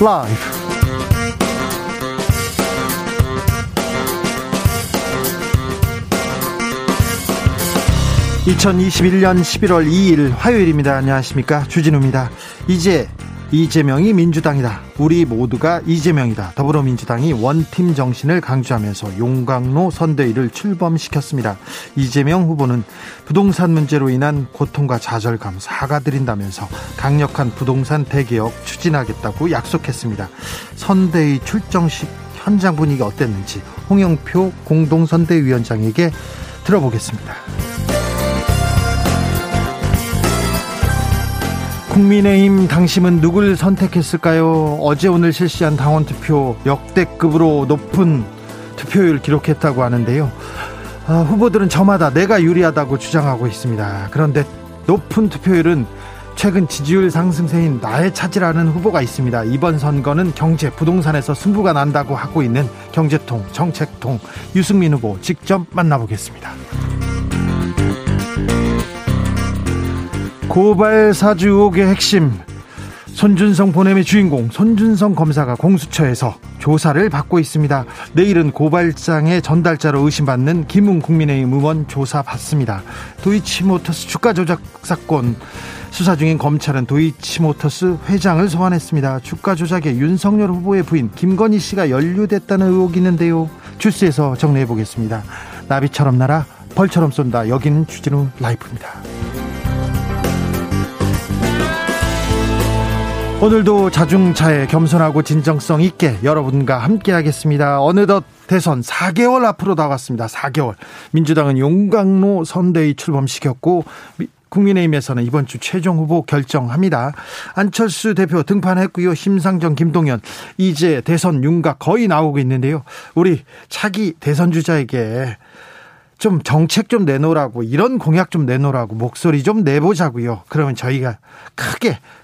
라이브. (2021년 11월 2일) 화요일입니다. 안녕하십니까, 주진우입니다. 이재명이 민주당이다. 우리 모두가 이재명이다. 더불어민주당이 원팀 정신을 강조하면서 용광로 선대위를 출범시켰습니다. 이재명 후보는 부동산 문제로 인한 고통과 좌절감 사과드린다면서 강력한 부동산 대개혁 추진하겠다고 약속했습니다. 선대위 출정식 현장 분위기 어땠는지 홍영표 공동선대위원장에게 들어보겠습니다. 국민의힘 당심은 누굴 선택했을까요? 어제 오늘 실시한 당원 투표 역대급으로 높은 투표율 기록했다고 하는데요. 후보들은 저마다 내가 유리하다고 주장하고 있습니다. 그런데 높은 투표율은 최근 지지율 상승세인 나의 차지라는 후보가 있습니다. 이번 선거는 경제, 부동산에서 승부가 난다고 하고 있는 경제통, 정책통 유승민 후보 직접 만나보겠습니다. 고발 사주 의혹의 핵심, 손준성 보냄의 주인공 손준성 검사가 공수처에서 조사를 받고 있습니다. 내일은 고발장의 전달자로 의심받는 김웅 국민의힘 의원 조사받습니다. 도이치모터스 주가 조작 사건 수사 중인 검찰은 도이치모터스 회장을 소환했습니다. 주가 조작에 윤석열 후보의 부인 김건희 씨가 연루됐다는 의혹이 있는데요. 주스에서 정리해보겠습니다. 나비처럼 날아 벌처럼 쏜다. 여기는 주진우 라이브입니다. 오늘도 자중차에 겸손하고 진정성 있게 여러분과 함께하겠습니다. 어느덧 대선 4개월 앞으로 나왔습니다. 4개월. 민주당은 용광로 선대위 출범시켰고 국민의힘에서는 이번 주 최종 후보 결정합니다. 안철수 대표 등판했고요. 심상정, 김동연 이제 대선 윤곽 거의 나오고 있는데요. 우리 차기 대선 주자에게 좀 정책 좀 내놓으라고, 이런 공약 좀 내놓으라고, 목소리 좀 내보자고요. 그러면 저희가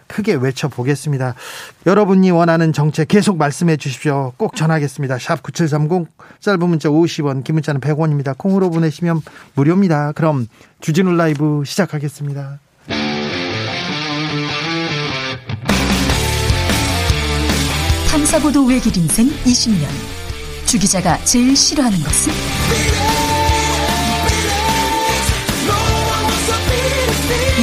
크게 외쳐보겠습니다. 여러분이 원하는 정책 계속 말씀해 주십시오. 꼭 전하겠습니다. 샵 9730, 짧은 문자 50원, 긴 문자는 100원입니다. 콩으로 보내시면 무료입니다. 그럼 주진우 라이브 시작하겠습니다. 탐사보도 외길 인생 20년, 주 기자가 제일 싫어하는 것은? 이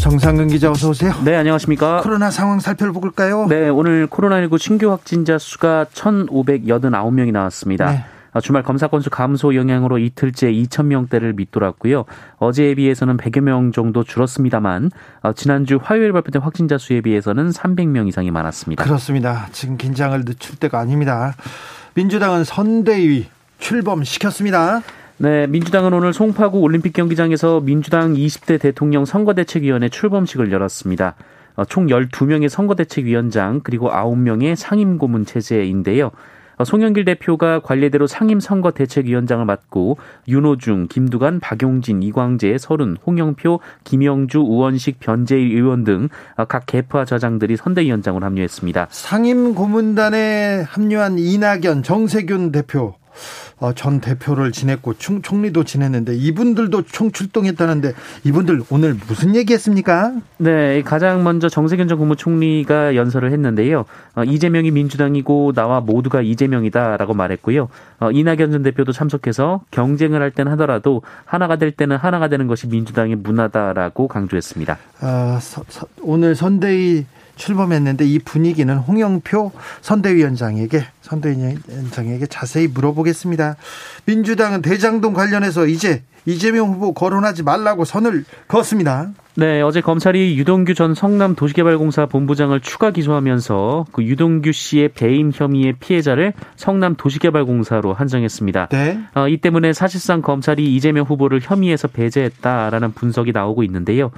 정상근 기자 어서 오세요. 네, 안녕하십니까. 코로나 상황 살펴볼까요? 네, 오늘 코로나19 신규 확진자 수가 1,589명이 나왔습니다. 네. 주말 검사 건수 감소 영향으로 이틀째 2,000명대를 밑돌았고요. 어제에 비해서는 100여 명 정도 줄었습니다만 지난주 화요일 발표된 확진자 수에 비해서는 300명 이상이 많았습니다. 그렇습니다. 지금 긴장을 늦출 때가 아닙니다. 민주당은 선대위 출범시켰습니다. 네, 민주당은 오늘 송파구 올림픽 경기장에서 민주당 20대 대통령 선거대책위원회 출범식을 열었습니다. 총 12명의 선거대책위원장 그리고 9명의 상임고문 체제인데요. 송영길 대표가 관례대로 상임선거대책위원장을 맡고 윤호중, 김두관, 박용진, 이광재, 서른, 홍영표, 김영주, 우원식, 변재일 의원 등 각 개파 좌장들이 선대위원장으로 합류했습니다. 상임고문단에 합류한 이낙연, 정세균 대표 전 대표를 지냈고 총리도 지냈는데 이분들도 총출동했다는데 이분들 오늘 무슨 얘기했습니까? 네, 가장 먼저 정세균 전 국무총리가 연설을 했는데요. 이재명이 민주당이고 나와 모두가 이재명이다라고 말했고요. 이낙연 전 대표도 참석해서 경쟁을 할 땐 하더라도 하나가 될 때는 하나가 되는 것이 민주당의 문화다라고 강조했습니다. 오늘 선대위 출범했는데 이 분위기는 홍영표 선대위원장에게 자세히 물어보겠습니다. 민주당은 대장동 관련해서 이제 이재명 후보 거론하지 말라고 선을 그었습니다. 네, 어제 검찰이 유동규 전 성남도시개발공사 본부장을 추가 기소하면서 그 유동규 씨의 배임 혐의의 피해자를 성남도시개발공사로 한정했습니다. 네. 이 때문에 사실상 검찰이 이재명 후보를 혐의에서 배제했다라는 분석이 나오고 있는데요.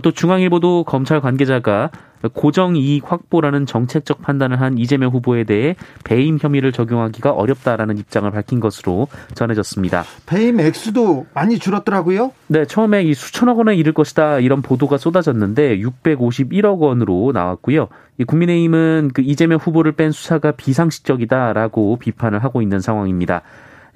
또 중앙일보도 검찰 관계자가 고정이익 확보라는 정책적 판단을 한 이재명 후보에 대해 배임 혐의를 적용하기가 어렵다라는 입장을 밝힌 것으로 전해졌습니다. 배임 액수도 많이 줄었더라고요? 네, 처음에 이 수천억 원에 이를 것이다 이런 보도가 쏟아졌는데 651억 원으로 나왔고요. 국민의힘은 그 이재명 후보를 뺀 수사가 비상식적이다라고 비판을 하고 있는 상황입니다.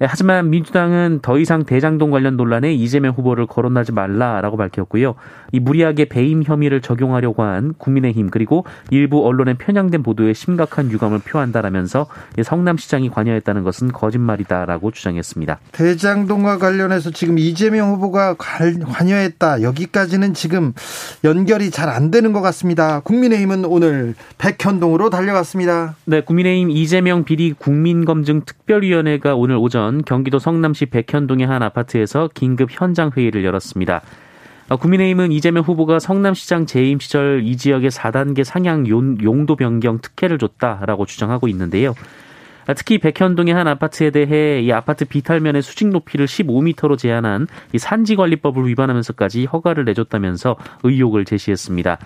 하지만 민주당은 더 이상 대장동 관련 논란에 이재명 후보를 거론하지 말라라고 밝혔고요. 이 무리하게 배임 혐의를 적용하려고 한 국민의힘 그리고 일부 언론의 편향된 보도에 심각한 유감을 표한다라면서 성남시장이 관여했다는 것은 거짓말이다라고 주장했습니다. 대장동과 관련해서 지금 이재명 후보가 관여했다. 여기까지는 지금 연결이 잘 안 되는 것 같습니다. 국민의힘은 오늘 백현동으로 달려갔습니다. 네, 국민의힘 이재명 비리 국민검증특별위원회가 오늘 오전 경기도 성남시 백현동의 한 아파트에서 긴급 현장 회의를 열었습니다. 국민의힘은 이재명 후보가 성남시장 재임 시절 이 지역의 4단계 상향 용도 변경 특혜를 줬다라고 주장하고 있는데요. 특히 백현동의 한 아파트에 대해 이 아파트 비탈면의 수직 높이를 15m로 제한한 이 산지관리법을 위반하면서까지 허가를 내줬다면서 의혹을 제시했습니다.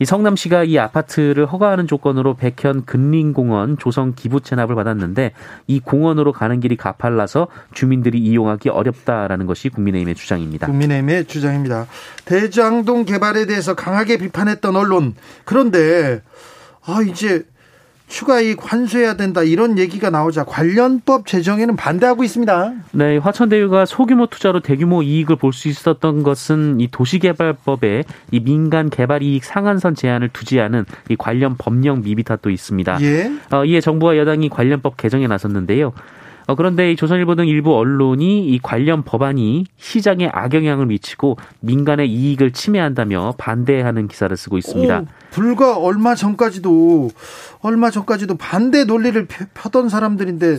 이 성남시가 이 아파트를 허가하는 조건으로 백현 근린공원 조성 기부 체납을 받았는데 이 공원으로 가는 길이 가팔라서 주민들이 이용하기 어렵다라는 것이 국민의힘의 주장입니다. 국민의힘의 주장입니다. 대장동 개발에 대해서 강하게 비판했던 언론. 그런데 이제 추가이익 환수해야 된다 이런 얘기가 나오자 관련법 제정에는 반대하고 있습니다. 네, 화천대유가 소규모 투자로 대규모 이익을 볼 수 있었던 것은 이 도시개발법에 이 민간 개발 이익 상한선 제한을 두지 않은 이 관련 법령 미비 탓도 있습니다. 예. 이에 정부와 여당이 관련법 개정에 나섰는데요. 그런데 조선일보 등 일부 언론이 이 관련 법안이 시장에 악영향을 미치고 민간의 이익을 침해한다며 반대하는 기사를 쓰고 있습니다. 불과 얼마 전까지도 반대 논리를 펴던 사람들인데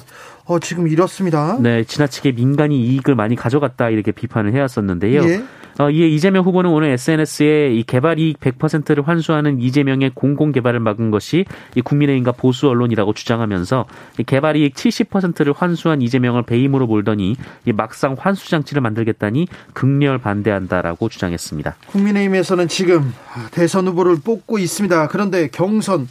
지금 이렇습니다. 네, 지나치게 민간이 이익을 많이 가져갔다 이렇게 비판을 해왔었는데요. 예. 이에 이재명 후보는 오늘 SNS에 이 개발 이익 100%를 환수하는 이재명의 공공개발을 막은 것이 이 국민의힘과 보수 언론이라고 주장하면서 이 개발 이익 70%를 환수한 이재명을 배임으로 몰더니 이 막상 환수 장치를 만들겠다니 극렬 반대한다라고 주장했습니다. 국민의힘에서는 지금 대선 후보를 뽑고 있습니다. 그런데 경선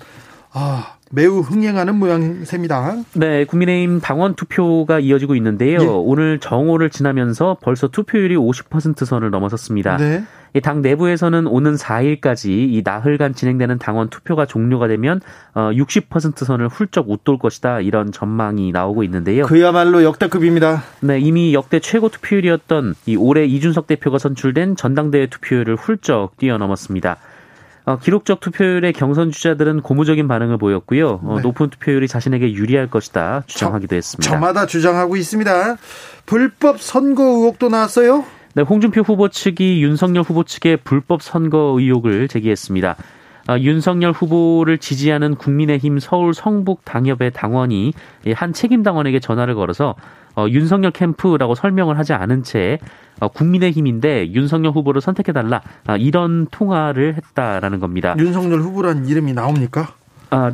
매우 흥행하는 모양새입니다. 네, 국민의힘 당원 투표가 이어지고 있는데요. 예. 오늘 정오를 지나면서 벌써 투표율이 50% 선을 넘어섰습니다. 네. 당 내부에서는 오는 4일까지 이 나흘간 진행되는 당원 투표가 종료가 되면 60% 선을 훌쩍 웃돌 것이다 이런 전망이 나오고 있는데요. 그야말로 역대급입니다. 네, 이미 역대 최고 투표율이었던 이 올해 이준석 대표가 선출된 전당대회 투표율을 훌쩍 뛰어넘었습니다. 기록적 투표율에 경선 주자들은 고무적인 반응을 보였고요. 네. 높은 투표율이 자신에게 유리할 것이다 주장하기도 했습니다. 저마다 주장하고 있습니다. 불법 선거 의혹도 나왔어요? 네, 홍준표 후보 측이 윤석열 후보 측의 불법 선거 의혹을 제기했습니다. 윤석열 후보를 지지하는 국민의힘 서울 성북 당협의 당원이 한 책임당원에게 전화를 걸어서 윤석열 캠프라고 설명을 하지 않은 채 국민의힘인데 윤석열 후보를 선택해달라 이런 통화를 했다라는 겁니다. 윤석열 후보란 이름이 나옵니까?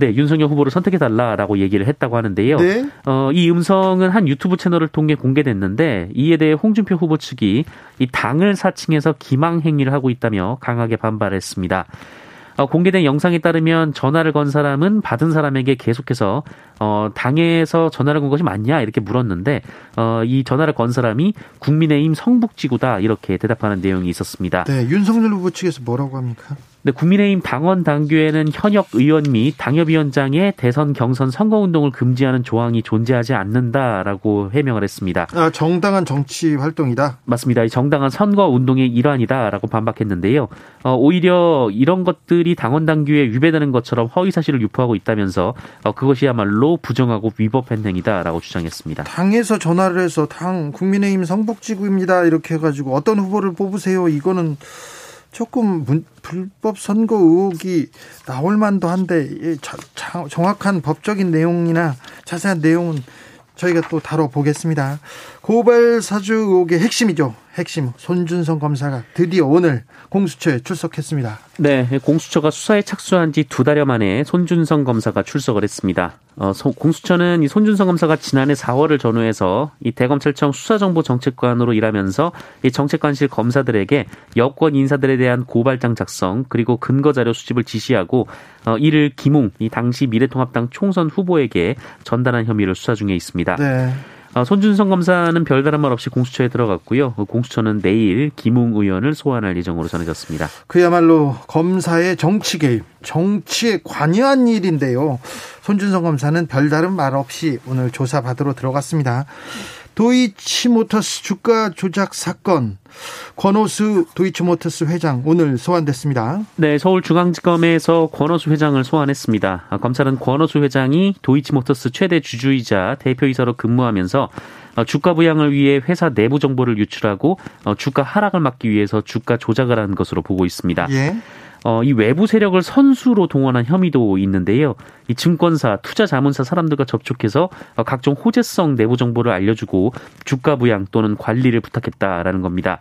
네, 윤석열 후보를 선택해달라라고 얘기를 했다고 하는데요. 네? 이 음성은 한 유튜브 채널을 통해 공개됐는데 이에 대해 홍준표 후보 측이 이 당을 사칭해서 기망행위를 하고 있다며 강하게 반발했습니다. 공개된 영상에 따르면 전화를 건 사람은 받은 사람에게 계속해서 당에서 전화를 건 것이 맞냐 이렇게 물었는데 이 전화를 건 사람이 국민의힘 성북지구다 이렇게 대답하는 내용이 있었습니다. 네, 윤석열 후보 측에서 뭐라고 합니까? 네, 국민의힘 당원 당규에는 현역 의원 및 당협위원장의 대선 경선 선거운동을 금지하는 조항이 존재하지 않는다라고 해명을 했습니다. 정당한 정치 활동이다? 맞습니다. 이 정당한 선거운동의 일환이다라고 반박했는데요. 오히려 이런 것들이 당원 당규에 위배되는 것처럼 허위사실을 유포하고 있다면서 그것이야말로 부정하고 위법한 행위다라고 주장했습니다. 당에서 전화를 해서 국민의힘 성북지구입니다 이렇게 해가지고 어떤 후보를 뽑으세요 이거는 조금 불법 선거 의혹이 나올 만도 한데 정확한 법적인 내용이나 자세한 내용은 저희가 또 다뤄보겠습니다. 고발 사주 의혹의 핵심이죠. 핵심 손준성 검사가 드디어 오늘 공수처에 출석했습니다. 네, 공수처가 수사에 착수한 지 2달여 만에 손준성 검사가 출석을 했습니다. 공수처는 이 손준성 검사가 지난해 4월을 전후해서 이 대검찰청 수사정보정책관으로 일하면서 이 정책관실 검사들에게 여권 인사들에 대한 고발장 작성 그리고 근거자료 수집을 지시하고 이를 김웅 이 당시 미래통합당 총선 후보에게 전달한 혐의로 수사 중에 있습니다. 네. 손준성 검사는 별다른 말 없이 공수처에 들어갔고요. 공수처는 내일 김웅 의원을 소환할 예정으로 전해졌습니다. 그야말로 검사의 정치 개입, 정치에 관여한 일인데요. 손준성 검사는 별다른 말 없이 오늘 조사받으러 들어갔습니다. 도이치모터스 주가 조작 사건, 권오수 도이치모터스 회장 오늘 소환됐습니다. 네, 서울중앙지검에서 권오수 회장을 소환했습니다. 검찰은 권오수 회장이 도이치모터스 최대 주주이자 대표이사로 근무하면서 주가 부양을 위해 회사 내부 정보를 유출하고 주가 하락을 막기 위해서 주가 조작을 한 것으로 보고 있습니다. 예. 이 외부 세력을 선수로 동원한 혐의도 있는데요. 이 증권사, 투자 자문사 사람들과 접촉해서 각종 호재성 내부 정보를 알려주고 주가 부양 또는 관리를 부탁했다라는 겁니다.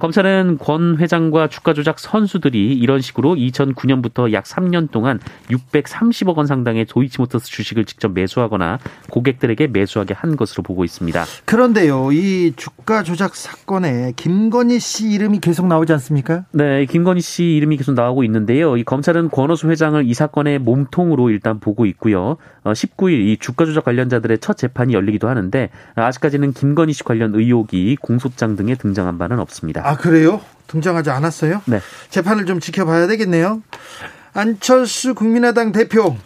검찰은 권 회장과 주가 조작 선수들이 이런 식으로 2009년부터 약 3년 동안 630억 원 상당의 도이치모터스 주식을 직접 매수하거나 고객들에게 매수하게 한 것으로 보고 있습니다. 그런데요, 이 주가 조작 사건에 김건희 씨 이름이 계속 나오지 않습니까? 네, 김건희 씨 이름이 계속 나오고 있는데요. 이 검찰은 권오수 회장을 이 사건의 몸통으로 일단 보고 있고요. 19일 이 주가 조작 관련자들의 첫 재판이 열리기도 하는데 아직까지는 김건희 씨 관련 의혹이 공소장 등에 등장한 바는 없습니다. 아, 그래요? 등장하지 않았어요? 네. 재판을 좀 지켜봐야 되겠네요. 안철수 국민의당 대표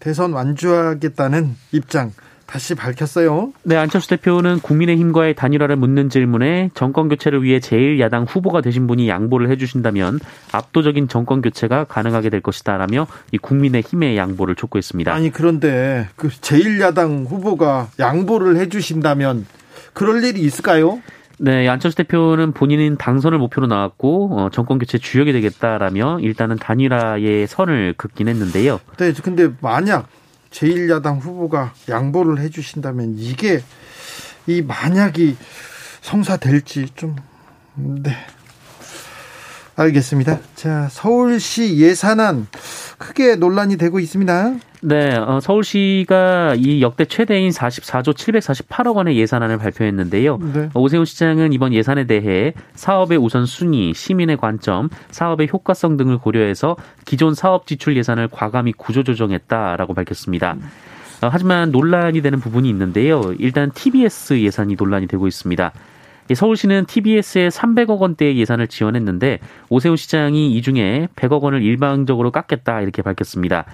대선 완주하겠다는 입장 다시 밝혔어요. 네, 안철수 대표는 국민의힘과의 단일화를 묻는 질문에 정권교체를 위해 제1야당 후보가 되신 분이 양보를 해주신다면 압도적인 정권교체가 가능하게 될 것이다 라며 이 국민의힘의 양보를 촉구했습니다. 아니, 그런데 그 제1야당 후보가 양보를 해주신다면 그럴 일이 있을까요? 네, 안철수 대표는 본인은 당선을 목표로 나왔고 정권교체 주역이 되겠다라며 일단은 단일화의 선을 긋긴 했는데요. 네, 근데 만약 제1야당 후보가 양보를 해주신다면 이게 이 만약이 성사될지 좀... 네, 알겠습니다. 자, 서울시 예산안 크게 논란이 되고 있습니다. 네, 서울시가 이 역대 최대인 44조 748억 원의 예산안을 발표했는데요. 네. 오세훈 시장은 이번 예산에 대해 사업의 우선순위, 시민의 관점, 사업의 효과성 등을 고려해서 기존 사업 지출 예산을 과감히 구조조정했다라고 밝혔습니다. 하지만 논란이 되는 부분이 있는데요. 일단 TBS 예산이 논란이 되고 있습니다. 서울시는 TBS에 300억 원대의 예산을 지원했는데 오세훈 시장이 이 중에 100억 원을 일방적으로 깎겠다 이렇게 밝혔습니다.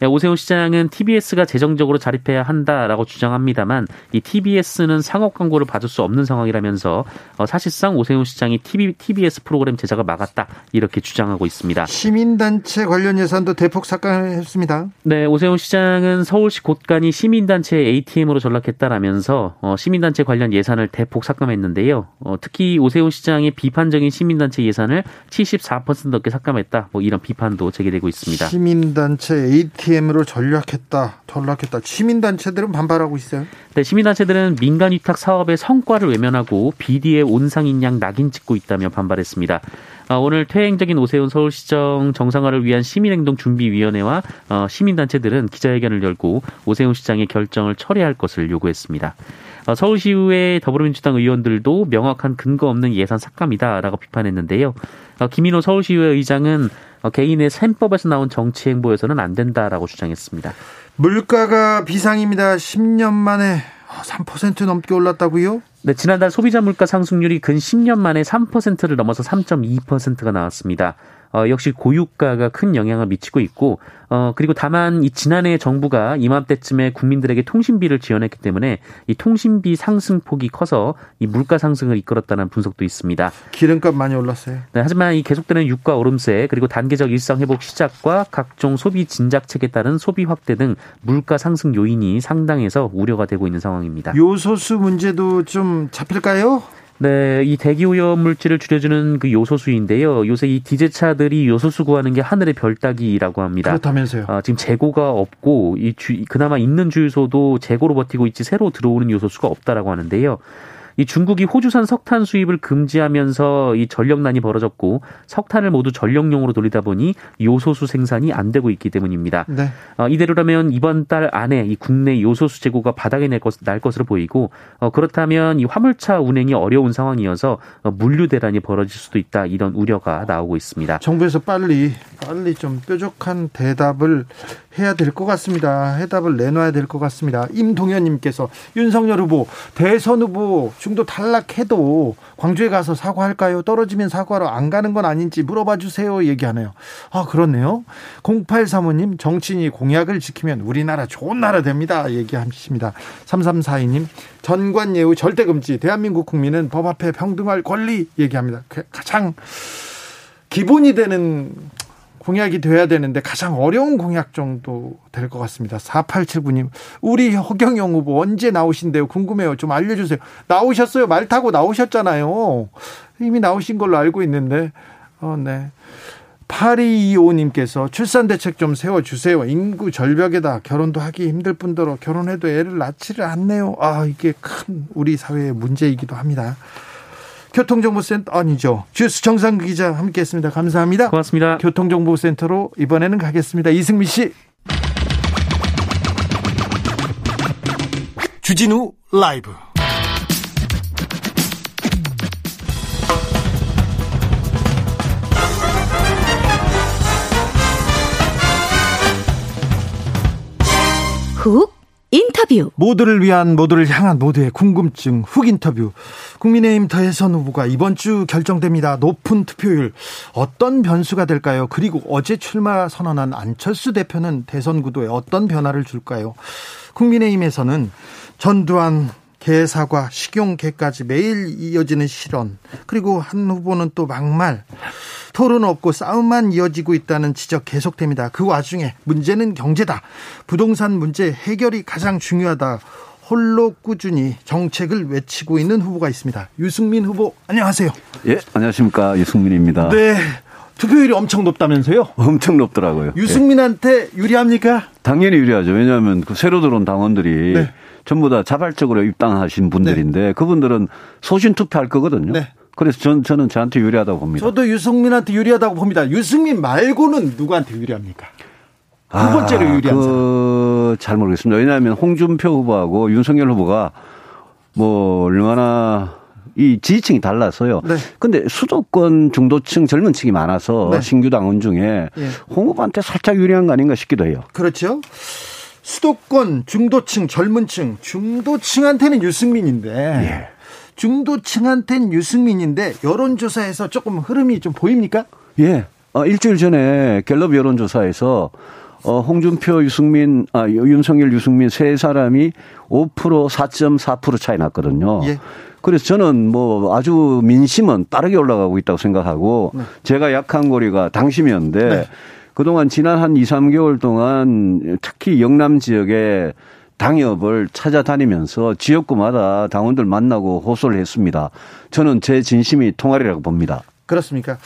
오세훈 시장은 TBS가 재정적으로 자립해야 한다라고 주장합니다만 이 TBS는 상업 광고를 받을 수 없는 상황이라면서 사실상 오세훈 시장이 TBS 프로그램 제작을 막았다 이렇게 주장하고 있습니다. 시민단체 관련 예산도 대폭 삭감했습니다. 네, 오세훈 시장은 서울시 곳간이 시민단체의 ATM으로 전락했다라면서 시민단체 관련 예산을 대폭 삭감했는데요. 특히 오세훈 시장의 비판적인 시민단체 예산을 74% 넘게 삭감했다. 뭐 이런 비판도 제기되고 있습니다. 시민단체 ATM TM으로 전락했다. 시민단체들은 반발하고 있어요. 네, 시민단체들은 민간위탁 사업의 성과를 외면하고 비리의 온상인양 낙인 찍고 있다며 반발했습니다. 오늘 퇴행적인 오세훈 서울시장 정상화를 위한 시민행동준비위원회와 시민단체들은 기자회견을 열고 오세훈 시장의 결정을 철회할 것을 요구했습니다. 서울시의회 더불어민주당 의원들도 명확한 근거 없는 예산 삭감이다라고 비판했는데요. 김인호 서울시의회 의장은 개인의 셈법에서 나온 정치 행보에서는 안 된다라고 주장했습니다. 물가가 비상입니다. 10년 만에 3% 넘게 올랐다고요? 네, 지난달 소비자 물가 상승률이 근 10년 만에 3%를 넘어서 3.2%가 나왔습니다. 역시 고유가가 큰 영향을 미치고 있고 그리고 다만 이 지난해 정부가 이맘때쯤에 국민들에게 통신비를 지원했기 때문에 이 통신비 상승폭이 커서 이 물가 상승을 이끌었다는 분석도 있습니다. 기름값 많이 올랐어요. 네, 하지만 이 계속되는 유가 오름세 그리고 단계적 일상회복 시작과 각종 소비 진작책에 따른 소비 확대 등 물가 상승 요인이 상당해서 우려가 되고 있는 상황입니다. 요소수 문제도 좀 잡힐까요? 네, 이 대기 오염 물질을 줄여주는 그 요소수인데요. 요새 이 디제차들이 요소수 구하는 게 하늘의 별 따기라고 합니다. 그렇다면서요. 지금 재고가 없고 그나마 있는 주유소도 재고로 버티고 있지 새로 들어오는 요소수가 없다라고 하는데요. 이 중국이 호주산 석탄 수입을 금지하면서 이 전력난이 벌어졌고 석탄을 모두 전력용으로 돌리다 보니 요소수 생산이 안 되고 있기 때문입니다. 네. 이대로라면 이번 달 안에 이 국내 요소수 재고가 바닥에 날 것으로 보이고 그렇다면 이 화물차 운행이 어려운 상황이어서 물류 대란이 벌어질 수도 있다, 이런 우려가 나오고 있습니다. 정부에서 빨리 좀 뾰족한 대답을 해야 될 것 같습니다. 해답을 내놔야 될 것 같습니다. 임동현님께서 윤석열 후보 대선 후보 중도 탈락해도 광주에 가서 사과할까요? 떨어지면 사과로 안 가는 건 아닌지 물어봐 주세요 얘기하네요. 아, 그렇네요. 0835님 정치인이 공약을 지키면 우리나라 좋은 나라 됩니다 얘기하십니다. 3342님 전관예우 절대금지 대한민국 국민은 법 앞에 평등할 권리 얘기합니다. 가장 기본이 되는 공약이 돼야 되는데 가장 어려운 공약 정도 될 것 같습니다. 4879님 우리 허경영 후보 언제 나오신대요? 궁금해요. 좀 알려주세요. 나오셨어요? 말 타고 나오셨잖아요. 이미 나오신 걸로 알고 있는데. 네. 8225님께서 출산대책 좀 세워주세요. 인구 절벽에다 결혼도 하기 힘들 뿐더러 결혼해도 애를 낳지를 않네요. 아, 이게 큰 우리 사회의 문제이기도 합니다. 교통정보센터 아니죠. 주스 정상규 기자 함께했습니다. 감사합니다. 고맙습니다. 교통정보센터로 이번에는 가겠습니다. 이승민 씨. 주진우 라이브. 훅 인터뷰. 모두를 위한, 모두를 향한, 모두의 궁금증 훅 인터뷰. 국민의힘 대선 후보가 이번 주 결정됩니다. 높은 투표율 어떤 변수가 될까요? 그리고 어제 출마 선언한 안철수 대표는 대선 구도에 어떤 변화를 줄까요? 국민의힘에서는 전두환 개사과 식용개까지 매일 이어지는 실언, 그리고 한 후보는 또 막말, 토론 없고 싸움만 이어지고 있다는 지적 계속됩니다. 그 와중에 문제는 경제다, 부동산 문제 해결이 가장 중요하다, 홀로 꾸준히 정책을 외치고 있는 후보가 있습니다. 유승민 후보 안녕하세요. 예, 안녕하십니까, 유승민입니다. 네, 투표율이 엄청 높다면서요? 엄청 높더라고요. 유승민한테 유리합니까? 당연히 유리하죠. 왜냐하면 그 새로 들어온 당원들이 네. 전부 다 자발적으로 입당하신 분들인데 네. 그분들은 소신 투표할 거거든요. 네. 그래서 저는 저한테 유리하다고 봅니다. 저도 유승민한테 유리하다고 봅니다. 유승민 말고는 누구한테 유리합니까? 두 번째로 유리한 사람. 잘 모르겠습니다. 왜냐하면 홍준표 후보하고 윤석열 후보가 뭐 얼마나 이 지지층이 달라서요. 네. 근데 수도권 중도층 젊은 층이 많아서 네. 신규 당원 중에 네. 홍 후보한테 살짝 유리한 거 아닌가 싶기도 해요. 그렇죠. 수도권 중도층 젊은층, 중도층한테는 유승민인데 예. 중도층한테는 유승민인데 여론조사에서 조금 흐름이 좀 보입니까? 예. 일주일 전에 갤럽 여론조사에서 홍준표, 유승민, 윤석열, 유승민 세 사람이 5% 4.4% 차이 났거든요. 예. 그래서 저는 뭐 아주 민심은 빠르게 올라가고 있다고 생각하고 네. 제가 약한 고리가 당심이었는데 네. 그동안 지난 한 2, 3개월 동안 특히 영남 지역에 당협을 찾아다니면서 지역구마다 당원들 만나고 호소를 했습니다. 저는 제 진심이 통하리라고 봅니다. 그렇습니까?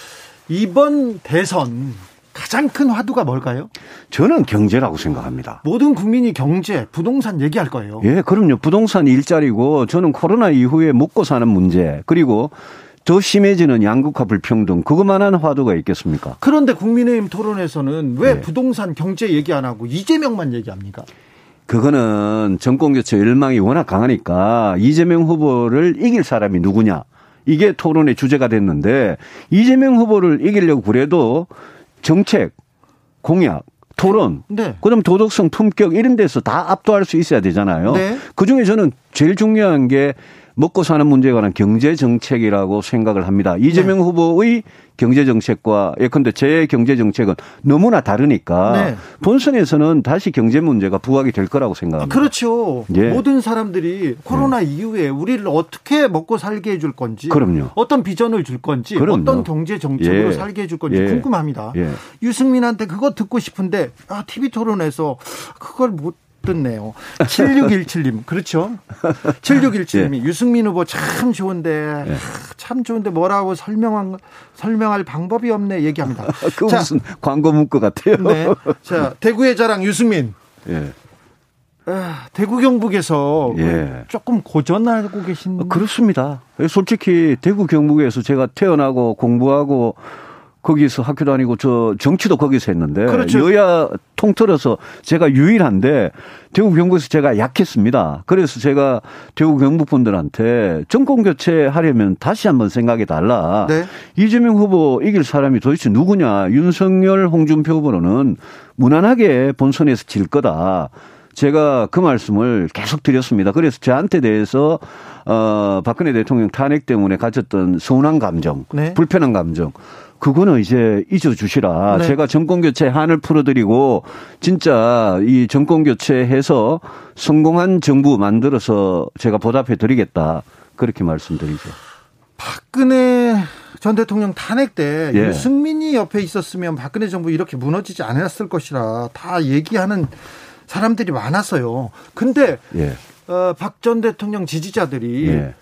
이번 대선 가장 큰 화두가 뭘까요? 저는 경제라고 생각합니다. 모든 국민이 경제, 부동산 얘기할 거예요. 예, 그럼요. 부동산, 일자리고 저는 코로나 이후에 먹고 사는 문제, 그리고 더 심해지는 양극화 불평등, 그것만한 화두가 있겠습니까? 그런데 국민의힘 토론에서는 왜 네. 부동산, 경제 얘기 안 하고 이재명만 얘기합니까? 그거는 정권교체 열망이 워낙 강하니까 이재명 후보를 이길 사람이 누구냐, 이게 토론의 주제가 됐는데, 이재명 후보를 이기려고 그래도 정책, 공약, 토론, 네. 그다음 도덕성, 품격 이런 데서 다 압도할 수 있어야 되잖아요. 네. 그중에 저는 제일 중요한 게 먹고 사는 문제에 관한 경제정책이라고 생각을 합니다. 이재명 네. 후보의 경제정책과 예컨대 제 경제정책은 너무나 다르니까 네. 본선에서는 다시 경제 문제가 부각이 될 거라고 생각합니다. 그렇죠. 예. 모든 사람들이 코로나 예. 이후에 우리를 어떻게 먹고 살게 해줄 건지, 그럼요. 어떤 비전을 줄 건지, 그럼요. 어떤 경제정책으로 예. 살게 해줄 건지 예. 궁금합니다. 예. 유승민한테 그거 듣고 싶은데 TV토론에서 그걸 못 듣네요. 7617님. 그렇죠. 7617님이 예. 유승민 후보 참 좋은데 예. 참 좋은데 뭐라고 설명할 방법이 없네 얘기합니다. 그 무슨 광고 문구 같아요. 네. 자, 대구의 자랑 유승민. 예. 대구 경북에서 예. 조금 고전하고 계신. 그렇습니다. 솔직히 대구 경북에서 제가 태어나고 공부하고 거기서 학교 다니고 저 정치도 거기서 했는데 그렇죠. 여야 통틀어서 제가 유일한데 대구 경북에서 제가 약했습니다. 그래서 제가 대구 경북 분들한테 정권 교체하려면 다시 한번 생각해 달라. 네. 이재명 후보 이길 사람이 도대체 누구냐. 윤석열 홍준표 후보로는 무난하게 본선에서 질 거다. 제가 그 말씀을 계속 드렸습니다. 그래서 저한테 대해서 박근혜 대통령 탄핵 때문에 가졌던 서운한 감정, 네. 불편한 감정 그거는 이제 잊어주시라. 네. 제가 정권교체 한을 풀어드리고 진짜 이 정권교체해서 성공한 정부 만들어서 제가 보답해드리겠다. 그렇게 말씀드리죠. 박근혜 전 대통령 탄핵 때 예. 유승민이 옆에 있었으면 박근혜 정부 이렇게 무너지지 않았을 것이라 다 얘기하는 사람들이 많았어요. 근데 예. 박 전 대통령 지지자들이 예.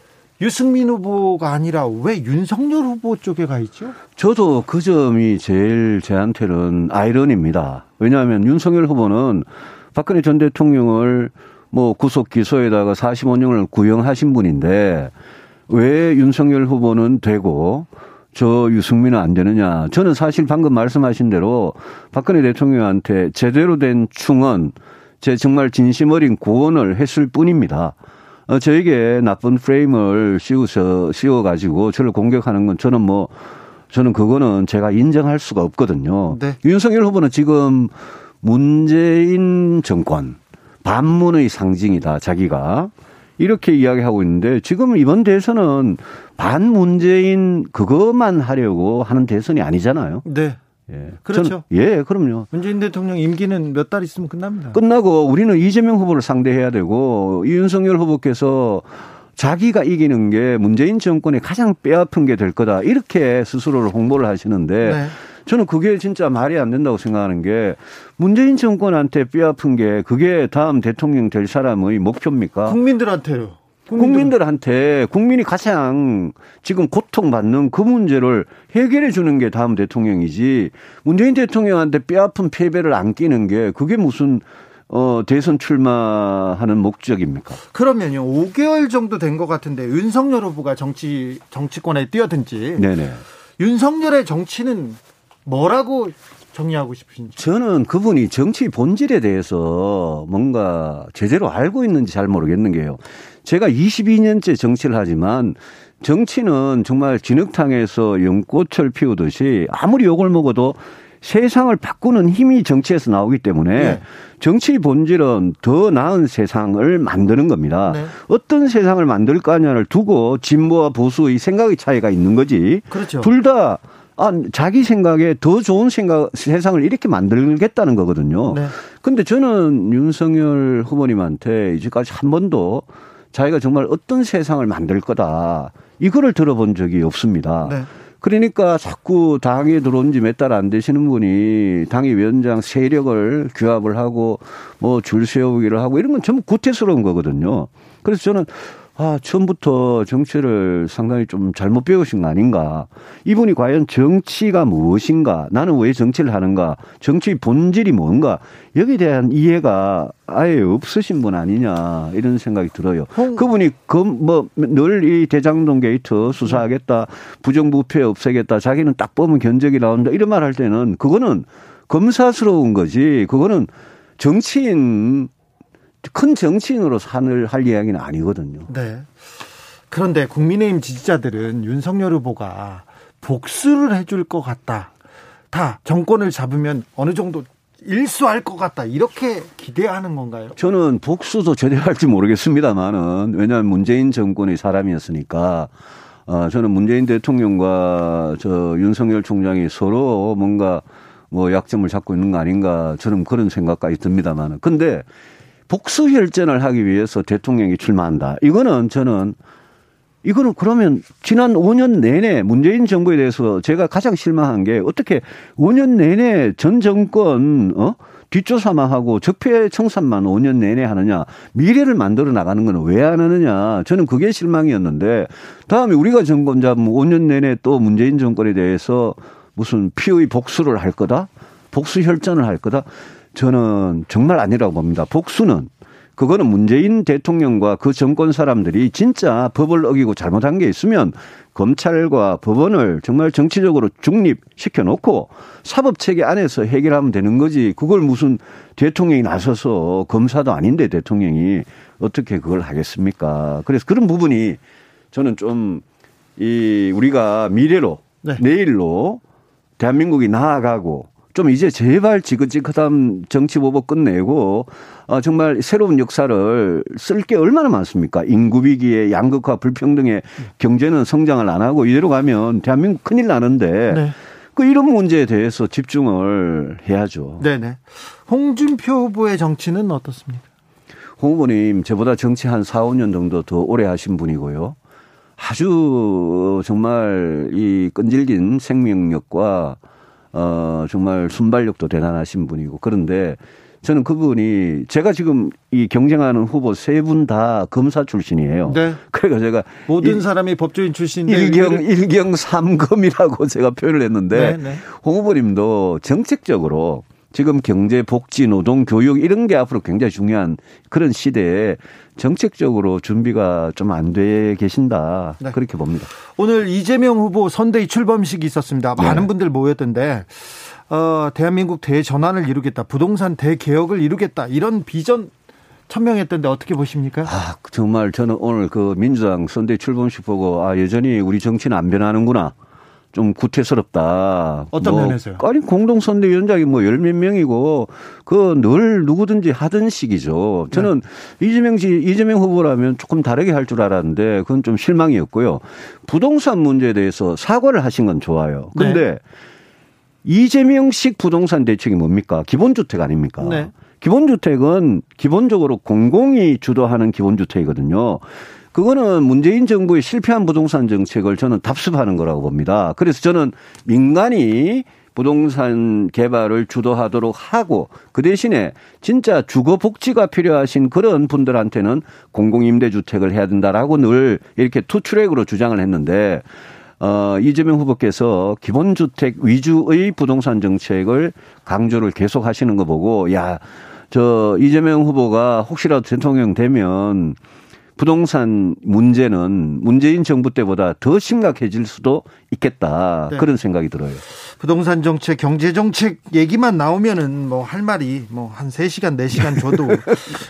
유승민 후보가 아니라 왜 윤석열 후보 쪽에 가 있죠? 저도 그 점이 제일 저한테는 아이러니입니다. 왜냐하면 윤석열 후보는 박근혜 전 대통령을 뭐 구속 기소에다가 45년을 구형하신 분인데 왜 윤석열 후보는 되고 저 유승민은 안 되느냐. 저는 사실 방금 말씀하신 대로 박근혜 대통령한테 제대로 된 충언, 제 정말 진심 어린 고언을 했을 뿐입니다. 저에게 나쁜 프레임을 씌워가지고 저를 공격하는 건 저는 그거는 제가 인정할 수가 없거든요. 네. 윤석열 후보는 지금 문재인 정권, 반문의 상징이다, 자기가. 이렇게 이야기하고 있는데 지금 이번 대선은 반문재인 그것만 하려고 하는 대선이 아니잖아요. 네. 예. 그렇죠. 예, 그럼요. 문재인 대통령 임기는 몇 달 있으면 끝납니다. 끝나고 우리는 이재명 후보를 상대해야 되고 윤석열 후보께서 자기가 이기는 게 문재인 정권의 가장 뼈아픈 게 될 거다. 이렇게 스스로를 홍보를 하시는데 네. 저는 그게 진짜 말이 안 된다고 생각하는 게 문재인 정권한테 뼈아픈 게 그게 다음 대통령 될 사람의 목표입니까? 국민들한테요. 국민들한테 국민이 가장 지금 고통받는 그 문제를 해결해 주는 게 다음 대통령이지 문재인 대통령한테 뼈아픈 패배를 안 끼는 게 그게 무슨 대선 출마하는 목적입니까? 그러면요. 5개월 정도 된 것 같은데 윤석열 후보가 정치권에 뛰어든지 네네. 윤석열의 정치는 뭐라고 정리하고 싶으신지? 저는 그분이 정치 본질에 대해서 뭔가 제대로 알고 있는지 잘 모르겠는 게요. 제가 22년째 정치를 하지만 정치는 정말 진흙탕에서 연꽃을 피우듯이 아무리 욕을 먹어도 세상을 바꾸는 힘이 정치에서 나오기 때문에 네. 정치의 본질은 더 나은 세상을 만드는 겁니다. 네. 어떤 세상을 만들 거냐를 두고 진보와 보수의 생각의 차이가 있는 거지. 그렇죠. 둘 다 자기 생각에 더 좋은 세상을 이렇게 만들겠다는 거거든요. 그런데 네. 저는 윤석열 후보님한테 이제까지 한 번도 자기가 정말 어떤 세상을 만들 거다. 이거를 들어본 적이 없습니다. 네. 그러니까 자꾸 당에 들어온 지 몇 달 안 되시는 분이 당의 위원장 세력을 규합을 하고 뭐 줄 세우기를 하고 이런 건 전부 구태스러운 거거든요. 그래서 저는 처음부터 정치를 상당히 좀 잘못 배우신 거 아닌가. 이분이 과연 정치가 무엇인가. 나는 왜 정치를 하는가. 정치의 본질이 뭔가. 여기에 대한 이해가 아예 없으신 분 아니냐. 이런 생각이 들어요. 그분이 늘 이 대장동 게이트 수사하겠다. 부정부패 없애겠다. 자기는 딱 보면 견적이 나온다. 이런 말 할 때는 그거는 검사스러운 거지. 그거는 큰 정치인으로 산을 할 이야기는 아니거든요. 네. 그런데 국민의힘 지지자들은 윤석열 후보가 복수를 해줄 것 같다. 다 정권을 잡으면 어느 정도 일수할 것 같다. 이렇게 기대하는 건가요? 저는 복수도 제대로 할지 모르겠습니다만은 왜냐하면 문재인 정권의 사람이었으니까 저는 문재인 대통령과 윤석열 총장이 서로 뭔가 뭐 약점을 잡고 있는 거 아닌가 저는 그런 생각까지 듭니다만은 근데 복수 혈전을 하기 위해서 대통령이 출마한다. 이거는 그러면 지난 5년 내내 문재인 정부에 대해서 제가 가장 실망한 게 어떻게 5년 내내 전 정권 뒷조사만 하고 적폐 청산만 5년 내내 하느냐. 미래를 만들어 나가는 건 왜 안 하느냐. 저는 그게 실망이었는데 다음에 우리가 정권 잡으면 5년 내내 또 문재인 정권에 대해서 무슨 피의 복수를 할 거다. 복수 혈전을 할 거다. 저는 정말 아니라고 봅니다. 복수는 그거는 문재인 대통령과 그 정권 사람들이 진짜 법을 어기고 잘못한 게 있으면 검찰과 법원을 정말 정치적으로 중립시켜놓고 사법체계 안에서 해결하면 되는 거지. 그걸 무슨 대통령이 나서서 검사도 아닌데 대통령이 어떻게 그걸 하겠습니까. 그래서 그런 부분이 저는 좀 우리가 미래로 내일로 대한민국이 나아가고 좀 이제 제발 지긋지긋한 정치보복 끝내고 정말 새로운 역사를 쓸 게 얼마나 많습니까? 인구위기에 양극화 불평등에 경제는 성장을 안 하고 이대로 가면 대한민국 큰일 나는데 네. 그 이런 문제에 대해서 집중을 해야죠. 네네. 홍준표 후보의 정치는 어떻습니까? 홍 후보님 저보다 정치 한 4, 5년 정도 더 오래 하신 분이고요. 아주 정말 이 끈질긴 생명력과 정말 순발력도 대단하신 분이고 그런데 저는 그분이 제가 지금 이 경쟁하는 후보 세 분 다 검사 출신이에요. 네. 그러니까 제가 모든 사람이 법조인 출신인데 일경 삼검이라고 제가 표현을 했는데 네, 네. 홍 후보님도 정책적으로 지금 경제, 복지, 노동, 교육 이런 게 앞으로 굉장히 중요한 그런 시대에 정책적으로 준비가 좀 안 돼 계신다. 네. 그렇게 봅니다. 오늘 이재명 후보 선대위 출범식이 있었습니다. 많은 네. 분들 모였던데 대한민국 대전환을 이루겠다. 부동산 대개혁을 이루겠다. 이런 비전 천명했던데 어떻게 보십니까? 아, 정말 저는 오늘 그 민주당 선대위 출범식 보고 여전히 우리 정치는 안 변하는구나. 좀 구태스럽다. 어떤 면에서요? 아니 공동선대위원장이 뭐 열 몇 명이고 그 늘 누구든지 하던 식이죠. 저는 네. 이재명 후보라면 조금 다르게 할 줄 알았는데 그건 좀 실망이었고요. 부동산 문제에 대해서 사과를 하신 건 좋아요. 그런데 네. 이재명식 부동산 대책이 뭡니까? 기본주택 아닙니까? 네. 기본주택은 기본적으로 공공이 주도하는 기본주택이거든요. 그거는 문재인 정부의 실패한 부동산 정책을 저는 답습하는 거라고 봅니다. 그래서 저는 민간이 부동산 개발을 주도하도록 하고 그 대신에 진짜 주거복지가 필요하신 그런 분들한테는 공공임대주택을 해야 된다라고 늘 이렇게 투트랙으로 주장을 했는데 이재명 후보께서 기본주택 위주의 부동산 정책을 강조를 계속 하시는 거 보고 저 이재명 후보가 혹시라도 대통령 되면 부동산 문제는 문재인 정부 때보다 더 심각해질 수도 있겠다. 네. 그런 생각이 들어요. 부동산 정책, 경제 정책 얘기만 나오면은 뭐 할 말이 뭐 한 3시간, 4시간 줘도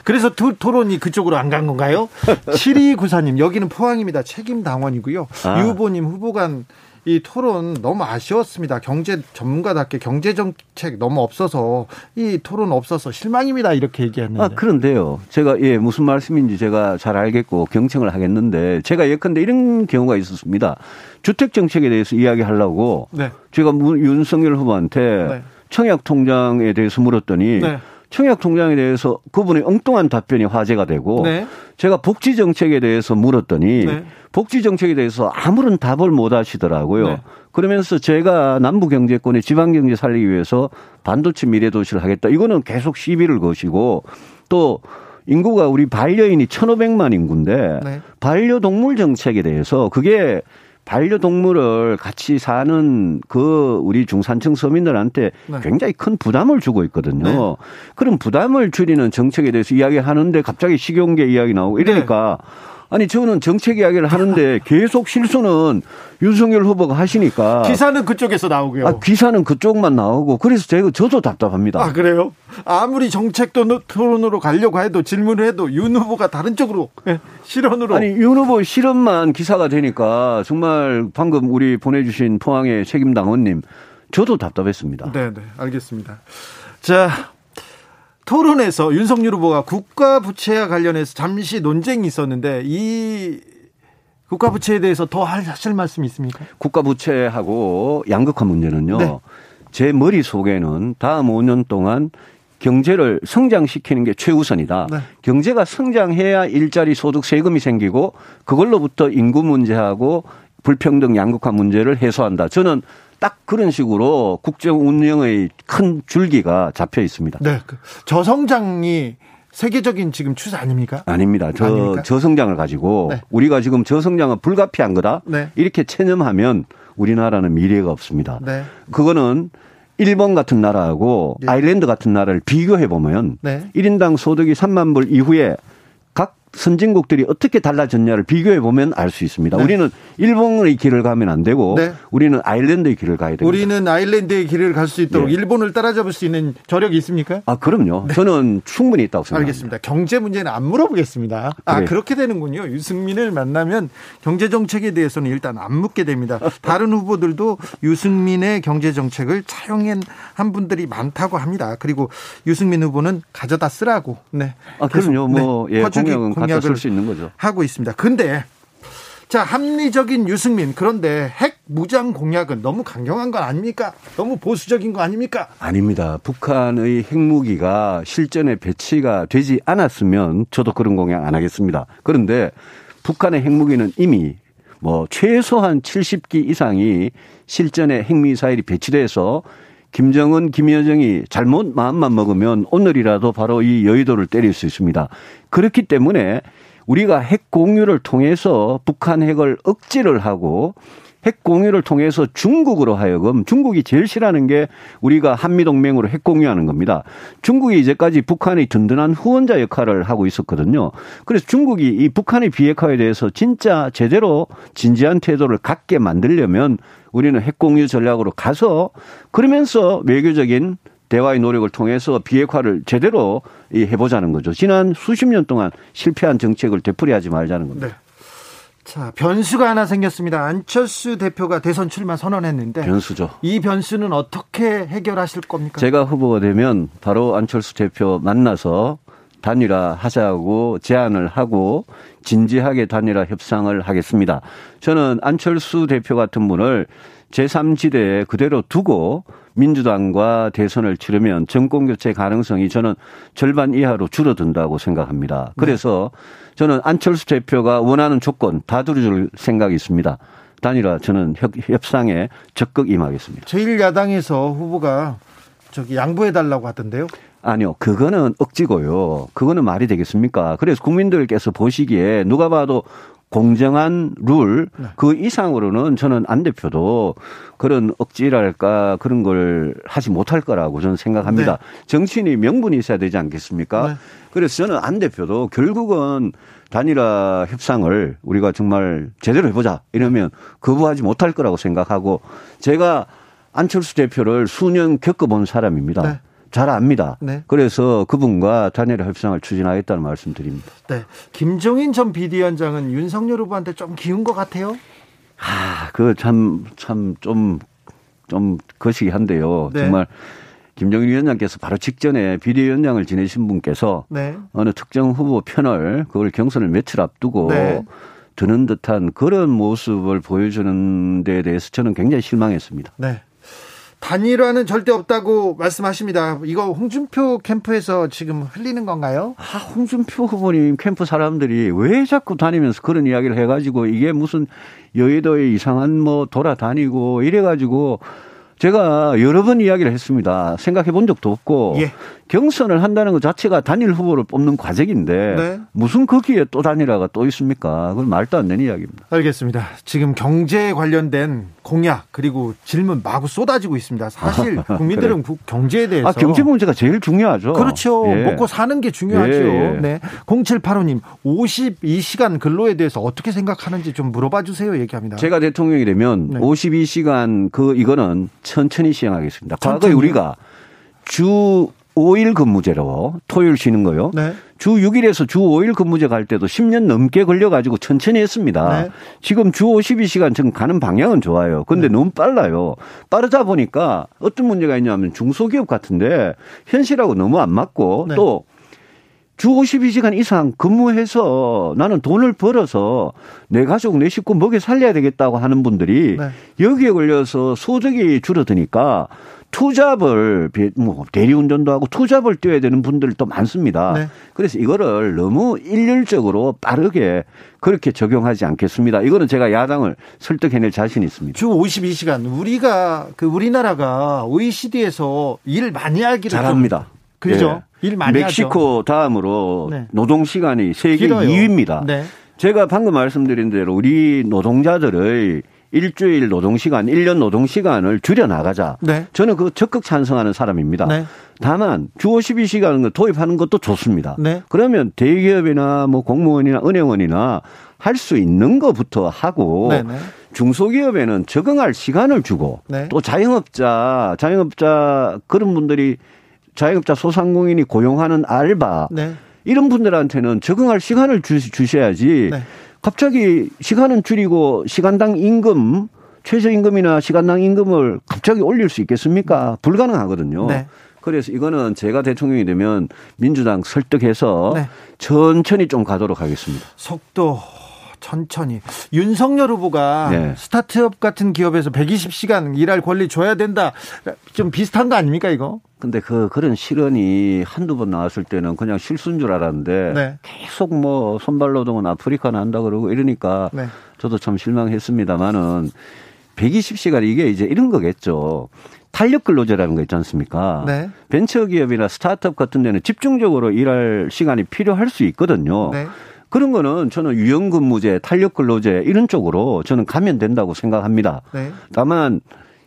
그래서 토론이 그쪽으로 안 간 건가요? 7294님, 여기는 포항입니다. 책임 당원이고요. 유 후보님 후보 간 이 토론 너무 아쉬웠습니다. 경제 전문가답게 경제 정책 너무 없어서 이 토론 없어서 실망입니다. 이렇게 얘기했는데. 그런데요. 제가 무슨 말씀인지 제가 잘 알겠고 경청을 하겠는데 제가 예컨대 이런 경우가 있었습니다. 주택 정책에 대해서 이야기하려고 네. 제가 윤석열 후보한테 네. 청약 통장에 대해서 물었더니 네. 청약 통장에 대해서 그분의 엉뚱한 답변이 화제가 되고 네. 제가 복지 정책에 대해서 물었더니 네. 복지 정책에 대해서 아무런 답을 못 하시더라고요. 네. 그러면서 제가 남부 경제권의 지방 경제 살리기 위해서 반도체 미래 도시를 하겠다. 이거는 계속 시비를 거시고 또 인구가 우리 반려인이 1,500만 인구인데 네. 반려동물 정책에 대해서 그게 반려동물을 같이 사는 그 우리 중산층 서민들한테 네. 굉장히 큰 부담을 주고 있거든요. 네. 그런 부담을 줄이는 정책에 대해서 이야기하는데 갑자기 식용계 이야기 나오고 이러니까 네. 아니 저는 정책 이야기를 하는데 계속 실수는 윤석열 후보가 하시니까. 기사는 그쪽에서 나오고요. 기사는 그쪽만 나오고 그래서 저도 답답합니다. 그래요? 아무리 정책도 토론으로 가려고 해도 질문을 해도 윤 후보가 다른 쪽으로 실언으로. 아니 윤 후보 실언만 기사가 되니까 정말 방금 우리 보내주신 포항의 책임당원님 저도 답답했습니다. 네네 알겠습니다. 자 토론에서 윤석열 후보가 국가부채와 관련해서 잠시 논쟁이 있었는데 이 국가부채에 대해서 더 하실 말씀이 있습니까? 국가부채하고 양극화 문제는요. 네. 제 머릿속에는 다음 5년 동안 경제를 성장시키는 게 최우선이다. 네. 경제가 성장해야 일자리 소득 세금이 생기고 그걸로부터 인구 문제하고 불평등 양극화 문제를 해소한다. 저는 딱 그런 식으로 국정 운영의 큰 줄기가 잡혀 있습니다. 네, 저성장이 세계적인 지금 추세 아닙니까? 아닙니다. 저성장을 가지고 네. 우리가 지금 저성장은 불가피한 거다. 네. 이렇게 체념하면 우리나라는 미래가 없습니다. 네. 그거는 일본 같은 나라하고 예. 아일랜드 같은 나라를 비교해보면 네. 1인당 소득이 3만 불 이후에 각 선진국들이 어떻게 달라졌냐를 비교해보면 알 수 있습니다. 네. 우리는 일본의 길을 가면 안 되고 네. 우리는 아일랜드의 길을 가야 됩니다. 우리는 아일랜드의 길을 갈 수 있도록 네. 일본을 따라잡을 수 있는 저력이 있습니까? 아, 그럼요. 네. 저는 충분히 있다고 생각합니다. 알겠습니다. 경제 문제는 안 물어보겠습니다. 아, 그래. 그렇게 되는군요. 유승민을 만나면 경제정책에 대해서는 일단 안 묻게 됩니다. 다른 후보들도 유승민의 경제정책을 차용한 분들이 많다고 합니다. 그리고 유승민 후보는 가져다 쓰라고. 네. 아, 그럼요. 뭐, 네. 예, 공약을 쓸 수 있는 거죠. 하고 있습니다. 근데 자 합리적인 유승민 그런데 핵 무장 공약은 너무 강경한 거 아닙니까? 너무 보수적인 거 아닙니까? 아닙니다. 북한의 핵무기가 실전에 배치가 되지 않았으면 저도 그런 공약 안 하겠습니다. 그런데 북한의 핵무기는 이미 뭐 최소한 70기 이상이 실전에 핵미사일이 배치돼서 김정은, 김여정이 잘못 마음만 먹으면 오늘이라도 바로 이 여의도를 때릴 수 있습니다. 그렇기 때문에 우리가 핵 공유를 통해서 북한 핵을 억지를 하고 핵 공유를 통해서 중국으로 하여금 중국이 제일 싫어하는 게 우리가 한미동맹으로 핵 공유하는 겁니다. 중국이 이제까지 북한의 든든한 후원자 역할을 하고 있었거든요. 그래서 중국이 이 북한의 비핵화에 대해서 진짜 제대로 진지한 태도를 갖게 만들려면 우리는 핵 공유 전략으로 가서 그러면서 외교적인 대화의 노력을 통해서 비핵화를 제대로 해보자는 거죠. 지난 수십 년 동안 실패한 정책을 되풀이하지 말자는 겁니다. 네. 자, 변수가 하나 생겼습니다. 안철수 대표가 대선 출마 선언했는데 변수죠. 이 변수는 어떻게 해결하실 겁니까? 제가 후보가 되면 바로 안철수 대표 만나서 단일화하자고 제안을 하고 진지하게 단일화 협상을 하겠습니다. 저는 안철수 대표 같은 분을 제3지대에 그대로 두고 민주당과 대선을 치르면 정권교체 가능성이 저는 절반 이하로 줄어든다고 생각합니다. 그래서 저는 안철수 대표가 원하는 조건 다 들어줄 생각이 있습니다. 단일화 저는 협상에 적극 임하겠습니다. 제1야당에서 후보가 양보해달라고 하던데요. 아니요. 그거는 억지고요. 그거는 말이 되겠습니까? 그래서 국민들께서 보시기에 누가 봐도 공정한 룰, 그 이상으로는 저는 안 대표도 그런 억지랄까 그런 걸 하지 못할 거라고 저는 생각합니다. 네. 정치인이 명분이 있어야 되지 않겠습니까? 네. 그래서 저는 안 대표도 결국은 단일화 협상을 우리가 정말 제대로 해보자 이러면 거부하지 못할 거라고 생각하고 제가 안철수 대표를 수년 겪어본 사람입니다. 네. 잘 압니다. 네. 그래서 그분과 단일화 협상을 추진하겠다는 말씀드립니다. 네, 김종인 전 비대위원장은 윤석열 후보한테 좀 기운 것 같아요. 아, 그 참 좀 거시기한데요. 네. 정말 김종인 위원장께서 바로 직전에 비대위원장을 지내신 분께서 네. 어느 특정 후보 편을 그걸 경선을 며칠 앞두고. 네. 드는 듯한 그런 모습을 보여주는 데에 대해서 저는 굉장히 실망했습니다. 네. 단일화는 절대 없다고 말씀하십니다. 이거 홍준표 캠프에서 지금 흘리는 건가요? 아, 홍준표 후보님 캠프 사람들이 왜 자꾸 다니면서 그런 이야기를 해가지고 이게 무슨 여의도에 이상한 뭐 돌아다니고 이래가지고 제가 여러 번 이야기를 했습니다. 생각해 본 적도 없고 예. 경선을 한다는 것 자체가 단일 후보를 뽑는 과정인데 네. 무슨 거기에 또 단일화가 또 있습니까? 그건 말도 안 되는 이야기입니다. 알겠습니다. 지금 경제에 관련된 공약 그리고 질문 마구 쏟아지고 있습니다. 사실 국민들은 그래. 경제에 대해서. 아, 경제 문제가 제일 중요하죠. 그렇죠. 예. 먹고 사는 게 중요하죠. 예, 예. 네. 0785님 52시간 근로에 대해서 어떻게 생각하는지 좀 물어봐 주세요. 얘기합니다. 제가 대통령이 되면 네. 52시간 이거는 천천히 시행하겠습니다. 과거에 우리가 주 5일 근무제로 토요일 쉬는 거요. 네. 주 6일에서 주 5일 근무제 갈 때도 10년 넘게 걸려가지고 천천히 했습니다. 네. 지금 주 52시간 지금 가는 방향은 좋아요. 그런데 네. 너무 빨라요. 빠르다 보니까 어떤 문제가 있냐면 중소기업 같은데 현실하고 너무 안 맞고 네. 또 주 52시간 이상 근무해서 나는 돈을 벌어서 내 가족, 내 식구 먹여 살려야 되겠다고 하는 분들이 네. 여기에 걸려서 소득이 줄어드니까 투잡을 뭐 대리운전도 하고 투잡을 뛰어야 되는 분들도 많습니다. 네. 그래서 이거를 너무 일률적으로 빠르게 그렇게 적용하지 않겠습니다. 이거는 제가 야당을 설득해낼 자신이 있습니다. 주 52시간 우리가 우리나라가 OECD에서 일 많이 하기를 잘합니다. 그렇죠. 예. 일 많이 멕시코 하죠. 다음으로 네. 노동 시간이 세계 길어요. 2위입니다. 네. 제가 방금 말씀드린 대로 우리 노동자들의 일주일 노동시간, 1년 노동시간을 줄여나가자. 네. 저는 그거 적극 찬성하는 사람입니다. 네. 다만 주 52시간을 도입하는 것도 좋습니다. 네. 그러면 대기업이나 뭐 공무원이나 은행원이나 할 수 있는 것부터 하고 네네. 중소기업에는 적응할 시간을 주고 네. 또 자영업자 그런 분들이 자영업자 소상공인이 고용하는 알바 네. 이런 분들한테는 적응할 시간을 주셔야지 네. 갑자기 시간은 줄이고 시간당 임금 최저임금이나 시간당 임금을 갑자기 올릴 수 있겠습니까? 불가능하거든요. 네. 그래서 이거는 제가 대통령이 되면 민주당 설득해서 네. 천천히 좀 가도록 하겠습니다. 속도 천천히. 윤석열 후보가 네. 스타트업 같은 기업에서 120시간 일할 권리 줘야 된다. 좀 비슷한 거 아닙니까 이거? 근데 그런 실언이 한두 번 나왔을 때는 그냥 실수인 줄 알았는데 네. 계속 뭐 손발노동은 아프리카나 한다 그러고 이러니까 네. 저도 참 실망했습니다만은 120시간 이게 이제 이런 거겠죠. 탄력 근로제라는 거 있지 않습니까? 네. 벤처기업이나 스타트업 같은 데는 집중적으로 일할 시간이 필요할 수 있거든요. 네. 그런 거는 저는 유연근무제, 탄력근로제 이런 쪽으로 저는 가면 된다고 생각합니다. 네. 다만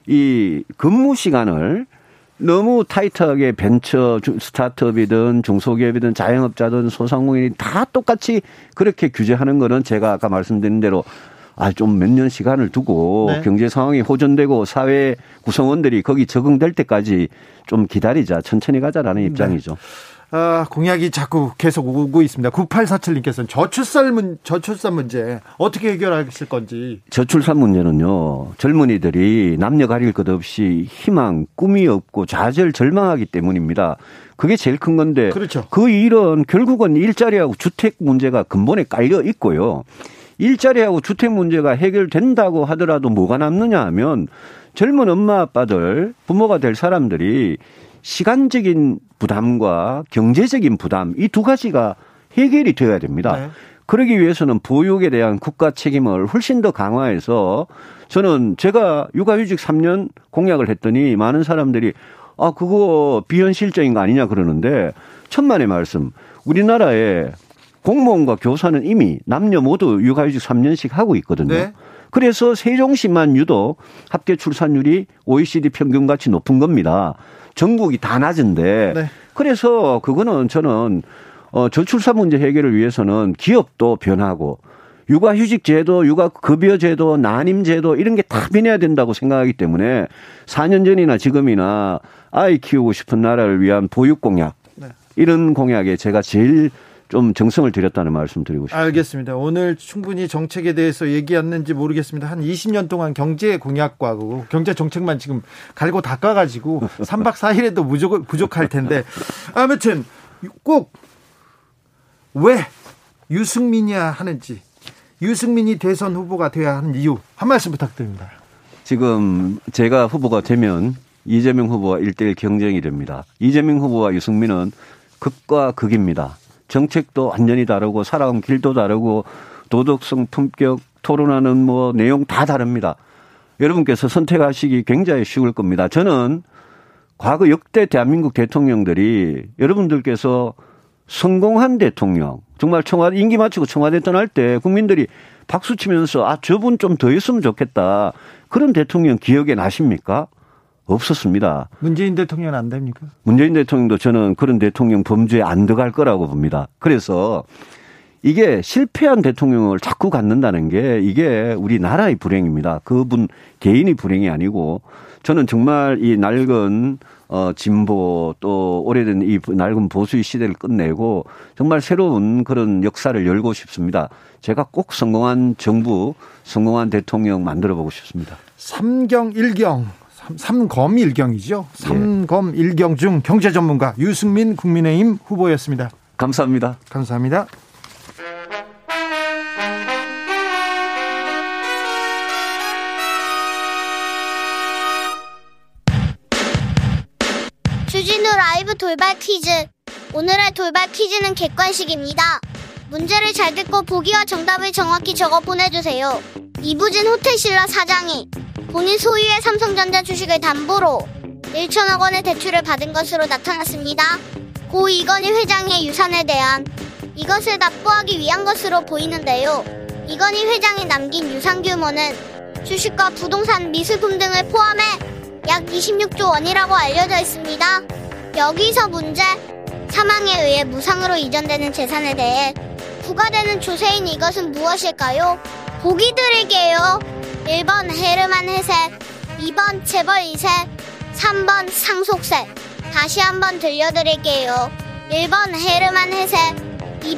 이 근무 시간을 너무 타이트하게 벤처 스타트업이든 중소기업이든 자영업자든 소상공인이 다 똑같이 그렇게 규제하는 거는 제가 아까 말씀드린 대로 좀 몇 년 시간을 두고 네. 경제 상황이 호전되고 사회 구성원들이 거기 적응될 때까지 좀 기다리자, 천천히 가자라는 입장이죠. 네. 공약이 자꾸 계속 오고 있습니다. 9847님께서는 저출산 문제 어떻게 해결하실 건지. 저출산 문제는요. 젊은이들이 남녀 가릴 것 없이 희망, 꿈이 없고 좌절, 절망하기 때문입니다. 그게 제일 큰 건데 그렇죠. 그 일은 결국은 일자리하고 주택 문제가 근본에 깔려 있고요. 일자리하고 주택 문제가 해결된다고 하더라도 뭐가 남느냐 하면 젊은 엄마 아빠들, 부모가 될 사람들이 시간적인 부담과 경제적인 부담 이 두 가지가 해결이 되어야 됩니다. 네. 그러기 위해서는 보육에 대한 국가 책임을 훨씬 더 강화해서 저는 제가 육아휴직 3년 공약을 했더니 많은 사람들이 그거 비현실적인 거 아니냐 그러는데 천만의 말씀. 우리나라에 공무원과 교사는 이미 남녀 모두 육아휴직 3년씩 하고 있거든요. 네. 그래서 세종시만 유독 합계 출산율이 OECD 평균같이 높은 겁니다. 전국이 다 낮은데 네. 그래서 그거는 저는 저출산 문제 해결을 위해서는 기업도 변하고 육아휴직 제도, 육아급여 제도, 난임 제도 이런 게 다 변해야 된다고 생각하기 때문에 4년 전이나 지금이나 아이 키우고 싶은 나라를 위한 보육 공약 네. 이런 공약에 제가 제일 좀 정성을 들였다는 말씀 드리고 싶습니다. 알겠습니다. 오늘 충분히 정책에 대해서 얘기했는지 모르겠습니다. 한 20년 동안 경제 공약과 경제 정책만 지금 갈고 닦아가지고 3박 4일에도 부족할 텐데 아무튼 꼭 왜 유승민이야 하는지 유승민이 대선 후보가 돼야 하는 이유 한 말씀 부탁드립니다. 지금 제가 후보가 되면 이재명 후보와 1대1 경쟁이 됩니다. 이재명 후보와 유승민은 극과 극입니다. 정책도 완전히 다르고 살아온 길도 다르고 도덕성, 품격, 토론하는 내용 다 다릅니다. 여러분께서 선택하시기 굉장히 쉬울 겁니다. 저는 과거 역대 대한민국 대통령들이 여러분들께서 성공한 대통령, 정말 청와대 임기 마치고 청와대 떠날 때 국민들이 박수치면서 저분 좀 더 있으면 좋겠다. 그런 대통령 기억에 나십니까? 없었습니다. 문재인 대통령은 안 됩니까? 문재인 대통령도 저는 그런 대통령 범주에 안 들어갈 거라고 봅니다. 그래서 이게 실패한 대통령을 자꾸 갖는다는 게 이게 우리 나라의 불행입니다. 그분 개인이 불행이 아니고 저는 정말 이 낡은 진보 또 오래된 이 낡은 보수의 시대를 끝내고 정말 새로운 그런 역사를 열고 싶습니다. 제가 꼭 성공한 정부, 성공한 대통령 만들어보고 싶습니다. 3경 1경. 3검 1경이죠. 3검 1경 중 경제 전문가 유승민 국민의힘 후보였습니다. 감사합니다. 감사합니다. 주진우 라이브 돌발 퀴즈. 오늘의 돌발 퀴즈는 객관식입니다. 문제를 잘 듣고 보기와 정답을 정확히 적어 보내주세요. 이부진 호텔신라 사장이 본인 소유의 삼성전자 주식을 담보로 1천억 원의 대출을 받은 것으로 나타났습니다. 고 이건희 회장의 유산에 대한 이것을 납부하기 위한 것으로 보이는데요. 이건희 회장이 남긴 유산 규모는 주식과 부동산 미수금 등을 포함해 약 26조 원이라고 알려져 있습니다. 여기서 문제, 사망에 의해 무상으로 이전되는 재산에 대해 부과되는 조세인 이것은 무엇일까요? 보기 드릴게요. 1번 헤르만 헤세, 2번 재벌 2세, 3번 상속세. 다시 한번 들려드릴게요. 1번 헤르만 헤세,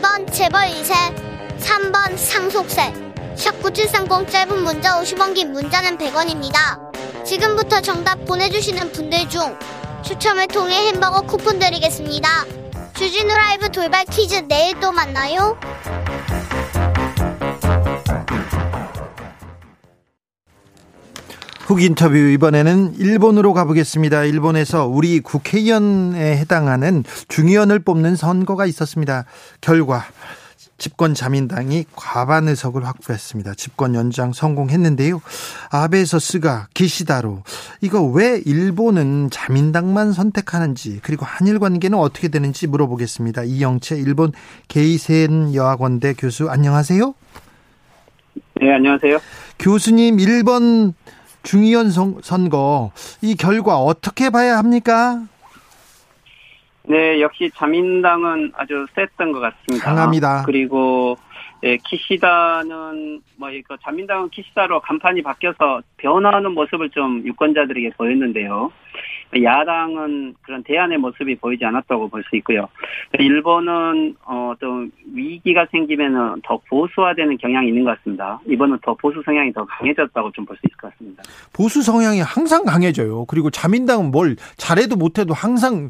2번 재벌 2세, 3번 상속세. 샵9730 짧은 문자 50원, 긴 문자는 100원입니다. 지금부터 정답 보내주시는 분들 중 추첨을 통해 햄버거 쿠폰 드리겠습니다. 주진우 라이브 돌발 퀴즈, 내일 또 만나요. 훅 인터뷰, 이번에는 일본으로 가보겠습니다. 일본에서 우리 국회의원에 해당하는 중의원을 뽑는 선거가 있었습니다. 결과 집권 자민당이 과반 의석을 확보했습니다. 집권 연장 성공했는데요. 아베에서 스가, 기시다로, 이거 왜 일본은 자민당만 선택하는지, 그리고 한일 관계는 어떻게 되는지 물어보겠습니다. 이영채 일본 게이센 여학원대 교수, 안녕하세요. 네, 안녕하세요. 교수님, 일본 중의원 선거, 이 결과 어떻게 봐야 합니까? 네, 역시 자민당은 아주 셌던 것 같습니다. 강합니다. 그리고 예, 기시다는 이거 자민당은 기시다로 간판이 바뀌어서 변화하는 모습을 좀 유권자들에게 보였는데요. 야당은 그런 대안의 모습이 보이지 않았다고 볼 수 있고요. 일본은 좀 위기가 생기면은 더 보수화되는 경향이 있는 것 같습니다. 이번은 더 보수 성향이 더 강해졌다고 좀 볼 수 있을 것 같습니다. 보수 성향이 항상 강해져요. 그리고 자민당은 뭘 잘해도 못해도 항상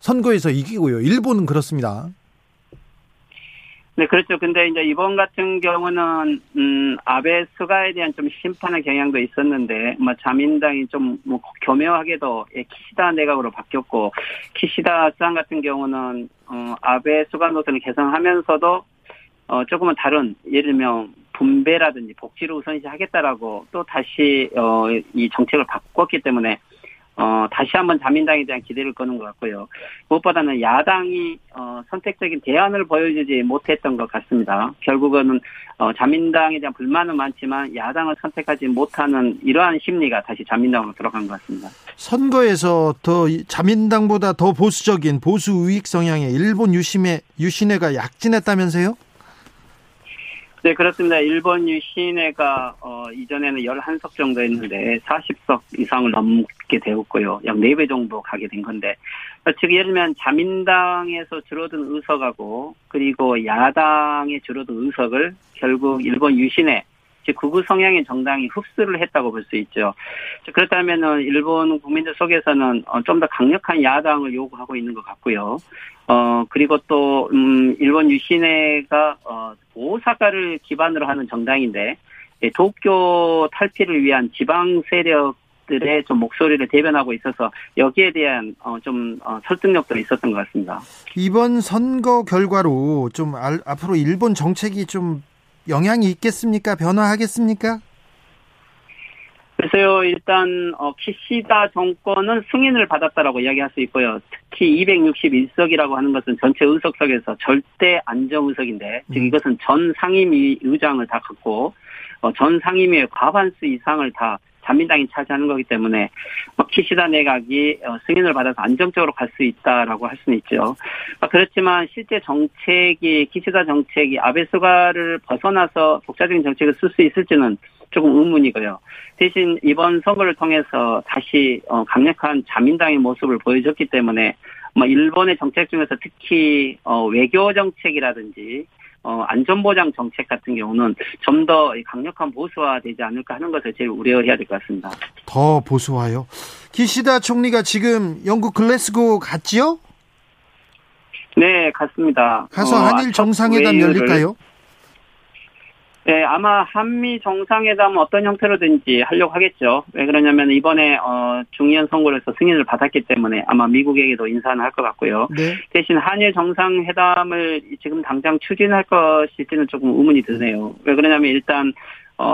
선거에서 이기고요. 일본은 그렇습니다. 네, 그렇죠. 근데 이제 이번 같은 경우는, 아베 스가에 대한 좀 심판의 경향도 있었는데, 자민당이 좀, 교묘하게도, 기시다 내각으로 바뀌었고, 기시다 상 같은 경우는, 아베 스가 노선을 개선하면서도, 조금은 다른, 예를 들면, 분배라든지 복지를 우선시 하겠다라고 또 다시, 이 정책을 바꿨기 때문에, 다시 한번 자민당에 대한 기대를 거는 것 같고요. 무엇보다는 야당이 선택적인 대안을 보여주지 못했던 것 같습니다. 결국은 자민당에 대한 불만은 많지만 야당을 선택하지 못하는 이러한 심리가 다시 자민당으로 들어간 것 같습니다. 선거에서 더 자민당보다 더 보수적인 보수 우익 성향의 일본 유신회가 약진했다면서요? 네, 그렇습니다. 일본 유신회가 이전에는 11석 정도 했는데 40석 이상을 넘게 되었고요. 약 4배 정도 가게 된 건데, 즉 예를 들면 자민당에서 줄어든 의석하고 그리고 야당에 줄어든 의석을 결국 일본 유신회, 즉 극우 성향의 정당이 흡수를 했다고 볼 수 있죠. 그렇다면은 일본 국민들 속에서는 좀 더 강력한 야당을 요구하고 있는 것 같고요. 그리고 또 일본 유신회가 오사카를 기반으로 하는 정당인데 도쿄 탈피를 위한 지방 세력들의 좀 목소리를 대변하고 있어서 여기에 대한 좀 설득력도 있었던 것 같습니다. 이번 선거 결과로 좀 앞으로 일본 정책이 좀 영향이 있겠습니까? 변화하겠습니까? 글쎄요, 일단 기시다 정권은 승인을 받았다라고 이야기할 수 있고요. 특히 261석이라고 하는 것은 전체 의석석에서 절대 안정 의석인데, 즉 이것은 전 상임위 의장을 다 갖고 전 상임위의 과반수 이상을 다 자민당이 차지하는 거기 때문에 기시다 내각이 승인을 받아서 안정적으로 갈 수 있다라고 할 수는 있죠. 그렇지만 실제 정책이, 기시다 정책이 아베 스가를 벗어나서 독자적인 정책을 쓸 수 있을지는 조금 의문이고요. 대신 이번 선거를 통해서 다시 강력한 자민당의 모습을 보여줬기 때문에 일본의 정책 중에서 특히 외교 정책이라든지 안전보장 정책 같은 경우는 좀 더 강력한 보수화되지 않을까 하는 것을 제일 우려해야 될 것 같습니다. 더 보수화요? 기시다 총리가 지금 영국 글래스고 갔지요? 네, 갔습니다. 가서 한일 정상회담 열릴까요? 네, 아마 한미 정상회담은 어떤 형태로든지 하려고 하겠죠. 왜 그러냐면 이번에 중의원 선거에서 승인을 받았기 때문에 아마 미국에게도 인사는 할 것 같고요. 네. 대신 한일 정상회담을 지금 당장 추진할 것일지는 조금 의문이 드네요. 왜 그러냐면 일단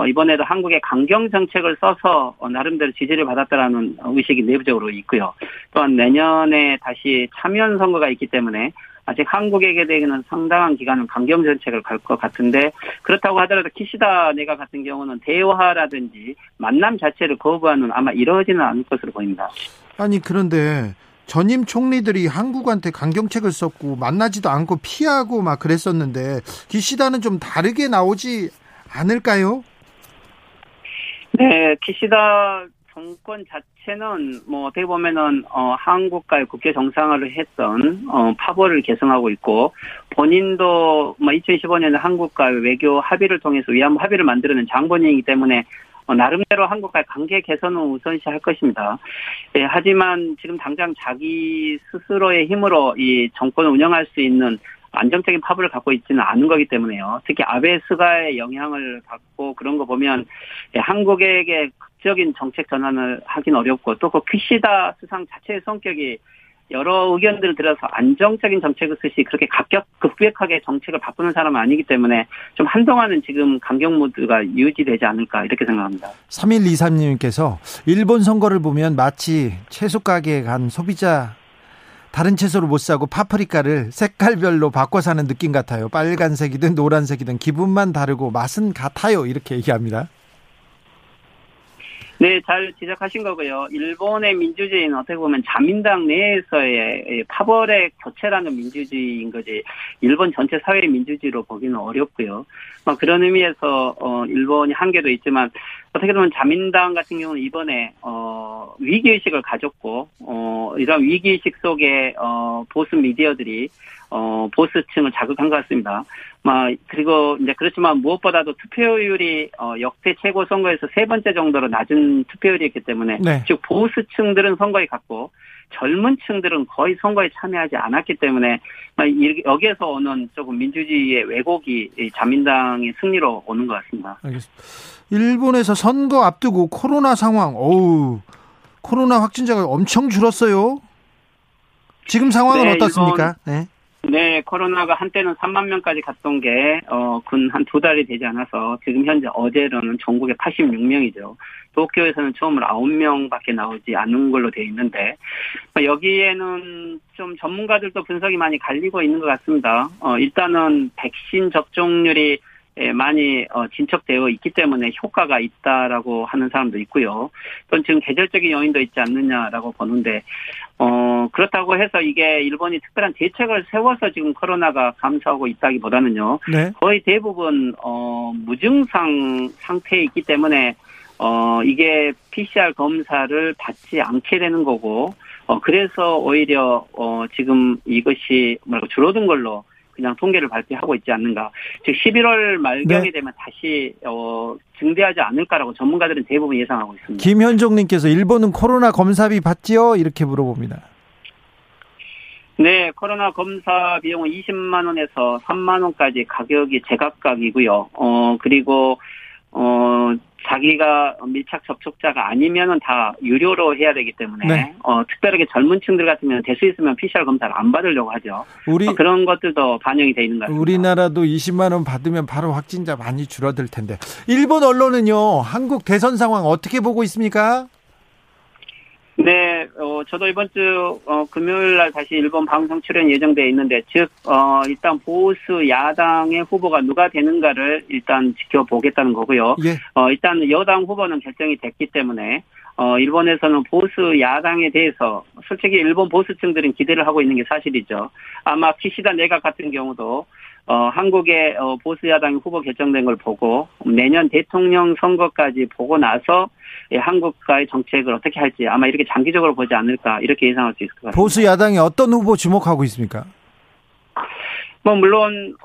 이번에도 한국의 강경 정책을 써서 나름대로 지지를 받았다라는 의식이 내부적으로 있고요. 또한 내년에 다시 참여연 선거가 있기 때문에 아직 한국에게 되기는 상당한 기간은 강경 정책을 갈 것 같은데, 그렇다고 하더라도 기시다 내각 같은 경우는 대화라든지 만남 자체를 거부하는 아마 이루어지는 않을 것으로 보입니다. 아니 그런데 전임 총리들이 한국한테 강경책을 썼고 만나지도 않고 피하고 막 그랬었는데 기시다는 좀 다르게 나오지 않을까요? 네, 기시다 정권 자체는 뭐 어떻게 보면은 한국과의 국교 정상화를 했던 파벌을 계승하고 있고, 본인도 뭐 2015년에 한국과의 외교 합의를 통해서 위안부 합의를 만들어낸 장본인이기 때문에 나름대로 한국과의 관계 개선을 우선시할 것입니다. 예, 하지만 지금 당장 자기 스스로의 힘으로 이 정권을 운영할 수 있는 안정적인 파벌을 갖고 있지는 않은 거기 때문에요. 특히 아베 스가의 영향을 받고 그런 거 보면 한국에게 극적인 정책 전환을 하긴 어렵고, 또 그 기시다 수상 자체의 성격이 여러 의견들을 들어서 안정적인 정책을 쓰시 그렇게 급격하게 정책을 바꾸는 사람은 아니기 때문에 좀 한동안은 지금 강경 모드가 유지되지 않을까 이렇게 생각합니다. 3123님께서 일본 선거를 보면 마치 채소 가게에 간 소비자 다른 채소를 못 사고 파프리카를 색깔별로 바꿔 사는 느낌 같아요. 빨간색이든 노란색이든 기분만 다르고 맛은 같아요. 이렇게 얘기합니다. 네, 잘 지적하신 거고요. 일본의 민주주의는 어떻게 보면 자민당 내에서의 파벌의 교체라는 민주주의인 거지 일본 전체 사회의 민주주의로 보기는 어렵고요. 그런 의미에서 일본이 한계도 있지만 어떻게 보면 자민당 같은 경우는 이번에 위기의식을 가졌고 이런 위기의식 속에 보수 미디어들이 보수층을 자극한 것 같습니다. 그리고 이제 그렇지만 무엇보다도 투표율이 역대 최고 선거에서 세 번째 정도로 낮은 투표율이었기 때문에, 네. 즉 보수층들은 선거에 갔고 젊은 층들은 거의 선거에 참여하지 않았기 때문에 여기에서 오는 조금 민주주의의 왜곡이 자민당의 승리로 오는 것 같습니다. 알겠습니다. 일본에서 선거 앞두고 코로나 상황, 코로나 확진자가 엄청 줄었어요. 지금 상황은 어떻습니까? 네. 네, 코로나가 한때는 3만 명까지 갔던 게 근 한 두 달이 되지 않아서 지금 현재 어제로는 전국에 86명이죠. 도쿄에서는 처음으로 9명밖에 나오지 않은 걸로 되어 있는데, 여기에는 좀 전문가들도 분석이 많이 갈리고 있는 것 같습니다. 일단은 백신 접종률이 많이 진척되어 있기 때문에 효과가 있다라고 하는 사람도 있고요. 또는 지금 계절적인 요인도 있지 않느냐라고 보는데, 그렇다고 해서 이게 일본이 특별한 대책을 세워서 지금 코로나가 감소하고 있다기보다는요. 네. 거의 대부분 무증상 상태에 있기 때문에 이게 PCR 검사를 받지 않게 되는 거고, 그래서 오히려 지금 이것이 줄어든 걸로 그냥 통계를 발표하고 있지 않는가. 즉 11월 말경이 네. 되면 다시 증대하지 않을까라고 전문가들은 대부분 예상하고 있습니다. 김현종님께서 일본은 코로나 검사비 받지요? 이렇게 물어봅니다. 네, 코로나 검사 비용은 20만 원에서 3만 원까지 가격이 제각각이고요. 그리고 자기가 밀착 접촉자가 아니면은 다 유료로 해야 되기 때문에, 네. 특별하게 젊은 층들 같으면 될 수 있으면 PCR 검사를 안 받으려고 하죠. 그런 것들도 반영이 돼 있는 것 같습니다. 우리나라도 20만 원 받으면 바로 확진자 많이 줄어들 텐데. 일본 언론은요, 한국 대선 상황 어떻게 보고 있습니까? 네, 저도 이번 주 금요일 날 다시 일본 방송 출연 예정되어 있는데, 즉 일단 보수 야당의 후보가 누가 되는가를 일단 지켜보겠다는 거고요. 예. 일단 여당 후보는 결정이 됐기 때문에 일본에서는 보수 야당에 대해서 솔직히 일본 보수층들은 기대를 하고 있는 게 사실이죠. 아마 기시다 내각 같은 경우도 한국의 보수 야당 후보 결정된 걸 보고 내년 대통령 선거까지 보고 나서 한국과의 정책을 어떻게 할지 아마 이렇게 장기적으로 보지 않을까 이렇게 예상할 수 있을 것 같습니다. 보수 야당이 어떤 후보 주목하고 있습니까? 물론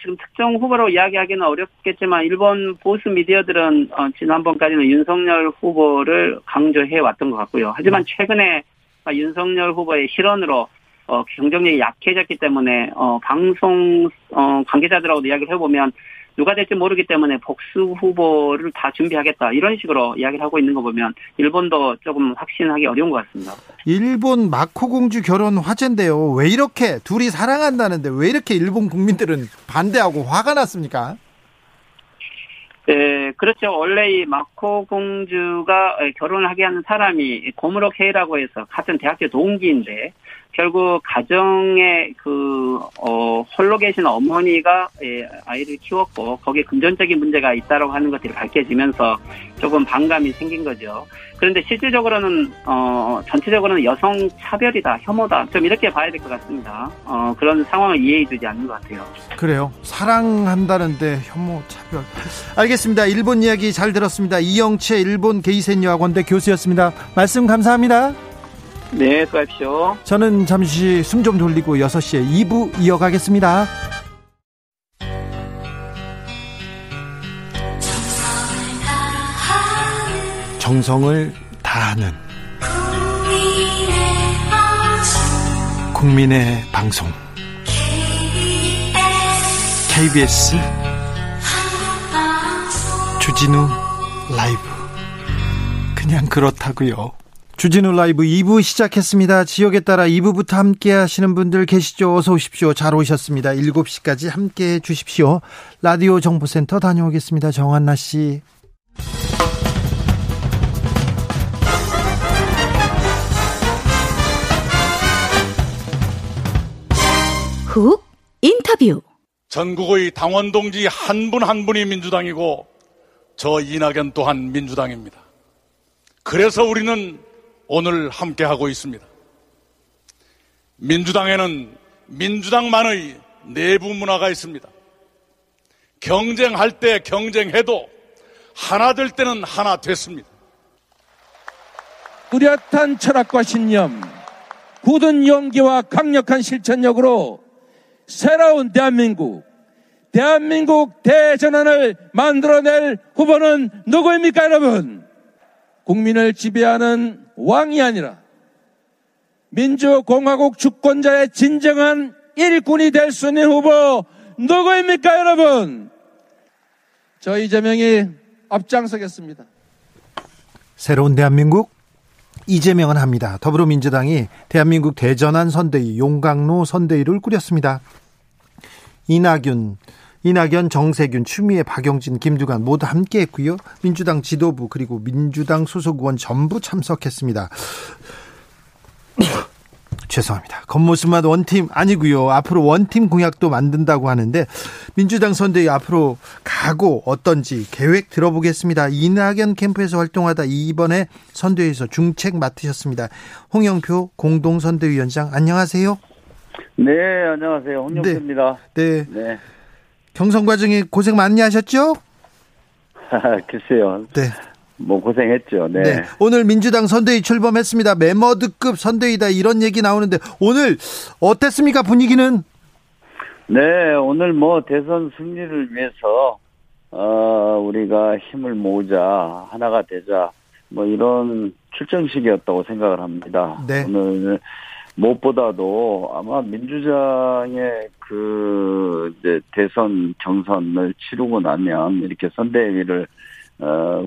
지금 특정 후보로 이야기하기는 어렵겠지만 일본 보수 미디어들은 지난번까지는 윤석열 후보를 강조해 왔던 것 같고요. 하지만 최근에 윤석열 후보의 실언으로 경쟁력이 약해졌기 때문에 방송 관계자들하고도 이야기를 해보면 누가 될지 모르기 때문에 복수 후보를 다 준비하겠다 이런 식으로 이야기를 하고 있는 거 보면 일본도 조금 확신하기 어려운 것 같습니다. 일본 마코 공주 결혼 화제인데요. 왜 이렇게 둘이 사랑한다는데 왜 이렇게 일본 국민들은 반대하고 화가 났습니까? 네, 그렇죠. 원래 이 마코 공주가 결혼을 하게 하는 사람이 고무로 케이라고 해서 같은 대학교 동기인데 결국 가정에 홀로 계신 어머니가 아이를 키웠고 거기에 금전적인 문제가 있다라고 하는 것들이 밝혀지면서 조금 반감이 생긴 거죠. 그런데 실질적으로는 전체적으로는 여성 차별이다, 혐오다 좀 이렇게 봐야 될 것 같습니다. 그런 상황을 이해해 주지 않는 것 같아요. 그래요. 사랑한다는데 혐오, 차별. 알겠습니다. 일본 이야기 잘 들었습니다. 이영채 일본 게이센 여학원대 교수였습니다. 말씀 감사합니다. 네, 수고하십시오. 저는 잠시 숨 좀 돌리고 6시에 2부 이어가겠습니다. 정성을 다하는 국민의 방송 KBS 주진우 라이브, 그냥 그렇다고요. 주진우 라이브 2부 시작했습니다. 지역에 따라 2부부터 함께 하시는 분들 계시죠? 어서 오십시오. 잘 오셨습니다. 7시까지 함께 해 주십시오. 라디오 정보센터 다녀오겠습니다. 정한나 씨. 훅 인터뷰. 전국의 당원 동지 한 분 한 분이 민주당이고 저 이낙연 또한 민주당입니다. 그래서 우리는 오늘 함께하고 있습니다. 민주당에는 민주당만의 내부 문화가 있습니다. 경쟁할 때 경쟁해도 하나 될 때는 하나 됐습니다. 뚜렷한 철학과 신념, 굳은 용기와 강력한 실천력으로 새로운 대한민국 대전환을 만들어낼 후보는 누구입니까, 여러분? 국민을 지배하는 왕이 아니라 민주공화국 주권자의 진정한 일꾼이 될 수 있는 후보 누구입니까, 여러분? 저 이재명이 앞장서겠습니다. 새로운 대한민국, 이재명은 합니다. 더불어민주당이 대한민국 대전환 선대위, 용강로 선대위를 꾸렸습니다. 이낙연, 정세균, 추미애, 박영진, 김두관 모두 함께했고요. 민주당 지도부 그리고 민주당 소속 의원 전부 참석했습니다. 죄송합니다. 겉모습만 원팀 아니고요. 앞으로 원팀 공약도 만든다고 하는데 민주당 선대위 앞으로 가고 어떤지 계획 들어보겠습니다. 이낙연 캠프에서 활동하다 이번에 선대위에서 중책 맡으셨습니다. 홍영표 공동선대위원장, 안녕하세요. 네, 안녕하세요. 홍영표입니다. 네. 경선 과정에 고생 많이 하셨죠? 글쎄요. 네. 뭐 고생했죠. 네. 오늘 민주당 선대위 출범했습니다. 메머드급 선대위다 이런 얘기 나오는데 오늘 어땠습니까, 분위기는? 네, 오늘 뭐 대선 승리를 위해서 우리가 힘을 모으자, 하나가 되자, 뭐 이런 출정식이었다고 생각을 합니다. 네. 오늘 무엇보다도 아마 민주당의 이제 대선 경선을 치르고 나면 이렇게 선대위를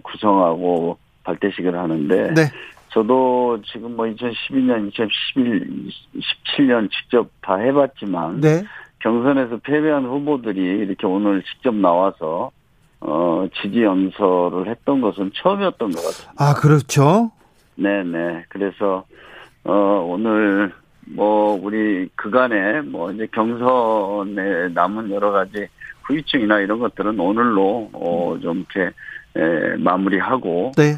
구성하고 발대식을 하는데, 네. 저도 지금 뭐 2012년, 2017년 직접 다 해봤지만, 네. 경선에서 패배한 후보들이 이렇게 오늘 직접 나와서 지지 연설을 했던 것은 처음이었던 것 같습니다. 아, 그렇죠. 네네. 그래서 오늘 뭐 우리 그간에 뭐 이제 경선에 남은 여러 가지 후유증이나 이런 것들은 오늘로 좀 이렇게 마무리하고, 네.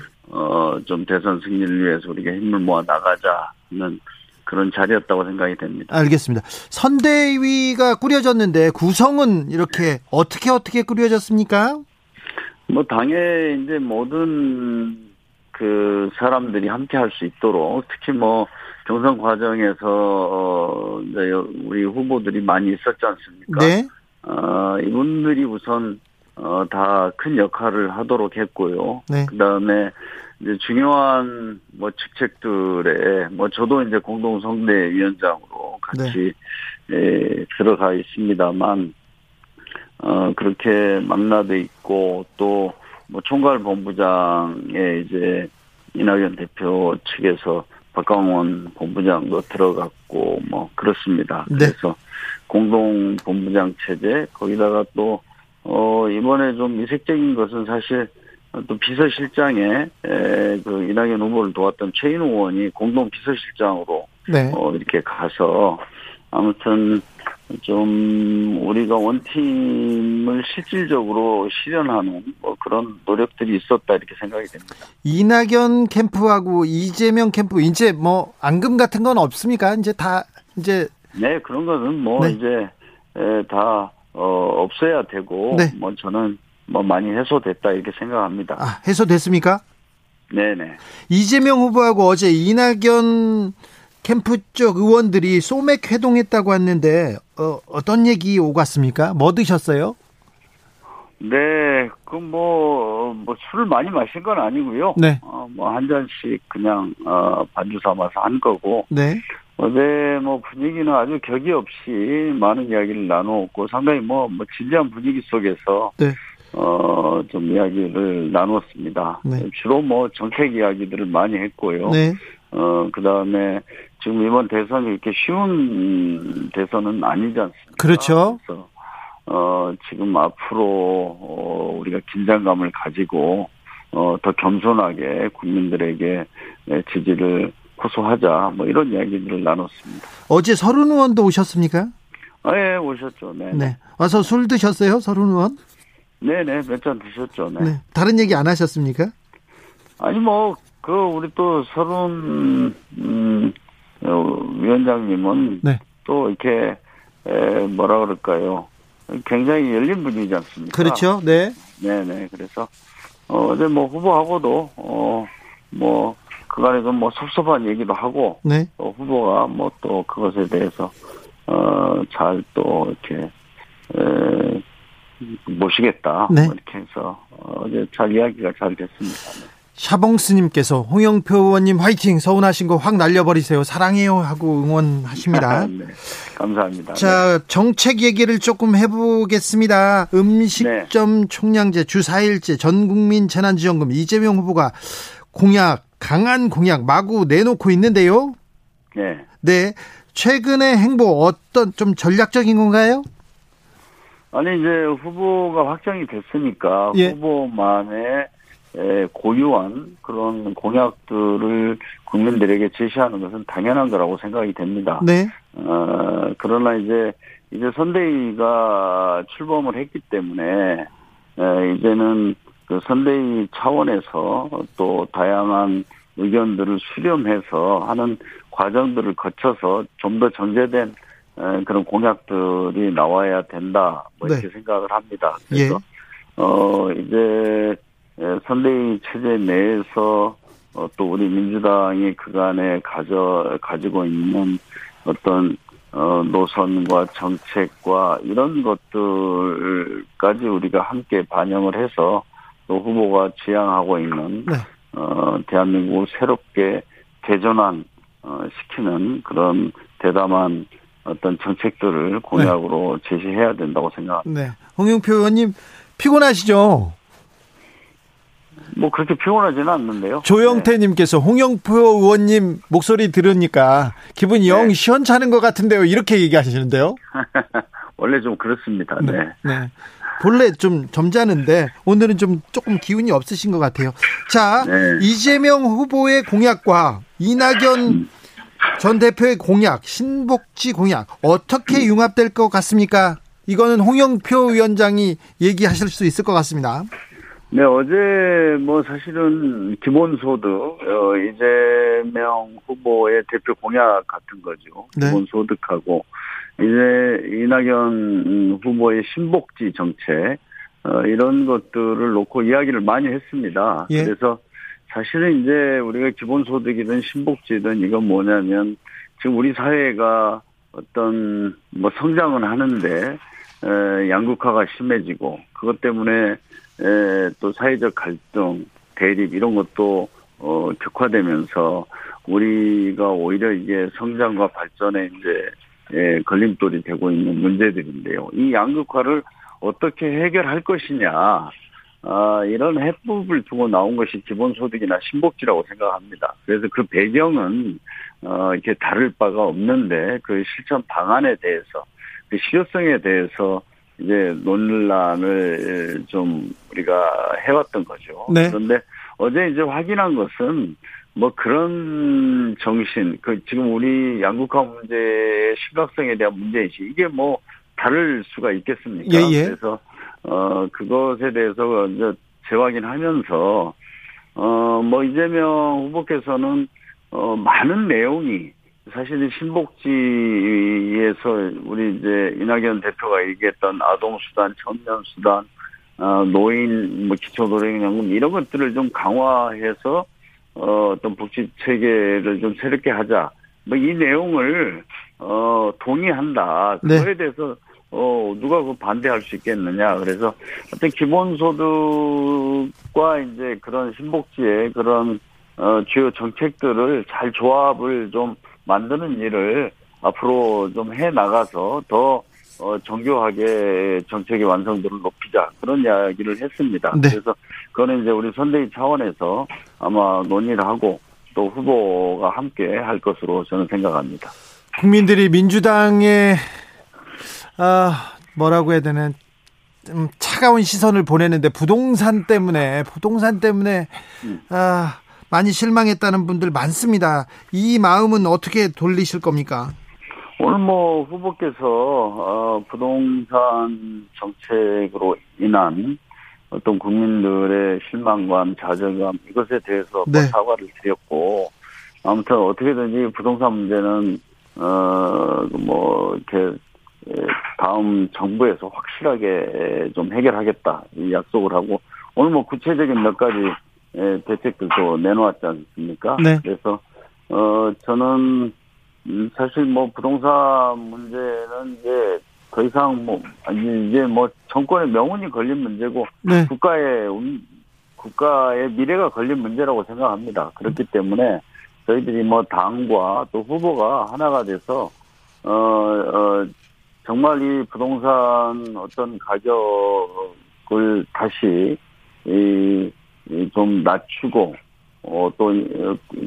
좀 대선 승리를 위해서 우리가 힘을 모아 나가자는 그런 자리였다고 생각이 됩니다. 알겠습니다. 선대위가 꾸려졌는데 구성은 이렇게 어떻게 꾸려졌습니까? 뭐 당에 이제 모든 그 사람들이 함께 할 수 있도록, 특히 뭐 경선 과정에서 이제 우리 후보들이 많이 있었지 않습니까? 네. 이분들이 우선 다 큰 역할을 하도록 했고요. 네. 그 다음에 이제 중요한 뭐 직책들에 뭐 저도 이제 공동선대위원장으로 같이, 네. 들어가 있습니다만 그렇게 만나도 있고 또 뭐 총괄본부장에 이제 이낙연 대표 측에서 박광원 본부장도 들어갔고 뭐 그렇습니다. 네. 그래서 공동본부장 체제, 거기다가 또 이번에 좀 이색적인 것은 사실 또 비서실장에 그 이낙연 후보를 도왔던 최인호 의원이 공동 비서실장으로 네. 이렇게 가서 아무튼 좀 우리가 원팀을 실질적으로 실현하는 뭐 그런 노력들이 있었다 이렇게 생각이 됩니다. 이낙연 캠프하고 이재명 캠프 이제 뭐 앙금 같은 건 없습니까? 이제 다 이제 네 그런 거는 뭐 네. 이제 다 없어야 되고 네. 뭐 저는 뭐 많이 해소됐다 이렇게 생각합니다. 아, 해소됐습니까? 네네. 이재명 후보하고 어제 이낙연 캠프 쪽 의원들이 소맥 회동했다고 했는데 어떤 얘기 오갔습니까? 뭐 드셨어요? 네, 그 뭐 술을 많이 마신 건 아니고요. 네. 뭐 한 잔씩 그냥 반주 삼아서 한 거고. 네. 어제 뭐 분위기는 아주 격이 없이 많은 이야기를 나누었고 상당히 뭐 진지한 분위기 속에서. 네. 좀 이야기를 나눴습니다. 네. 주로 뭐 정책 이야기들을 많이 했고요. 네. 그 다음에 지금 이번 대선이 이렇게 쉬운 대선은 아니지 않습니까? 그렇죠. 그래서, 지금 앞으로, 우리가 긴장감을 가지고, 더 겸손하게 국민들에게 지지를 호소하자, 뭐 이런 이야기들을 나눴습니다. 어제 서른 의원도 오셨습니까? 아, 예, 오셨죠. 네. 네. 와서 술 드셨어요, 서른 의원? 네네, 몇 잔 드셨죠. 네. 네. 다른 얘기 안 하셨습니까? 아니, 뭐, 우리 또 서른, 위원장님은 네. 또 이렇게, 뭐라 그럴까요. 굉장히 열린 분이지 않습니까? 그렇죠, 네. 네네, 그래서, 어제 뭐 후보하고도, 뭐, 그간에 좀 뭐 섭섭한 얘기도 하고, 네. 또 후보가 뭐 또 그것에 대해서, 잘 또 이렇게, 모시겠다. 네. 이렇게 해서 어제 잘 이야기가 잘 됐습니다. 네. 샤봉스님께서 홍영표 의원님 화이팅! 서운하신 거 확 날려버리세요. 사랑해요 하고 응원하십니다. 네. 감사합니다. 자, 네. 정책 얘기를 조금 해보겠습니다. 음식점 네. 총량제 주 4일제 전국민 재난지원금 이재명 후보가 공약 강한 공약 마구 내놓고 있는데요. 네. 네. 최근의 행보 어떤 좀 전략적인 건가요? 아니 이제 후보가 확정이 됐으니까 예. 후보만의 고유한 그런 공약들을 국민들에게 제시하는 것은 당연한 거라고 생각이 됩니다. 네. 그러나 이제 선대위가 출범을 했기 때문에 이제는 그 선대위 차원에서 또 다양한 의견들을 수렴해서 하는 과정들을 거쳐서 좀 더 정제된 그런 공약들이 나와야 된다, 뭐 이렇게 네. 생각을 합니다. 그래서 예. 이제 선대위 체제 내에서 또 우리 민주당이 그간에 가지고 있는 어떤 노선과 정책과 이런 것들까지 우리가 함께 반영을 해서 또 후보가 지향하고 있는 네. 대한민국을 새롭게 개전한 시키는 그런 대담한 어떤 정책들을 공약으로 네. 제시해야 된다고 생각합니다. 네. 홍영표 의원님 피곤하시죠? 뭐 그렇게 피곤하지는 않는데요. 조영태님께서 네. 홍영표 의원님 목소리 들으니까 기분이 네. 영 시원찮은 것 같은데요. 이렇게 얘기하시는데요. 원래 좀 그렇습니다. 네. 네. 네. 본래 좀 점잖은데 오늘은 좀 조금 기운이 없으신 것 같아요. 자 네. 이재명 후보의 공약과 이낙연 전 대표의 공약, 신복지 공약 어떻게 융합될 것 같습니까? 이거는 홍영표 위원장이 얘기하실 수 있을 것 같습니다. 네, 어제 뭐 사실은 기본소득 이재명 후보의 대표 공약 같은 거죠. 네. 기본소득하고 이제 이낙연 후보의 신복지 정책 이런 것들을 놓고 이야기를 많이 했습니다. 예. 그래서 사실은 이제 우리가 기본소득이든 신복지든 이건 뭐냐면 지금 우리 사회가 어떤 뭐 성장은 하는데 양극화가 심해지고 그것 때문에 또 사회적 갈등, 대립 이런 것도 격화되면서 우리가 오히려 이게 성장과 발전에 이제 걸림돌이 되고 있는 문제들인데요. 이 양극화를 어떻게 해결할 것이냐. 이런 해법을 두고 나온 것이 기본소득이나 신복지라고 생각합니다. 그래서 그 배경은, 이렇게 다를 바가 없는데, 그 실천 방안에 대해서, 그 실효성에 대해서, 이제 논란을 좀 우리가 해왔던 거죠. 네. 그런데 어제 이제 확인한 것은, 뭐 그런 정신, 그 지금 우리 양극화 문제의 심각성에 대한 문제이지 이게 뭐 다를 수가 있겠습니까? 예. 그래서 그것에 대해서 이제 재확인하면서 뭐 이재명 후보께서는 많은 내용이 사실은 신복지에서 우리 이제 이낙연 대표가 얘기했던 아동수단, 청년수단, 노인, 뭐 기초노령연금 이런 것들을 좀 강화해서 어떤 복지 체계를 좀 새롭게 하자. 뭐 이 내용을 동의한다. 그거에 대해서 누가 그 반대할 수 있겠느냐. 그래서 어떤 기본소득과 이제 그런 신복지의 그런 주요 정책들을 잘 조합을 좀 만드는 일을 앞으로 좀 해 나가서 더 정교하게 정책의 완성도를 높이자 그런 이야기를 했습니다. 네. 그래서 그거는 이제 우리 선대위 차원에서 아마 논의를 하고 또 후보가 함께 할 것으로 저는 생각합니다. 국민들이 민주당에 뭐라고 해야 되나 차가운 시선을 보내는데 부동산 때문에 많이 실망했다는 분들 많습니다. 이 마음은 어떻게 돌리실 겁니까? 오늘 뭐 후보께서 부동산 정책으로 인한 어떤 국민들의 실망감, 좌절감 이것에 대해서 네. 사과를 드렸고 아무튼 어떻게든지 부동산 문제는 뭐 이렇게 다음 정부에서 확실하게 좀 해결하겠다 이 약속을 하고 오늘 뭐 구체적인 몇 가지 대책들도 내놓았지 않습니까? 네. 그래서 저는 사실 뭐 부동산 문제는 이제 더 이상 뭐 아니 이제 뭐 정권의 명운이 걸린 문제고 네. 국가의 미래가 걸린 문제라고 생각합니다. 그렇기 때문에 저희들이 뭐 당과 또 후보가 하나가 돼서 정말 이 부동산 어떤 가격을 다시 좀 낮추고 또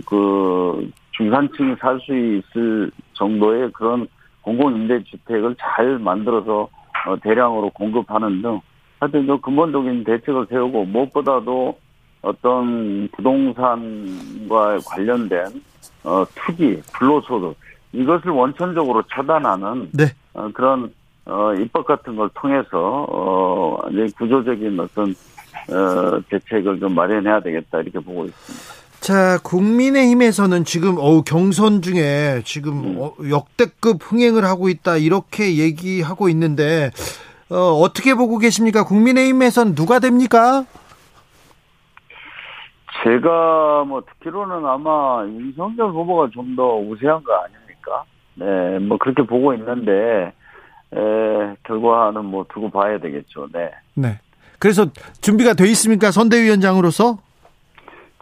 그 중산층이 살 수 있을 정도의 그런 공공임대주택을 잘 만들어서 대량으로 공급하는 등 하여튼 좀 근본적인 대책을 세우고 무엇보다도 어떤 부동산과 관련된 투기, 불로소득 이것을 원천적으로 차단하는 네. 그런 입법 같은 걸 통해서 구조적인 어떤 대책을 좀 마련해야 되겠다 이렇게 보고 있습니다. 자, 국민의힘에서는 지금 경선 중에 지금 역대급 흥행을 하고 있다 이렇게 얘기하고 있는데 어떻게 보고 계십니까? 국민의힘에서는 누가 됩니까? 제가 뭐 듣기로는 아마 윤석열 후보가 좀 더 우세한 거 아닙니까? 네, 뭐 그렇게 보고 있는데 결과는 뭐 두고 봐야 되겠죠. 네. 네. 그래서 준비가 돼 있습니까? 선대위원장으로서?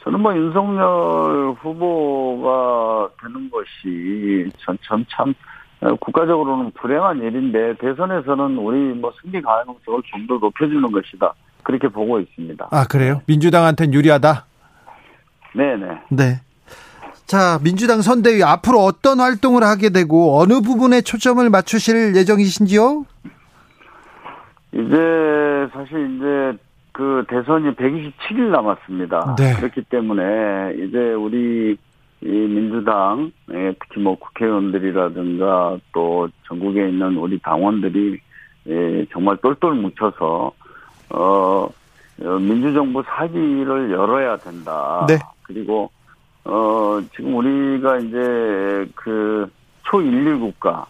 저는 뭐 윤석열 후보가 되는 것이 참 국가적으로는 불행한 일인데 대선에서는 우리 뭐 승리 가능성을 좀 더 높여주는 것이다. 그렇게 보고 있습니다. 아, 그래요? 민주당한테는 유리하다? 네네. 네. 자, 민주당 선대위 앞으로 어떤 활동을 하게 되고 어느 부분에 초점을 맞추실 예정이신지요? 이제 사실 이제 그 대선이 127일 남았습니다. 네. 그렇기 때문에 이제 우리 이 민주당 특히 뭐 국회의원들이라든가 또 전국에 있는 우리 당원들이 정말 똘똘 뭉쳐서 민주정부 사기를 열어야 된다. 네. 그리고 지금 우리가 이제 그 초119 국가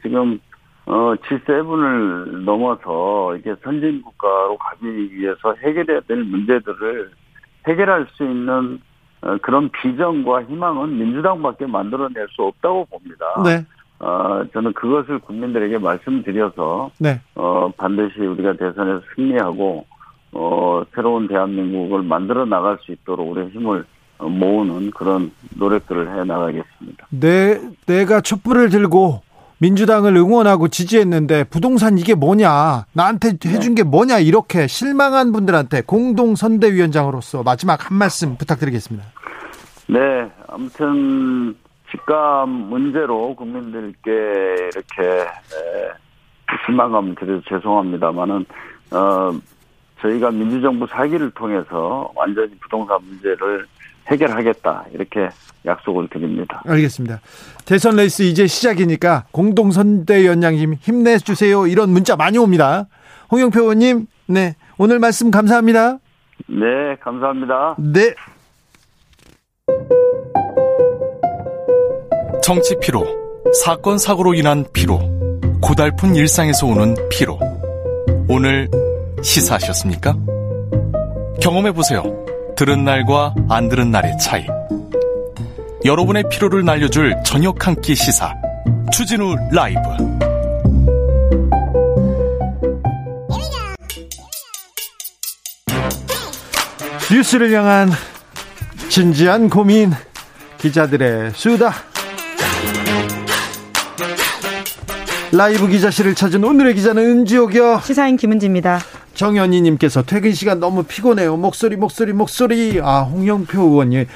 지금 G7을 넘어서 이렇게 선진 국가로 가기 위해서 해결해야 될 문제들을 해결할 수 있는 그런 비전과 희망은 민주당밖에 만들어낼 수 없다고 봅니다. 네. 저는 그것을 국민들에게 말씀드려서 네. 반드시 우리가 대선에서 승리하고 새로운 대한민국을 만들어 나갈 수 있도록 우리의 힘을 모으는 그런 노력들을 해 나가겠습니다. 내가 촛불을 들고 민주당을 응원하고 지지했는데 부동산 이게 뭐냐 나한테 해준 게 뭐냐 이렇게 실망한 분들한테 공동선대위원장으로서 마지막 한 말씀 부탁드리겠습니다. 네, 아무튼 집값 문제로 국민들께 이렇게 실망감 드려서 죄송합니다만은 저희가 민주정부 사기를 통해서 완전히 부동산 문제를 해결하겠다 이렇게 약속을 드립니다. 알겠습니다. 대선 레이스 이제 시작이니까 공동선대 연장님 힘내주세요. 이런 문자 많이 옵니다. 홍영표 의원님, 네, 오늘 말씀 감사합니다. 네, 감사합니다. 네. 정치 피로, 사건 사고로 인한 피로, 고달픈 일상에서 오는 피로. 오늘 시사하셨습니까? 경험해보세요. 들은 날과 안 들은 날의 차이. 여러분의 피로를 날려줄 저녁 한 끼 시사 주진우 라이브. 뉴스를 향한 진지한 고민, 기자들의 수다. 라이브 기자실을 찾은 오늘의 기자는 은지옥이요, 시사인 김은지입니다. 정연희님께서 퇴근 시간 너무 피곤해요. 목소리. 아, 홍영표 의원이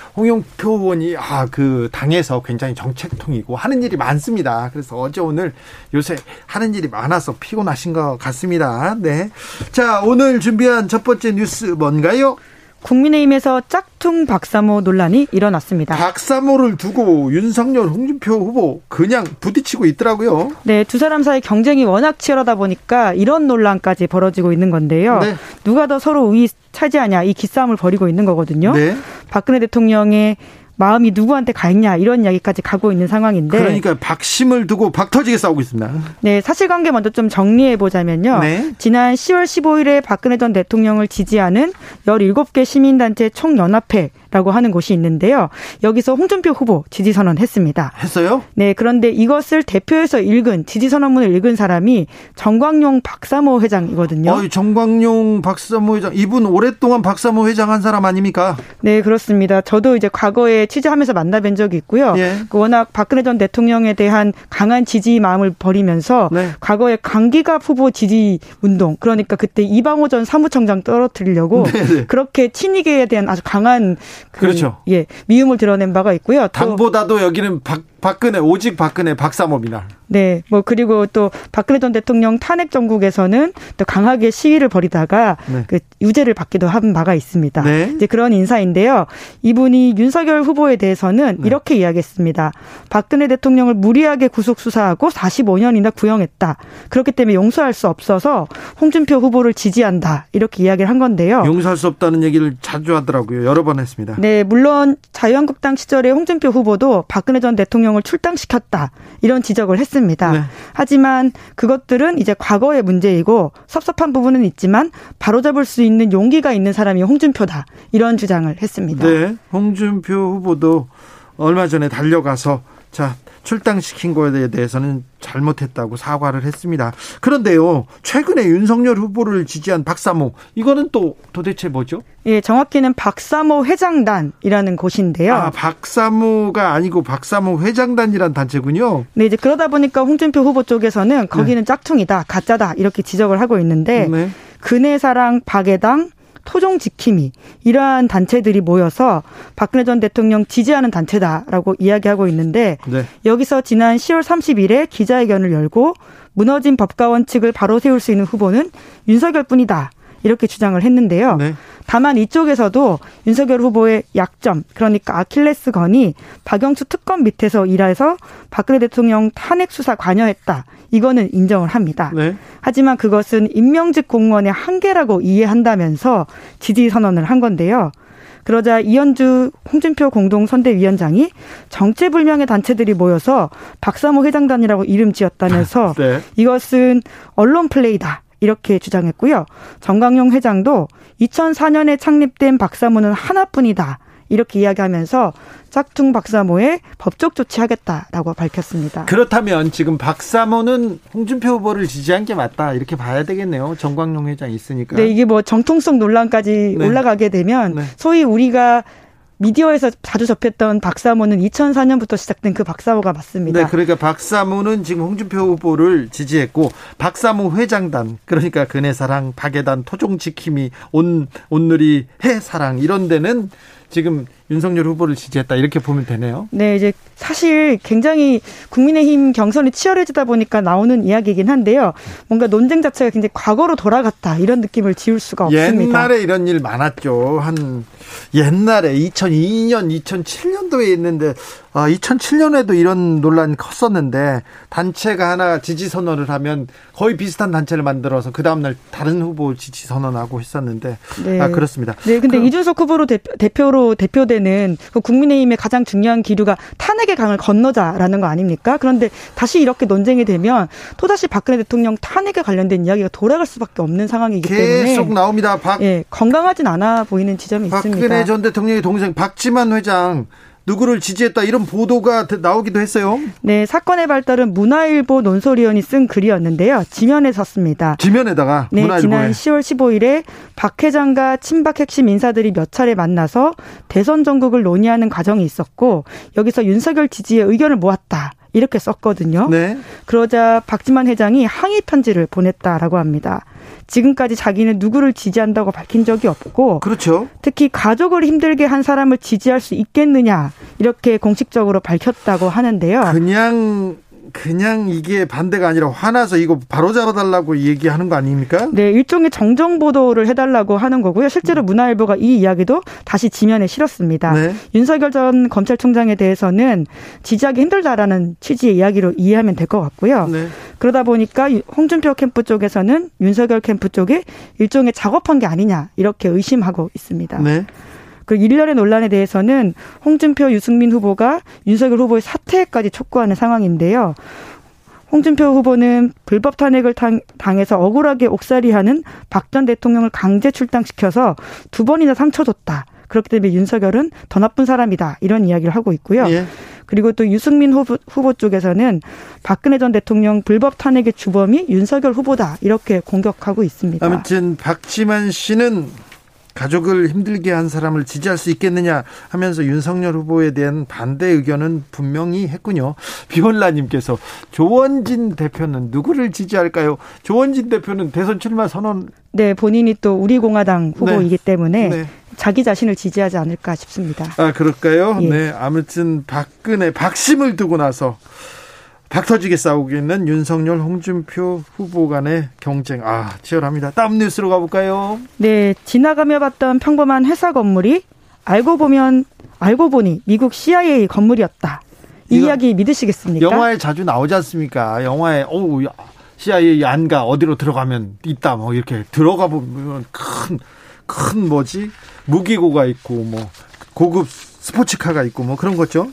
그 당에서 굉장히 정책통이고 하는 일이 많습니다. 그래서 어제 오늘 요새 하는 일이 많아서 피곤하신 것 같습니다. 네, 자, 오늘 준비한 첫 번째 뉴스 뭔가요? 국민의힘에서 짝퉁 박사모 논란이 일어났습니다. 박사모를 두고 윤석열, 홍준표 후보 그냥 부딪히고 있더라고요. 네, 두 사람 사이 경쟁이 워낙 치열하다 보니까 이런 논란까지 벌어지고 있는 건데요. 네. 누가 더 서로 우위 차지하냐, 이 기싸움을 벌이고 있는 거거든요. 네. 박근혜 대통령의 마음이 누구한테 가 있냐, 이런 이야기까지 가고 있는 상황인데. 그러니까 박심을 두고 박터지게 싸우고 있습니다. 네, 사실관계 먼저 좀 정리해보자면요. 네. 지난 10월 15일에 박근혜 전 대통령을 지지하는 17개 시민단체 총연합회라고 하는 곳이 있는데요. 여기서 홍준표 후보 지지선언 했습니다. 했어요? 네, 그런데 이것을 대표해서 읽은, 지지선언문을 읽은 사람이 정광용 박사모 회장이거든요. 정광용 박사모 회장, 이분 오랫동안 박사모 회장 한 사람 아닙니까? 네, 그렇습니다. 저도 이제 과거에 취재하면서 만나뵌 적이 있고요. 예. 워낙 박근혜 전 대통령에 대한 강한 지지 마음을 버리면서, 네, 과거에 강기갑 후보 지지 운동, 그러니까 그때 이방호 전 사무총장 떨어뜨리려고, 네네, 그렇게 친이계에 대한 아주 강한 그렇죠, 예, 미움을 드러낸 바가 있고요. 당보다도 여기는 박근혜, 오직 박근혜 박사모입니다. 네, 뭐 그리고 또 박근혜 전 대통령 탄핵 정국에서는 또 강하게 시위를 벌이다가, 네, 그 유죄를 받기도 한 바가 있습니다. 네. 이제 그런 인사인데요. 이분이 윤석열 후보에 대해서는, 네, 이렇게 이야기했습니다. 박근혜 대통령을 무리하게 구속 수사하고 45년이나 구형했다. 그렇기 때문에 용서할 수 없어서 홍준표 후보를 지지한다. 이렇게 이야기를 한 건데요. 용서할 수 없다는 얘기를 자주 하더라고요. 여러 번 했습니다. 네, 물론 자유한국당 시절에 홍준표 후보도 박근혜 전 대통령 출당시켰다, 이런 지적을 했습니다. 네. 하지만 그것들은 이제 과거의 문제이고 섭섭한 부분은 있지만 바로잡을 수 있는 용기가 있는 사람이 홍준표다, 이런 주장을 했습니다. 네, 홍준표 후보도 얼마 전에 달려가서 출당시킨 거에 대해서는 잘못했다고 사과를 했습니다. 그런데요, 최근에 윤석열 후보를 지지한 박사모, 이거는 또 도대체 뭐죠? 예, 정확히는 박사모 회장단이라는 곳인데요. 아, 박사모가 아니고 박사모 회장단이란 단체군요. 네, 이제 그러다 보니까 홍준표 후보 쪽에서는 거기는, 네, 짝퉁이다, 가짜다, 이렇게 지적을 하고 있는데, 네, 근혜사랑, 박애당, 토종지킴이, 이러한 단체들이 모여서 박근혜 전 대통령 지지하는 단체다라고 이야기하고 있는데, 네, 여기서 지난 10월 30일에 기자회견을 열고 무너진 법과 원칙을 바로 세울 수 있는 후보는 윤석열뿐이다, 이렇게 주장을 했는데요. 네. 다만 이쪽에서도 윤석열 후보의 약점, 그러니까 아킬레스건이 박영수 특검 밑에서 일해서 박근혜 대통령 탄핵 수사 관여했다, 이거는 인정을 합니다. 네. 하지만 그것은 임명직 공무원의 한계라고 이해한다면서 지지 선언을 한 건데요. 그러자 이현주 홍준표 공동선대위원장이 정체불명의 단체들이 모여서 박사모 회장단이라고 이름 지었다면서, 네, 이것은 언론 플레이다, 이렇게 주장했고요. 정광용 회장도 2004년에 창립된 박사모는 하나뿐이다, 이렇게 이야기하면서 짝퉁 박사모에 법적 조치하겠다라고 밝혔습니다. 그렇다면 지금 박사모는 홍준표 후보를 지지한 게 맞다, 이렇게 봐야 되겠네요. 정광용 회장이 있으니까. 네, 이게 뭐 정통성 논란까지, 네, 올라가게 되면, 네, 소위 우리가 미디어에서 자주 접했던 박사모는 2004년부터 시작된 그 박사모가 맞습니다. 네, 그러니까 박사모는 지금 홍준표 후보를 지지했고, 박사모 회장단, 그러니까 근혜사랑, 박애단, 토종지킴이, 온누리, 해사랑 이런 데는 지금 윤석열 후보를 지지했다 이렇게 보면 되네요. 네, 이제 사실 굉장히 국민의힘 경선이 치열해지다 보니까 나오는 이야기이긴 한데요. 뭔가 논쟁 자체가 굉장히 과거로 돌아갔다 이런 느낌을 지울 수가 없습니다. 옛날에 이런 일 많았죠. 한 옛날에 2002년, 2007년도에 있는데 2007년에도 이런 논란이 컸었는데 단체가 하나 지지 선언을 하면 거의 비슷한 단체를 만들어서 그 다음날 다른 후보 지지 선언하고 했었는데 네. 아, 그렇습니다. 네, 근데 이준석 후보로 대표로 대표되는 국민의힘의 가장 중요한 기류가 탄핵의 강을 건너자라는 거 아닙니까? 그런데 다시 이렇게 논쟁이 되면 또다시 박근혜 대통령 탄핵에 관련된 이야기가 돌아갈 수밖에 없는 상황이기 때문에 계속 나옵니다. 예, 건강하진 않아 보이는 지점이 있습니다. 박근혜 전 대통령의 동생 박지만 회장 누구를 지지했다 이런 보도가 나오기도 했어요. 네, 사건의 발달은 문화일보 논설위원이 쓴 글이었는데요. 지면에 섰습니다. 지면에다가 네, 문화일보에. 지난 10월 15일에 박 회장과 친박 핵심 인사들이 몇 차례 만나서 대선 전국을 논의하는 과정이 있었고 여기서 윤석열 지지에 의견을 모았다. 이렇게 썼거든요. 네. 그러자 박지만 회장이 항의 편지를 보냈다라고 합니다. 지금까지 자기는 누구를 지지한다고 밝힌 적이 없고 그렇죠. 특히 가족을 힘들게 한 사람을 지지할 수 있겠느냐 이렇게 공식적으로 밝혔다고 하는데요. 그냥 이게 반대가 아니라 화나서 이거 바로잡아달라고 얘기하는 거 아닙니까? 네, 일종의 정정보도를 해달라고 하는 거고요. 실제로 문화일보가 이 이야기도 다시 지면에 실었습니다. 네. 윤석열 전 검찰총장에 대해서는 지지하기 힘들다라는 취지의 이야기로 이해하면 될 것 같고요. 네. 그러다 보니까 홍준표 캠프 쪽에서는 윤석열 캠프 쪽에 일종의 작업한 게 아니냐 이렇게 의심하고 있습니다. 네. 그리고 일련의 논란에 대해서는 홍준표, 유승민 후보가 윤석열 후보의 사퇴까지 촉구하는 상황인데요. 홍준표 후보는 불법 탄핵을 당해서 억울하게 옥살이하는 박 전 대통령을 강제 출당시켜서 2번이나 상처줬다. 그렇기 때문에 윤석열은 더 나쁜 사람이다. 이런 이야기를 하고 있고요. 예. 그리고 또 유승민 후보 쪽에서는 박근혜 전 대통령 불법 탄핵의 주범이 윤석열 후보다. 이렇게 공격하고 있습니다. 아무튼 박지만 씨는 가족을 힘들게 한 사람을 지지할 수 있겠느냐 하면서 윤석열 후보에 대한 반대 의견은 분명히 했군요. 비올라님께서 조원진 대표는 누구를 지지할까요? 조원진 대표는 대선 출마 선언. 네, 본인이 또 우리공화당 후보이기 네. 때문에 네. 자기 자신을 지지하지 않을까 싶습니다. 아, 그럴까요? 예. 네, 아무튼 박근혜, 박심을 두고 나서 박터지게 싸우기는 윤석열, 홍준표 후보 간의 경쟁. 아, 치열합니다. 다음 뉴스로 가볼까요? 네, 지나가며 봤던 평범한 회사 건물이 알고 보니 미국 CIA 건물이었다. 이 이야기 믿으시겠습니까? 영화에 자주 나오지 않습니까? 영화에 CIA 안가 어디로 들어가면 있다. 뭐 이렇게 들어가 보면 큰 뭐지? 무기고가 있고 뭐 고급 스포츠카가 있고 뭐 그런 거죠.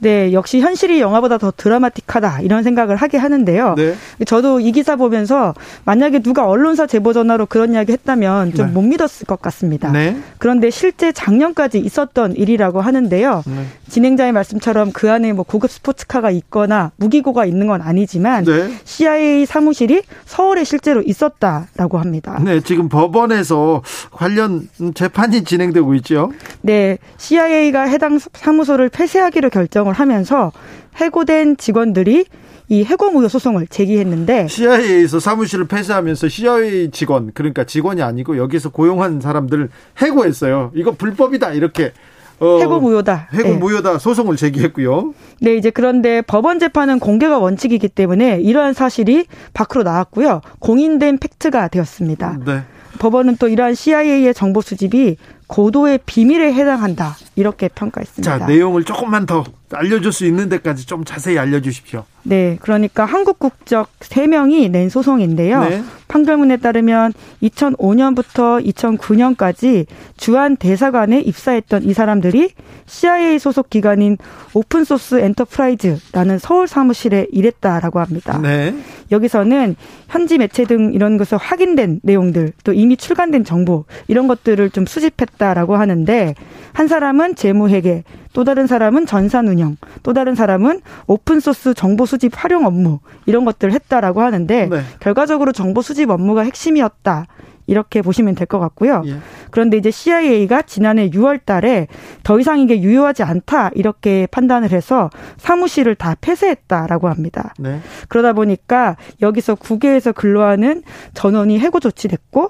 네, 역시 현실이 영화보다 더 드라마틱하다 이런 생각을 하게 하는데요. 네. 저도 이 기사 보면서 만약에 누가 언론사 제보 전화로 그런 이야기 했다면 좀 못 믿었을 것 같습니다. 네. 그런데 실제 작년까지 있었던 일이라고 하는데요. 네. 진행자의 말씀처럼 그 안에 뭐 고급 스포츠카가 있거나 무기고가 있는 건 아니지만 네. CIA 사무실이 서울에 실제로 있었다라고 합니다. 네, 지금 법원에서 관련 재판이 진행되고 있죠. 네, CIA가 해당 사무소를 폐쇄하기로 결정을 하면서 해고된 직원들이 이 해고무효 소송을 제기했는데 CIA에서 사무실을 폐쇄하면서 CIA 직원, 그러니까 직원이 아니고 여기서 고용한 사람들을 해고했어요. 이거 불법이다 이렇게 해고무효다. 해고무효다 네. 소송을 제기했고요. 네, 이제 그런데 법원 재판은 공개가 원칙이기 때문에 이러한 사실이 밖으로 나왔고요. 공인된 팩트가 되었습니다. 네. 법원은 또 이러한 CIA의 정보 수집이 고도의 비밀에 해당한다. 이렇게 평가했습니다. 자, 내용을 조금만 더 알려줄 수 있는 데까지 좀 자세히 알려주십시오. 네, 그러니까 한국 국적 3명이 낸 소송인데요. 네. 판결문에 따르면 2005년부터 2009년까지 주한 대사관에 입사했던 이 사람들이 CIA 소속 기관인 오픈소스 엔터프라이즈라는 서울 사무실에 일했다라고 합니다. 네. 여기서는 현지 매체 등 이런 것에서 확인된 내용들, 또 이미 출간된 정보 이런 것들을 좀 수집했다라고 하는데 한 사람은 재무회계, 또 다른 사람은 전산 운영, 또 다른 사람은 오픈소스 정보 수집 활용 업무 이런 것들을 했다라고 하는데 네. 결과적으로 정보 수집 업무가 핵심이었다. 이렇게 보시면 될 것 같고요. 예. 그런데 이제 CIA가 지난해 6월 달에 더 이상 이게 유효하지 않다 이렇게 판단을 해서 사무실을 다 폐쇄했다라고 합니다. 네. 그러다 보니까 여기서 국외에서 근로하는 전원이 해고 조치됐고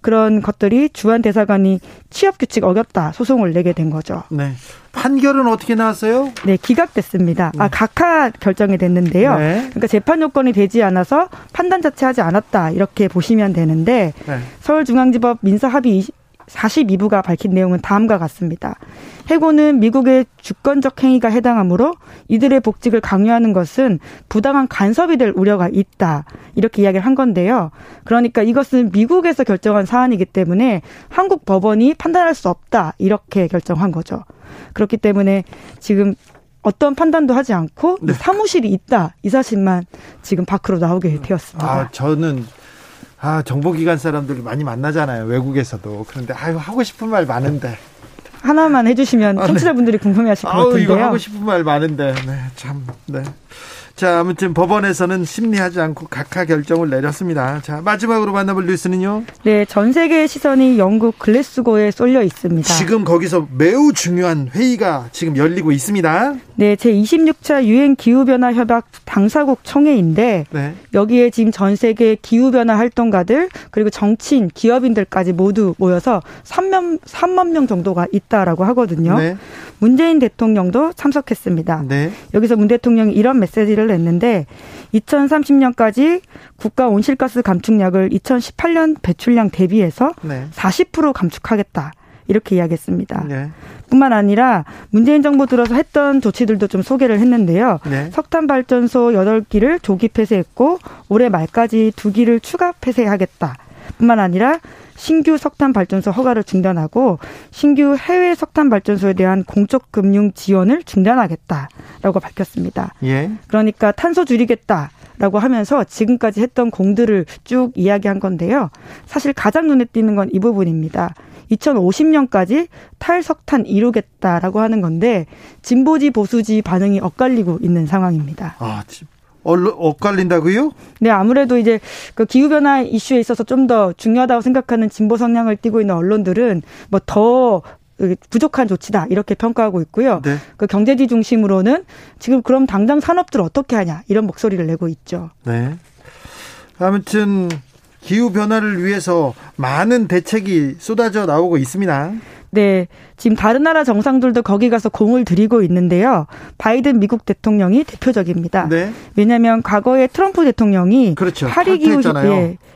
그런 것들이 주한 대사관이 취업 규칙 어겼다 소송을 내게 된 거죠. 네. 판결은 어떻게 나왔어요? 네, 기각됐습니다. 네. 각하 결정이 됐는데요. 네. 그러니까 재판 요건이 되지 않아서 판단 자체 하지 않았다 이렇게 보시면 되는데 네. 서울중앙지법 민사합의 42부가 밝힌 내용은 다음과 같습니다. 해고는 미국의 주권적 행위가 해당하므로 이들의 복직을 강요하는 것은 부당한 간섭이 될 우려가 있다. 이렇게 이야기를 한 건데요. 그러니까 이것은 미국에서 결정한 사안이기 때문에 한국 법원이 판단할 수 없다. 이렇게 결정한 거죠. 그렇기 때문에 지금 어떤 판단도 하지 않고 네. 사무실이 있다. 이 사실만 지금 밖으로 나오게 되었습니다. 저는... 정보기관 사람들 많이 만나잖아요. 외국에서도. 그런데 하고 싶은 말 많은데. 하나만 해주시면 청취자분들이 네. 궁금해하실 것 같은데요. 이거 하고 싶은 말 많은데. 네, 참. 네. 자, 아무튼 법원에서는 심리하지 않고 각하 결정을 내렸습니다. 자, 마지막으로 만나볼 뉴스는요? 네, 전 세계의 시선이 영국 글래스고에 쏠려 있습니다. 지금 거기서 매우 중요한 회의가 지금 열리고 있습니다. 네, 제26차 유엔 기후변화 협약 당사국 총회인데 네. 여기에 지금 전 세계 기후변화 활동가들 그리고 정치인, 기업인들까지 모두 모여서 3만 명 정도가 있다라고 하거든요. 네. 문재인 대통령도 참석했습니다. 네. 여기서 문 대통령이 이런 메시지를 냈는데 2030년까지 국가 온실가스 감축량을 2018년 배출량 대비해서 네. 40% 감축하겠다. 이렇게 이야기했습니다. 네. 뿐만 아니라 문재인 정부 들어서 했던 조치들도 좀 소개를 했는데요. 네. 석탄발전소 8기를 조기 폐쇄했고 올해 말까지 2기를 추가 폐쇄하겠다. 뿐만 아니라 신규 석탄발전소 허가를 중단하고 신규 해외 석탄발전소에 대한 공적금융 지원을 중단하겠다라고 밝혔습니다. 예. 그러니까 탄소 줄이겠다라고 하면서 지금까지 했던 공들을 쭉 이야기한 건데요. 사실 가장 눈에 띄는 건 이 부분입니다. 2050년까지 탈석탄 이루겠다라고 하는 건데 진보지 보수지 반응이 엇갈리고 있는 상황입니다. 엇갈린다고요? 네, 아무래도 이제 그 기후변화 이슈에 있어서 좀 더 중요하다고 생각하는 진보 성향을 띠고 있는 언론들은 뭐 더 부족한 조치다 이렇게 평가하고 있고요. 네. 그 경제지 중심으로는 지금 그럼 당장 산업들 어떻게 하냐 이런 목소리를 내고 있죠. 네. 아무튼 기후변화를 위해서 많은 대책이 쏟아져 나오고 있습니다. 네, 지금 다른 나라 정상들도 거기 가서 공을 들이고 있는데요. 바이든 미국 대통령이 대표적입니다. 네. 왜냐하면 과거에 트럼프 대통령이 그렇죠. 파리 기후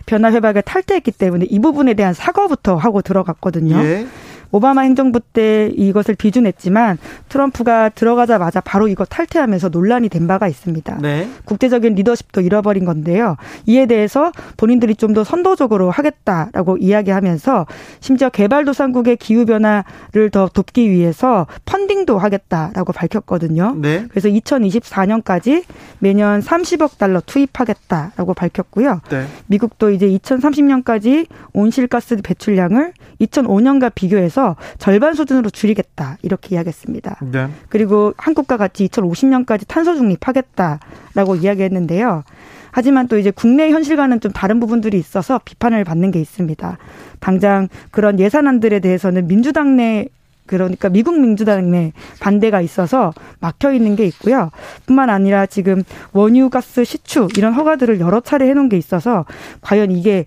변화 협약을 탈퇴했기 때문에 이 부분에 대한 사과부터 하고 들어갔거든요. 예. 오바마 행정부 때 이것을 비준했지만 트럼프가 들어가자마자 바로 이거 탈퇴하면서 논란이 된 바가 있습니다. 네. 국제적인 리더십도 잃어버린 건데요. 이에 대해서 본인들이 좀 더 선도적으로 하겠다라고 이야기하면서 심지어 개발도상국의 기후변화를 더 돕기 위해서 펀딩도 하겠다라고 밝혔거든요. 네. 그래서 2024년까지 매년 30억 달러 투입하겠다라고 밝혔고요. 네. 미국도 이제 2030년까지 온실가스 배출량을 2005년과 비교해서 절반 수준으로 줄이겠다 이렇게 이야기했습니다. 네. 그리고 한국과 같이 2050년까지 탄소 중립하겠다라고 이야기했는데요. 하지만 또 이제 국내 현실과는 좀 다른 부분들이 있어서 비판을 받는 게 있습니다. 당장 그런 예산안들에 대해서는 민주당 내 그러니까 미국 민주당 내 반대가 있어서 막혀 있는 게 있고요. 뿐만 아니라 지금 원유, 가스, 시추 이런 허가들을 여러 차례 해놓은 게 있어서 과연 이게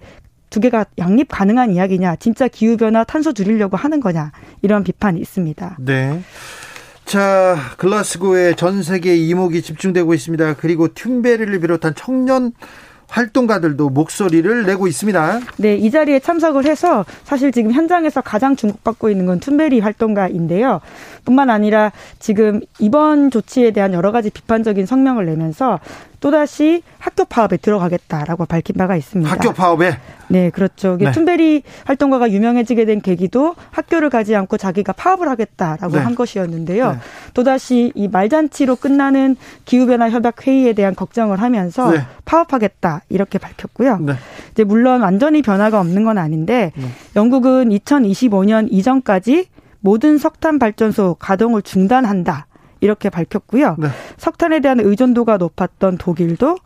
두 개가 양립 가능한 이야기냐, 진짜 기후변화 탄소 줄이려고 하는 거냐, 이런 비판이 있습니다. 네. 자, 글라스고에 전 세계 이목이 집중되고 있습니다. 그리고 튠베리를 비롯한 청년 활동가들도 목소리를 내고 있습니다. 네, 이 자리에 참석을 해서 사실 지금 현장에서 가장 주목받고 있는 건 튠베리 활동가인데요. 뿐만 아니라 지금 이번 조치에 대한 여러 가지 비판적인 성명을 내면서 또다시 학교 파업에 들어가겠다라고 밝힌 바가 있습니다. 학교 파업에? 네, 그렇죠. 네. 툰베리 활동가가 유명해지게 된 계기도 학교를 가지 않고 자기가 파업을 하겠다라고 네. 한 것이었는데요. 네. 또다시 이 말잔치로 끝나는 기후변화 협약 회의에 대한 걱정을 하면서 네. 파업하겠다 이렇게 밝혔고요. 네. 이제 물론 완전히 변화가 없는 건 아닌데 네. 영국은 2025년 이전까지 모든 석탄 발전소 가동을 중단한다. 이렇게 밝혔고요. 네. 석탄에 대한 의존도가 높았던 독일도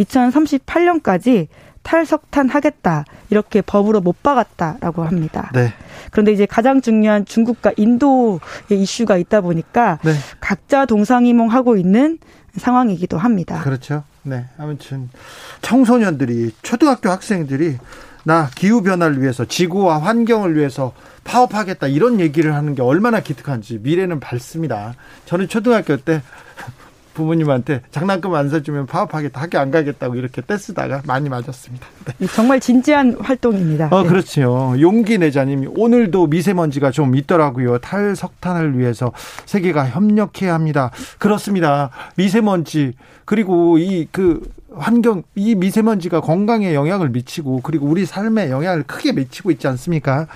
2038년까지 탈석탄하겠다. 이렇게 법으로 못 박았다라고 합니다. 네. 그런데 이제 가장 중요한 중국과 인도의 이슈가 있다 보니까 네. 각자 동상이몽하고 있는 상황이기도 합니다. 그렇죠. 네. 아무튼 청소년들이 초등학교 학생들이 나 기후변화를 위해서 지구와 환경을 위해서 파업하겠다 이런 얘기를 하는 게 얼마나 기특한지 미래는 밝습니다. 저는 초등학교 때 부모님한테 장난감 안 사주면 파업하겠다 학교 안 가겠다고 이렇게 떼쓰다가 많이 맞았습니다. 네. 정말 진지한 활동입니다. 네. 그렇죠. 용기 내자님 오늘도 미세먼지가 좀 있더라고요. 탈석탄을 위해서 세계가 협력해야 합니다. 그렇습니다. 미세먼지 그리고 환경 이 미세먼지가 건강에 영향을 미치고 그리고 우리 삶에 영향을 크게 미치고 있지 않습니까?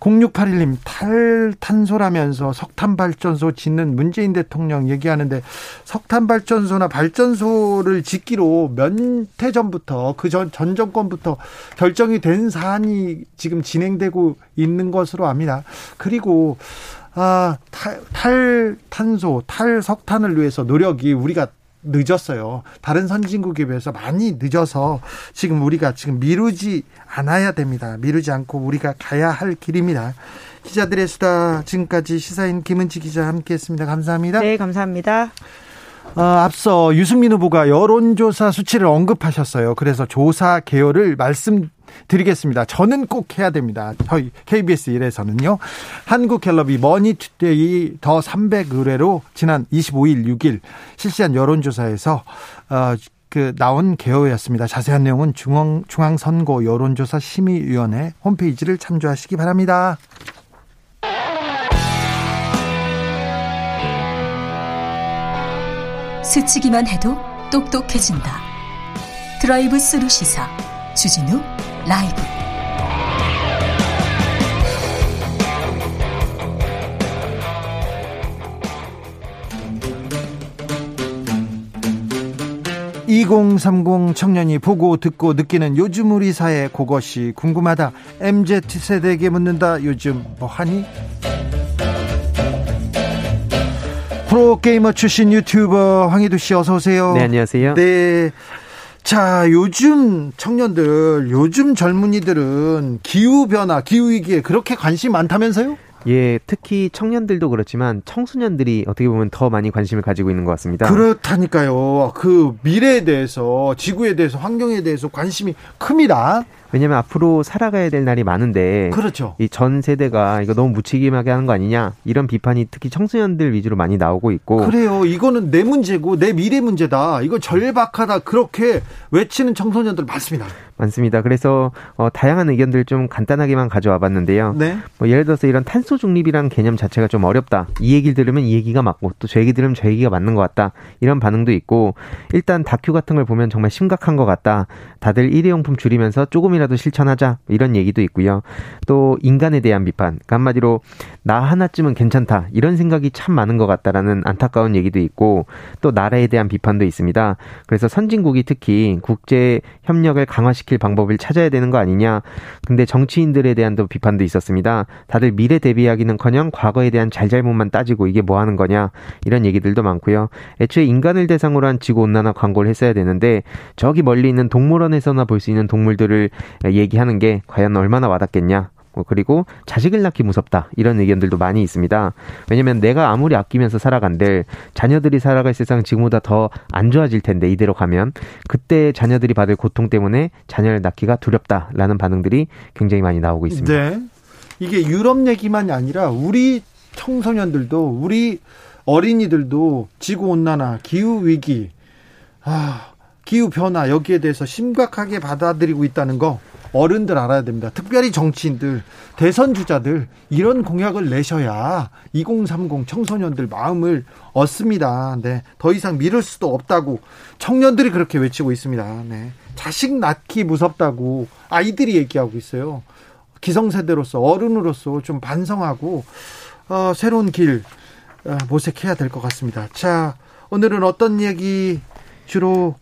0681님 탈탄소라면서 석탄발전소 짓는 문재인 대통령 얘기하는데 석탄발전소나 발전소를 짓기로 면태 전부터 전 정권부터 결정이 된 사안이 지금 진행되고 있는 것으로 압니다. 그리고 탈탄소 탈석탄을 위해서 노력이 우리가 늦었어요. 다른 선진국에 비해서 많이 늦어서 우리가 미루지 않아야 됩니다. 미루지 않고 우리가 가야 할 길입니다. 기자들의 수다 지금까지 시사인 김은지 기자 함께했습니다. 감사합니다. 네, 감사합니다. 앞서 유승민 후보가 여론조사 수치를 언급하셨어요. 그래서 조사 개요를 말씀드리겠습니다. 저는 꼭 해야 됩니다. 저희 KBS 1에서는요. 한국갤럽이 머니투데이 더 300 의뢰로 지난 25일 6일 실시한 여론조사에서 나온 개요였습니다. 자세한 내용은 중앙선거 여론조사 심의위원회 홈페이지를 참조하시기 바랍니다. 스치기만 해도 똑똑해진다. 드라이브 스루 시사 주진우 라이브. (2030) 청년이 보고 듣고 느끼는 요즘 우리 사회 그것이 궁금하다. MZ세대에게 묻는다. 요즘 뭐하니? 프로게이머 출신 유튜버 황희두 씨 어서 오세요. 네, 안녕하세요. 네. 자, 요즘 청년들, 요즘 젊은이들은 기후변화, 기후위기에 그렇게 관심 많다면서요? 예, 특히 청년들도 그렇지만 청소년들이 어떻게 보면 더 많이 관심을 가지고 있는 것 같습니다. 그렇다니까요. 그 미래에 대해서, 지구에 대해서, 환경에 대해서 관심이 큽니다. 왜냐하면 앞으로 살아가야 될 날이 많은데 그렇죠. 이 전 세대가 이거 너무 무책임하게 하는 거 아니냐 이런 비판이 특히 청소년들 위주로 많이 나오고 있고 그래요. 이거는 내 문제고 내 미래 문제다. 이거 절박하다. 그렇게 외치는 청소년들 많습니다. 많습니다. 그래서 다양한 의견들 좀 간단하게만 가져와 봤는데요. 네. 예를 들어서 이런 탄소 중립이란 개념 자체가 좀 어렵다. 이 얘기를 들으면 이 얘기가 맞고 또 저 얘기 들으면 저 얘기가 맞는 것 같다. 이런 반응도 있고 일단 다큐 같은 걸 보면 정말 심각한 것 같다. 다들 일회용품 줄이면서 조금이라도 실천하자 이런 얘기도 있고요. 또 인간에 대한 비판 그러니까 한마디로 나 하나쯤은 괜찮다 이런 생각이 참 많은 것 같다라는 안타까운 얘기도 있고 또 나라에 대한 비판도 있습니다. 그래서 선진국이 특히 국제 협력을 강화시킬 방법을 찾아야 되는 거 아니냐. 근데 정치인들에 대한 또 비판도 있었습니다. 다들 미래 대비하기는커녕 과거에 대한 잘잘못만 따지고 이게 뭐 하는 거냐 이런 얘기들도 많고요. 애초에 인간을 대상으로 한 지구온난화 광고를 했어야 되는데 저기 멀리 있는 동물원에서나 볼 수 있는 동물들을 얘기하는 게 과연 얼마나 와닿겠냐. 그리고 자식을 낳기 무섭다 이런 의견들도 많이 있습니다. 왜냐하면 내가 아무리 아끼면서 살아간들 자녀들이 살아갈 세상 지금보다 더 안 좋아질 텐데 이대로 가면 그때 자녀들이 받을 고통 때문에 자녀를 낳기가 두렵다라는 반응들이 굉장히 많이 나오고 있습니다. 네, 이게 유럽 얘기만이 아니라 우리 청소년들도 우리 어린이들도 지구온난화 기후위기 기후변화 여기에 대해서 심각하게 받아들이고 있다는 거 어른들 알아야 됩니다. 특별히 정치인들, 대선 주자들 이런 공약을 내셔야 2030 청소년들 마음을 얻습니다. 네, 더 이상 미룰 수도 없다고 청년들이 그렇게 외치고 있습니다. 네, 자식 낳기 무섭다고 아이들이 얘기하고 있어요. 기성세대로서 어른으로서 좀 반성하고 새로운 길 모색해야 될 것 같습니다. 자, 오늘은 어떤 얘기 주로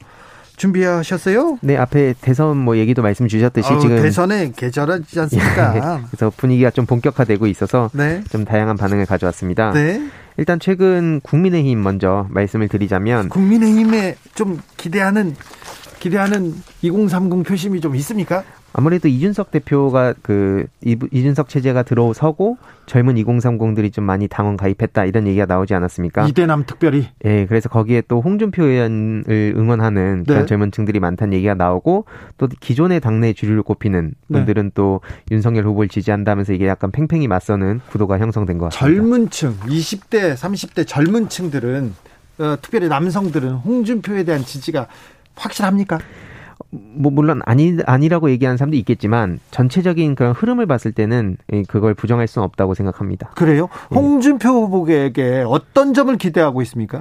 준비하셨어요? 네, 앞에 대선 뭐 얘기도 말씀 주셨듯이 지금 대선에 계절하지 않습니까? 그래서 분위기가 좀 본격화되고 있어서 네. 좀 다양한 반응을 가져왔습니다. 네. 일단 최근 국민의힘 먼저 말씀을 드리자면 국민의힘에 좀 기대하는 2030 표심이 좀 있습니까? 아무래도 이준석 대표가 이준석 체제가 들어서고 젊은 2030들이 좀 많이 당원 가입했다 이런 얘기가 나오지 않았습니까? 이대남 특별히. 예, 그래서 거기에 또 홍준표 의원을 응원하는 그런 네. 젊은 층들이 많다는 얘기가 나오고 또 기존의 당내 주류를 꼽히는 분들은 네. 또 윤석열 후보를 지지한다면서 이게 약간 팽팽히 맞서는 구도가 형성된 것 같습니다. 젊은 층, 20대, 30대 젊은 층들은 특별히 남성들은 홍준표에 대한 지지가 확실합니까? 뭐 물론 아니라고 얘기하는 사람도 있겠지만 전체적인 그런 흐름을 봤을 때는 그걸 부정할 수는 없다고 생각합니다. 그래요? 홍준표 후보에게 어떤 점을 기대하고 있습니까?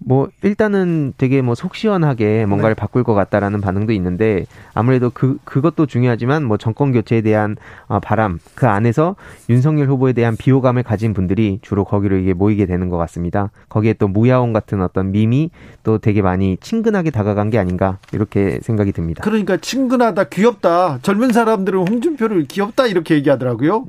뭐 일단은 되게 뭐 속 시원하게 뭔가를 네. 바꿀 것 같다라는 반응도 있는데 아무래도 그것도 중요하지만 뭐 정권 교체에 대한 바람 그 안에서 윤석열 후보에 대한 비호감을 가진 분들이 주로 거기로 이게 모이게 되는 것 같습니다. 거기에 또 무야옹 같은 어떤 밈이 또 되게 많이 친근하게 다가간 게 아닌가 이렇게 생각이 듭니다. 그러니까 친근하다, 귀엽다. 젊은 사람들은 홍준표를 귀엽다 이렇게 얘기하더라고요.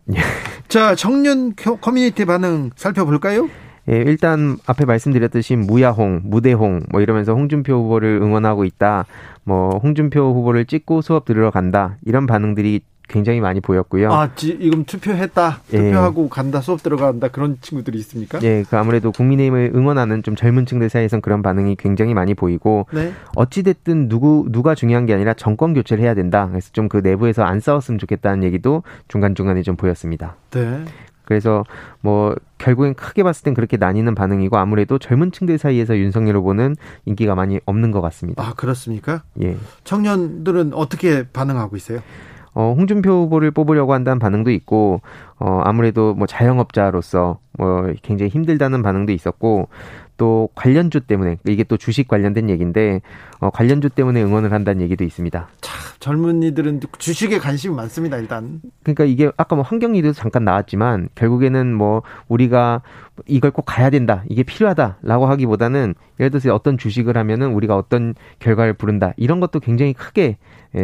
자, 청년 커뮤니티 반응 살펴볼까요? 예, 일단 앞에 말씀드렸듯이 무야홍, 무대홍 뭐 이러면서 홍준표 후보를 응원하고 있다. 뭐 홍준표 후보를 찍고 수업 들으러 간다. 이런 반응들이 굉장히 많이 보였고요. 아, 지금 투표했다. 예. 투표하고 간다. 수업 들어간다. 그런 친구들이 있습니까? 예, 그 아무래도 국민의힘을 응원하는 좀 젊은 층들 사이에선 그런 반응이 굉장히 많이 보이고 네. 어찌 됐든 누가 중요한 게 아니라 정권 교체를 해야 된다. 그래서 좀 그 내부에서 안 싸웠으면 좋겠다는 얘기도 중간중간에 좀 보였습니다. 네. 그래서 뭐 결국엔 크게 봤을 땐 그렇게 나뉘는 반응이고 아무래도 젊은 층들 사이에서 윤석열 후보는 인기가 많이 없는 것 같습니다. 아, 그렇습니까? 예. 청년들은 어떻게 반응하고 있어요? 홍준표 후보를 뽑으려고 한다는 반응도 있고 아무래도 뭐 자영업자로서 뭐 굉장히 힘들다는 반응도 있었고 또 관련주 때문에 이게 또 주식 관련된 얘기인데 관련주 때문에 응원을 한다는 얘기도 있습니다. 참 젊은이들은 주식에 관심이 많습니다. 일단 그러니까 이게 아까 뭐 환경이도 잠깐 나왔지만 결국에는 뭐 우리가 이걸 꼭 가야 된다 이게 필요하다라고 하기보다는 예를 들어서 어떤 주식을 하면은 우리가 어떤 결과를 부른다 이런 것도 굉장히 크게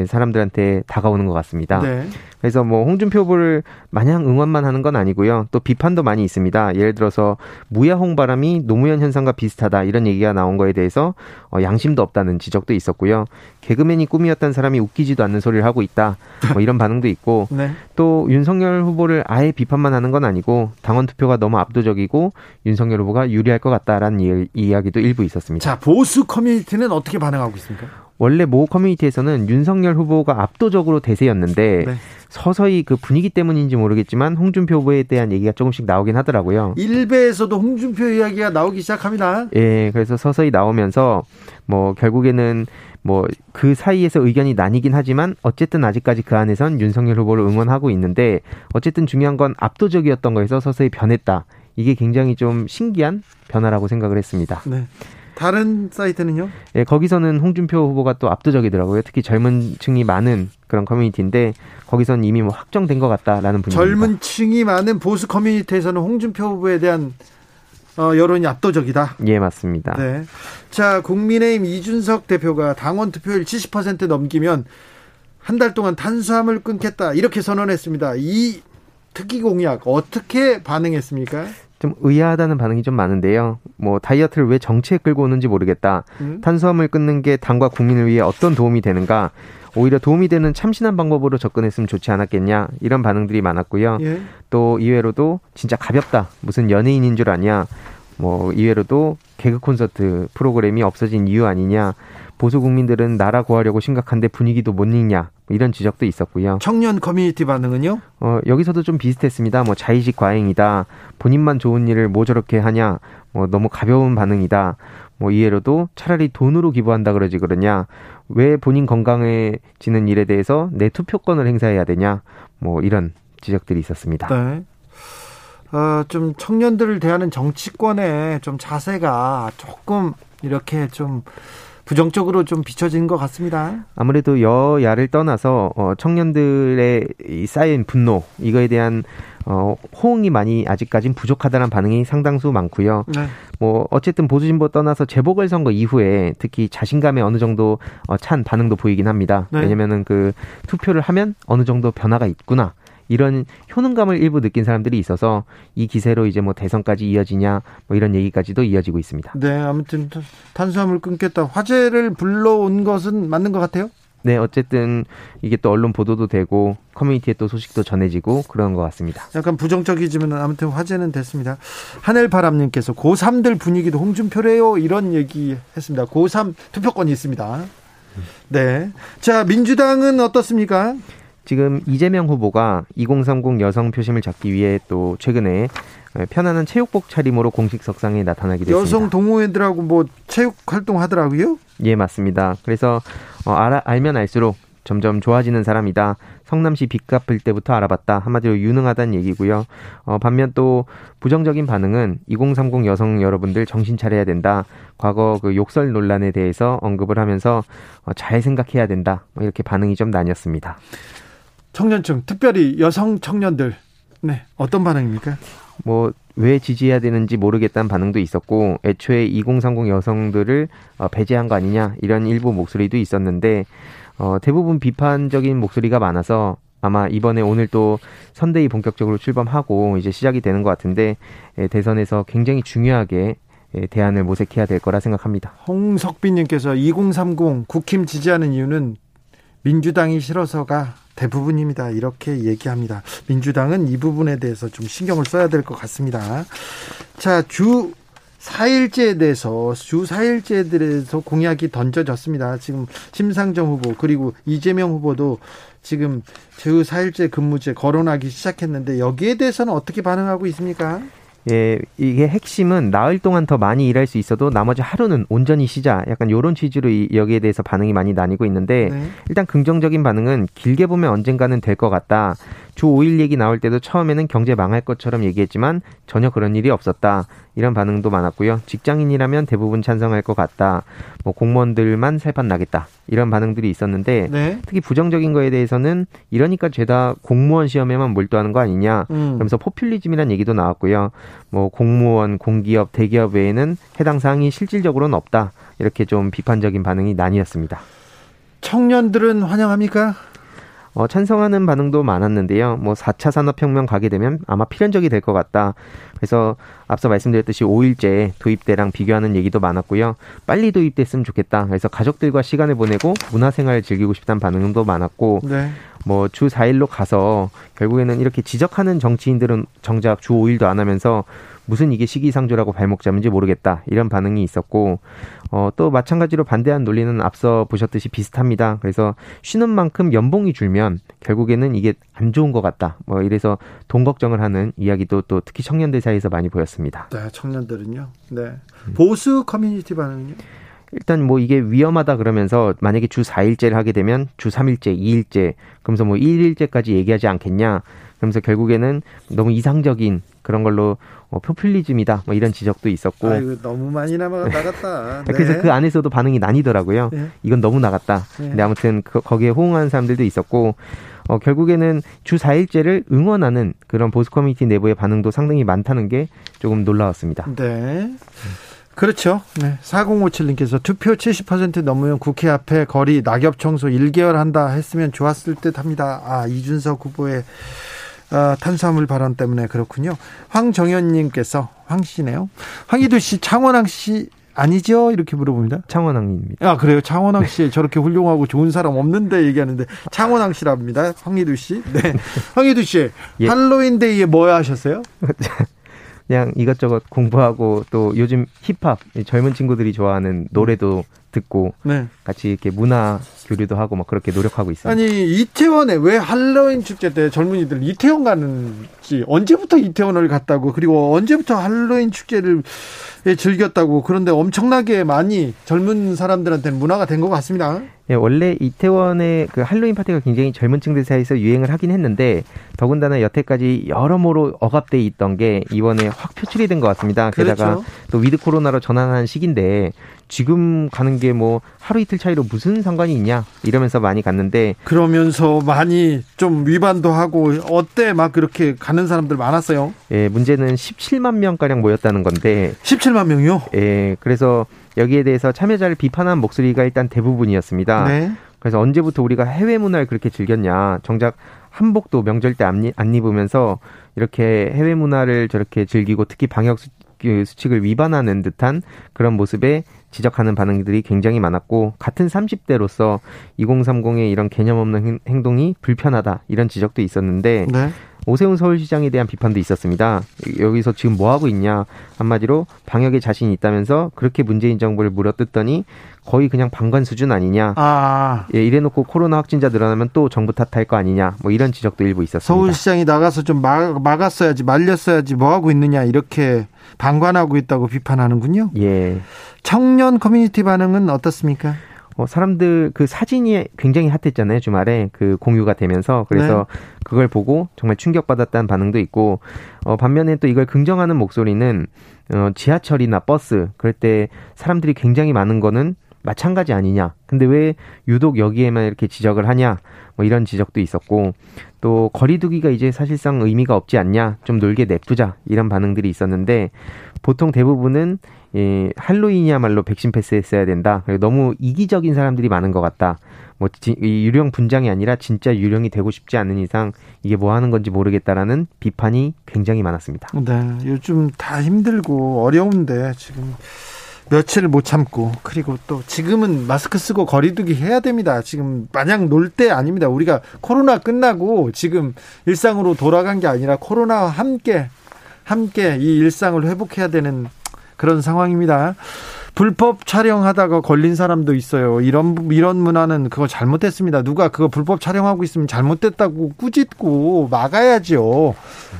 사람들한테 다가오는 것 같습니다. 네. 그래서 뭐 홍준표 후보를 마냥 응원만 하는 건 아니고요. 또 비판도 많이 있습니다. 예를 들어서 무야홍 바람이 노무현 현상과 비슷하다 이런 얘기가 나온 거에 대해서 양심도 없다는 지적도 있었고요. 개그맨이 꿈이었던 사람이 웃기지도 않는 소리를 하고 있다. 뭐 이런 반응도 있고 네. 또 윤석열 후보를 아예 비판만 하는 건 아니고 당원 투표가 너무 압도적이고 윤석열 후보가 유리할 것 같다라는 이야기도 일부 있었습니다. 자, 보수 커뮤니티는 어떻게 반응하고 있습니까? 원래 모 커뮤니티에서는 윤석열 후보가 압도적으로 대세였는데 네. 서서히 그 분위기 때문인지 모르겠지만 홍준표 후보에 대한 얘기가 조금씩 나오긴 하더라고요. 일베에서도 홍준표 이야기가 나오기 시작합니다. 예, 그래서 서서히 나오면서 뭐 결국에는 뭐 그 사이에서 의견이 나뉘긴 하지만 어쨌든 아직까지 그 안에선 윤석열 후보를 응원하고 있는데 어쨌든 중요한 건 압도적이었던 거에서 서서히 변했다. 이게 굉장히 좀 신기한 변화라고 생각을 했습니다. 네. 다른 사이트는요? 예, 거기서는 홍준표 후보가 또 압도적이더라고요. 특히 젊은 층이 많은 그런 커뮤니티인데 거기서는 이미 뭐 확정된 것 같다라는 분위기입니다. 젊은 층이 많은 보수 커뮤니티에서는 홍준표 후보에 대한 여론이 압도적이다. 예, 맞습니다. 네. 자, 국민의힘 이준석 대표가 당원 투표율 70% 넘기면 한 달 동안 탄수화물 끊겠다 이렇게 선언했습니다. 이 특기 공약 어떻게 반응했습니까? 좀 의아하다는 반응이 좀 많은데요. 뭐 다이어트를 왜 정치에 끌고 오는지 모르겠다. 탄수화물 끊는 게 당과 국민을 위해 어떤 도움이 되는가. 오히려 도움이 되는 참신한 방법으로 접근했으면 좋지 않았겠냐. 이런 반응들이 많았고요. 예. 또 이외로도 진짜 가볍다. 무슨 연예인인 줄 아냐. 뭐 이외로도 개그 콘서트 프로그램이 없어진 이유 아니냐. 보수 국민들은 나라 구하려고 심각한데 분위기도 못 읽냐. 이런 지적도 있었고요. 청년 커뮤니티 반응은요? 여기서도 좀 비슷했습니다. 뭐 자의식 과잉이다. 본인만 좋은 일을 뭐 저렇게 하냐. 뭐 너무 가벼운 반응이다. 뭐 이외로도 차라리 돈으로 기부한다 그러지 그러냐. 왜 본인 건강해지는 일에 대해서 내 투표권을 행사해야 되냐. 뭐 이런 지적들이 있었습니다. 네. 좀 청년들을 대하는 정치권의 좀 자세가 조금 이렇게 좀 부정적으로 좀 비춰진 것 같습니다. 아무래도 여야를 떠나서 청년들의 쌓인 분노 이거에 대한 호응이 많이 아직까진 부족하다는 반응이 상당수 많고요. 네. 뭐 어쨌든 보수 진보 떠나서 재보궐선거 이후에 특히 자신감에 어느 정도 찬 반응도 보이긴 합니다. 네. 왜냐면은 그 투표를 하면 어느 정도 변화가 있구나. 이런 효능감을 일부 느낀 사람들이 있어서 이 기세로 이제 뭐 대선까지 이어지냐 뭐 이런 얘기까지도 이어지고 있습니다. 네, 아무튼 탄수화물 끊겠다 화제를 불러온 것은 맞는 것 같아요. 네, 어쨌든 이게 또 언론 보도도 되고 커뮤니티에 또 소식도 전해지고 그런 것 같습니다. 약간 부정적이지만 아무튼 화제는 됐습니다. 하늘바람님께서 고3들 분위기도 홍준표래요 이런 얘기 했습니다. 고3 투표권이 있습니다. 네, 자 민주당은 어떻습니까? 지금 이재명 후보가 2030 여성 표심을 잡기 위해 또 최근에 편안한 체육복 차림으로 공식 석상에 나타나기도 했습니다. 여성 동호회들하고 뭐 체육 활동하더라고요? 예, 맞습니다. 그래서 알면 알수록 점점 좋아지는 사람이다. 성남시 빚 갚을 때부터 알아봤다. 한마디로 유능하다는 얘기고요. 반면 또 부정적인 반응은 2030 여성 여러분들 정신 차려야 된다. 과거 그 욕설 논란에 대해서 언급을 하면서 잘 생각해야 된다. 이렇게 반응이 좀 나뉘었습니다. 청년층, 특별히 여성 청년들, 네, 어떤 반응입니까? 뭐 왜 지지해야 되는지 모르겠다는 반응도 있었고 애초에 2030 여성들을 배제한 거 아니냐 이런 일부 목소리도 있었는데 대부분 비판적인 목소리가 많아서 아마 이번에 오늘 또 선대위 본격적으로 출범하고 이제 시작이 되는 것 같은데 대선에서 굉장히 중요하게 대안을 모색해야 될 거라 생각합니다. 홍석빈님께서 2030 국힘 지지하는 이유는 민주당이 싫어서가 대부분입니다. 이렇게 얘기합니다. 민주당은 이 부분에 대해서 좀 신경을 써야 될 것 같습니다. 자, 주 4일제에 대해서 공약이 던져졌습니다. 지금 심상정 후보 그리고 이재명 후보도 지금 주 4일제 근무제 거론하기 시작했는데 여기에 대해서는 어떻게 반응하고 있습니까? 예, 이게 핵심은 나흘 동안 더 많이 일할 수 있어도 나머지 하루는 온전히 쉬자. 약간 요런 취지로 여기에 대해서 반응이 많이 나뉘고 있는데 네. 일단 긍정적인 반응은 길게 보면 언젠가는 될 것 같다. 주 5일 얘기 나올 때도 처음에는 경제 망할 것처럼 얘기했지만 전혀 그런 일이 없었다. 이런 반응도 많았고요. 직장인이라면 대부분 찬성할 것 같다. 뭐 공무원들만 살판 나겠다. 이런 반응들이 있었는데 네. 특히 부정적인 거에 대해서는 이러니까 죄다 공무원 시험에만 몰두하는 거 아니냐. 그러면서 포퓰리즘이라는 얘기도 나왔고요. 뭐 공무원, 공기업, 대기업 외에는 해당 사항이 실질적으로는 없다. 이렇게 좀 비판적인 반응이 나뉘었습니다. 청년들은 환영합니까? 찬성하는 반응도 많았는데요. 뭐 4차 산업혁명 가게 되면 아마 필연적이 될 것 같다. 그래서 앞서 말씀드렸듯이 5일제 도입대랑 비교하는 얘기도 많았고요. 빨리 도입됐으면 좋겠다. 그래서 가족들과 시간을 보내고 문화생활을 즐기고 싶다는 반응도 많았고 네. 뭐 주 4일로 가서 결국에는 이렇게 지적하는 정치인들은 정작 주 5일도 안 하면서 무슨 이게 시기상조라고 발목 잡는지 모르겠다. 이런 반응이 있었고 또 마찬가지로 반대한 논리는 앞서 보셨듯이 비슷합니다. 그래서 쉬는 만큼 연봉이 줄면 결국에는 이게 안 좋은 것 같다. 뭐 이래서 돈 걱정을 하는 이야기도 또 특히 청년들 사이에서 많이 보였습니다. 네, 청년들은요. 네. 보수 커뮤니티 반응은요? 일단 뭐 이게 위험하다 그러면서 만약에 주 4일제를 하게 되면 주 3일제, 2일제, 그러면서 뭐 1일제까지 얘기하지 않겠냐. 그러면서 결국에는 너무 이상적인 그런 걸로 포퓰리즘이다 뭐 이런 지적도 있었고 아이고, 너무 많이 나갔다. 네. 그래서 그 안에서도 반응이 나뉘더라고요. 네. 이건 너무 나갔다. 네. 근데 아무튼 거기에 호응하는 사람들도 있었고 결국에는 주 4일제를 응원하는 그런 보수 커뮤니티 내부의 반응도 상당히 많다는 게 조금 놀라웠습니다. 네. 그렇죠. 네. 4057님께서 투표 70% 넘으면 국회 앞에 거리 낙엽 청소 1개월 한다 했으면 좋았을 듯 합니다. 아, 이준석 후보의 탄수화물 발언 때문에 그렇군요. 황정현님께서 황씨네요. 황희두 씨, 창원항 씨 아니죠? 이렇게 물어봅니다. 창원항입니다. 아, 그래요? 창원항 씨 네. 저렇게 훌륭하고 좋은 사람 없는데 얘기하는데 창원항 씨랍니다. 황희두 씨. 네. 황희두 씨, 예. 할로윈데이에 뭐 하셨어요? 그냥 이것저것 공부하고 또 요즘 힙합 젊은 친구들이 좋아하는 노래도 듣고 네. 같이 이렇게 문화 교류도 하고 막 그렇게 노력하고 있어요. 아니 이태원에 왜 할로윈 축제 때 젊은이들 이태원 가는지 언제부터 이태원을 갔다고 그리고 언제부터 할로윈 축제를 즐겼다고 그런데 엄청나게 많이 젊은 사람들한테는 문화가 된 것 같습니다. 예, 원래 이태원의 그 할로윈 파티가 굉장히 젊은 층들 사이에서 유행을 하긴 했는데 더군다나 여태까지 여러모로 억압돼 있던 게 이번에 확 표출이 된 것 같습니다. 게다가 그렇죠. 또 위드 코로나로 전환한 시기인데 지금 가는 게 뭐 하루 이틀 차이로 무슨 상관이 있냐 이러면서 많이 갔는데 그러면서 많이 좀 위반도 하고 어때 막 그렇게 가는 가는 사람들 많았어요. 예, 문제는 17만 명가량 모였다는 건데. 17만 명이요? 예, 그래서 여기에 대해서 참여자를 비판한 목소리가 일단 대부분이었습니다. 네. 그래서 언제부터 우리가 해외 문화를 그렇게 즐겼냐. 정작 한복도 명절 때 안 입으면서 이렇게 해외 문화를 저렇게 즐기고 특히 방역 수칙을 위반하는 듯한 그런 모습에 지적하는 반응들이 굉장히 많았고 같은 30대로서 2030의 이런 개념 없는 행동이 불편하다 이런 지적도 있었는데 네. 오세훈 서울시장에 대한 비판도 있었습니다. 여기서 지금 뭐하고 있냐 한마디로 방역에 자신이 있다면서 그렇게 문재인 정부를 물어뜯더니 거의 그냥 방관 수준 아니냐. 예, 이래놓고 코로나 확진자 늘어나면 또 정부 탓할 거 아니냐 뭐 이런 지적도 일부 있었습니다. 서울시장이 나가서 좀 막았어야지 말렸어야지 뭐하고 있느냐 이렇게 방관하고 있다고 비판하는군요. 예. 청년 커뮤니티 반응은 어떻습니까? 사람들 그 사진이 굉장히 핫했잖아요. 주말에 그 공유가 되면서 그래서 네. 그걸 보고 정말 충격받았다는 반응도 있고 반면에 또 이걸 긍정하는 목소리는 지하철이나 버스 그럴 때 사람들이 굉장히 많은 거는 마찬가지 아니냐. 근데 왜 유독 여기에만 이렇게 지적을 하냐. 뭐 이런 지적도 있었고 또 거리두기가 이제 사실상 의미가 없지 않냐. 좀 놀게 냅두자. 이런 반응들이 있었는데 보통 대부분은 예, 할로윈이야말로 백신 패스했어야 된다. 그리고 너무 이기적인 사람들이 많은 것 같다. 뭐 유령 분장이 아니라 진짜 유령이 되고 싶지 않은 이상 이게 뭐 하는 건지 모르겠다라는 비판이 굉장히 많았습니다. 네, 요즘 다 힘들고 어려운데 지금 며칠 못 참고 그리고 또 지금은 마스크 쓰고 거리두기 해야 됩니다. 지금 마냥 놀 때 아닙니다. 우리가 코로나 끝나고 지금 일상으로 돌아간 게 아니라 코로나와 함께 이 일상을 회복해야 되는 그런 상황입니다. 불법 촬영하다가 걸린 사람도 있어요. 이런 문화는 그거 잘못됐습니다. 누가 그거 불법 촬영하고 있으면 잘못됐다고 꾸짖고 막아야죠.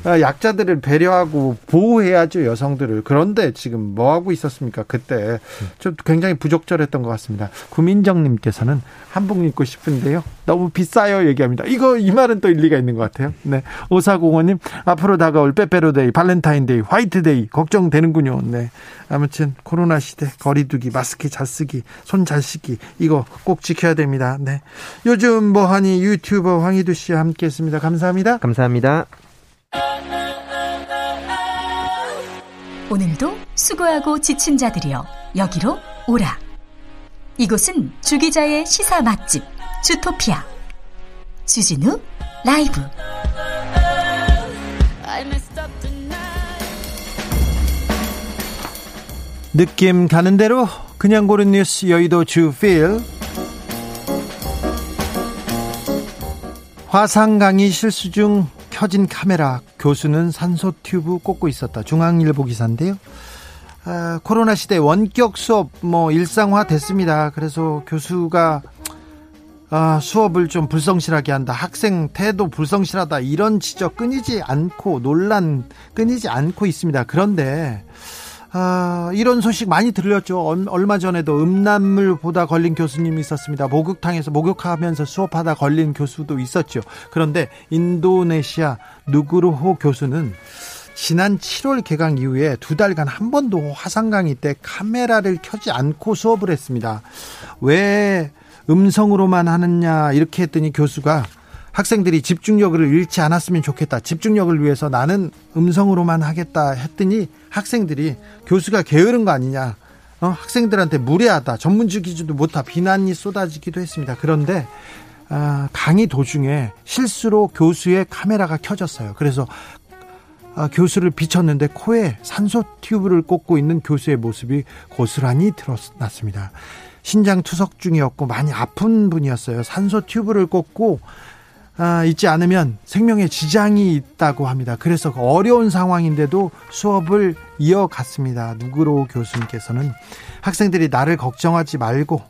약자들을 배려하고 보호해야죠. 여성들을. 그런데 지금 뭐하고 있었습니까? 그때 좀 굉장히 부적절했던 것 같습니다. 구민정님께서는 한복 입고 싶은데요. 너무 비싸요. 얘기합니다. 이 말은 또 일리가 있는 것 같아요. 네. 5405님 앞으로 다가올 빼빼로데이, 발렌타인데이, 화이트데이 걱정되는군요. 네. 아무튼 코로나 시대 거리두기, 마스크 잘 쓰기, 손 잘 씻기 이거 꼭 지켜야 됩니다. 네, 요즘 뭐하니 유튜버 황희두 씨와 함께했습니다. 감사합니다. 감사합니다. 오늘도 수고하고 지친 자들이여 여기로 오라. 이곳은 주 기자의 시사 맛집 주토피아 주진우 라이브. 느낌 가는 대로 그냥 고른 뉴스 여의도 주필. 화상 강의 실수 중 켜진 카메라, 교수는 산소 튜브 꽂고 있었다. 중앙일보 기사인데요. 코로나 시대 원격 수업 뭐 일상화 됐습니다. 그래서 교수가 수업을 좀 불성실하게 한다. 학생 태도 불성실하다. 이런 지적 끊이지 않고 논란 끊이지 않고 있습니다. 그런데 이런 소식 많이 들렸죠. 얼마 전에도 음란물 보다 걸린 교수님이 있었습니다. 목욕탕에서 목욕하면서 수업하다 걸린 교수도 있었죠. 그런데 인도네시아 누구르호 교수는 지난 7월 개강 이후에 두 달간 한 번도 화상 강의 때 카메라를 켜지 않고 수업을 했습니다. 왜 음성으로만 하느냐 이렇게 했더니 교수가 학생들이 집중력을 잃지 않았으면 좋겠다. 집중력을 위해서 나는 음성으로만 하겠다 했더니 학생들이 교수가 게으른 거 아니냐. 학생들한테 무례하다. 전문직이지도 못하. 비난이 쏟아지기도 했습니다. 그런데 강의 도중에 실수로 교수의 카메라가 켜졌어요. 그래서 교수를 비쳤는데 코에 산소 튜브를 꽂고 있는 교수의 모습이 고스란히 드러났습니다. 신장 투석 중이었고 많이 아픈 분이었어요. 산소 튜브를 꽂고 잊지 않으면 생명에 지장이 있다고 합니다. 그래서 어려운 상황인데도 수업을 이어갔습니다. 누구로 교수님께서는 학생들이 나를 걱정하지 말고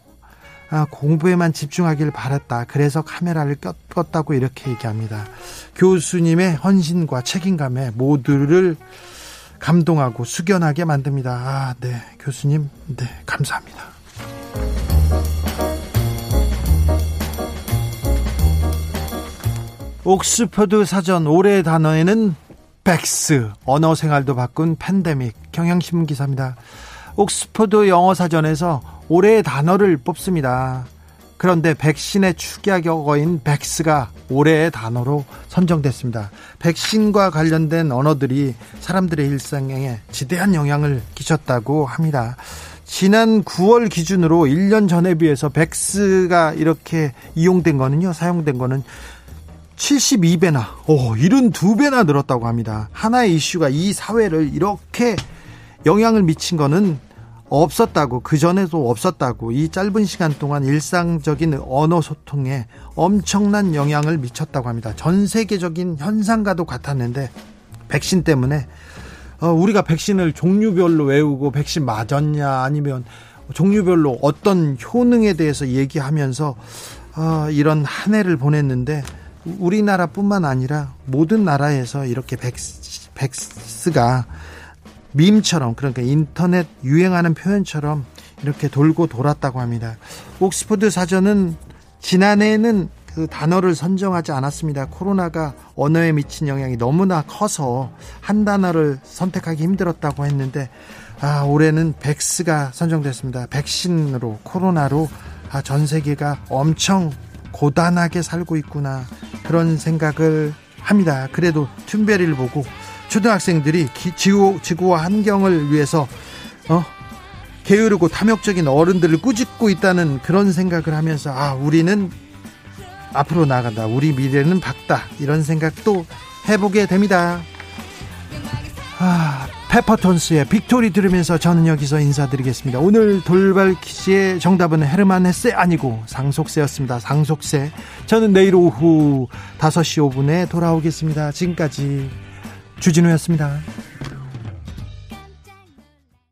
공부에만 집중하길 바랐다. 그래서 카메라를 껐다고 이렇게 얘기합니다. 교수님의 헌신과 책임감에 모두를 감동하고 숙연하게 만듭니다. 네, 교수님, 네, 감사합니다. 옥스퍼드 사전 올해의 단어에는 백스, 언어 생활도 바꾼 팬데믹, 경향신문 기사입니다. 옥스퍼드 영어 사전에서 올해의 단어를 뽑습니다. 그런데 백신의 축약어인 백스가 올해의 단어로 선정됐습니다. 백신과 관련된 언어들이 사람들의 일상에 지대한 영향을 끼쳤다고 합니다. 지난 9월 기준으로 1년 전에 비해서 백스가 이렇게 사용된 거는 72배나, 72배나 늘었다고 합니다. 하나의 이슈가 이 사회를 이렇게 영향을 미친 거는 없었다고, 그전에도 없었다고, 이 짧은 시간 동안 일상적인 언어 소통에 엄청난 영향을 미쳤다고 합니다. 전 세계적인 현상과도 같았는데 백신 때문에 우리가 백신을 종류별로 외우고 백신 맞았냐, 아니면 종류별로 어떤 효능에 대해서 얘기하면서 이런 한 해를 보냈는데, 우리나라뿐만 아니라 모든 나라에서 이렇게 백스가 밈처럼, 그러니까 인터넷 유행하는 표현처럼 이렇게 돌고 돌았다고 합니다. 옥스퍼드 사전은 지난해에는 그 단어를 선정하지 않았습니다. 코로나가 언어에 미친 영향이 너무나 커서 한 단어를 선택하기 힘들었다고 했는데, 올해는 백스가 선정됐습니다. 백신으로, 코로나로 전 세계가 엄청 고단하게 살고 있구나, 그런 생각을 합니다. 그래도 툰베리를 보고 초등학생들이 지구와 환경을 위해서 게으르고 탐욕적인 어른들을 꾸짖고 있다는 그런 생각을 하면서, 우리는 앞으로 나간다, 우리 미래는 밝다, 이런 생각도 해보게 됩니다. 페퍼톤스의 빅토리 들으면서 저는 여기서 인사드리겠습니다. 오늘 돌발 퀴즈의 정답은 헤르만 헤세 아니고 상속세였습니다. 상속세. 저는 내일 오후 5시 5분에 돌아오겠습니다. 지금까지 주진우였습니다.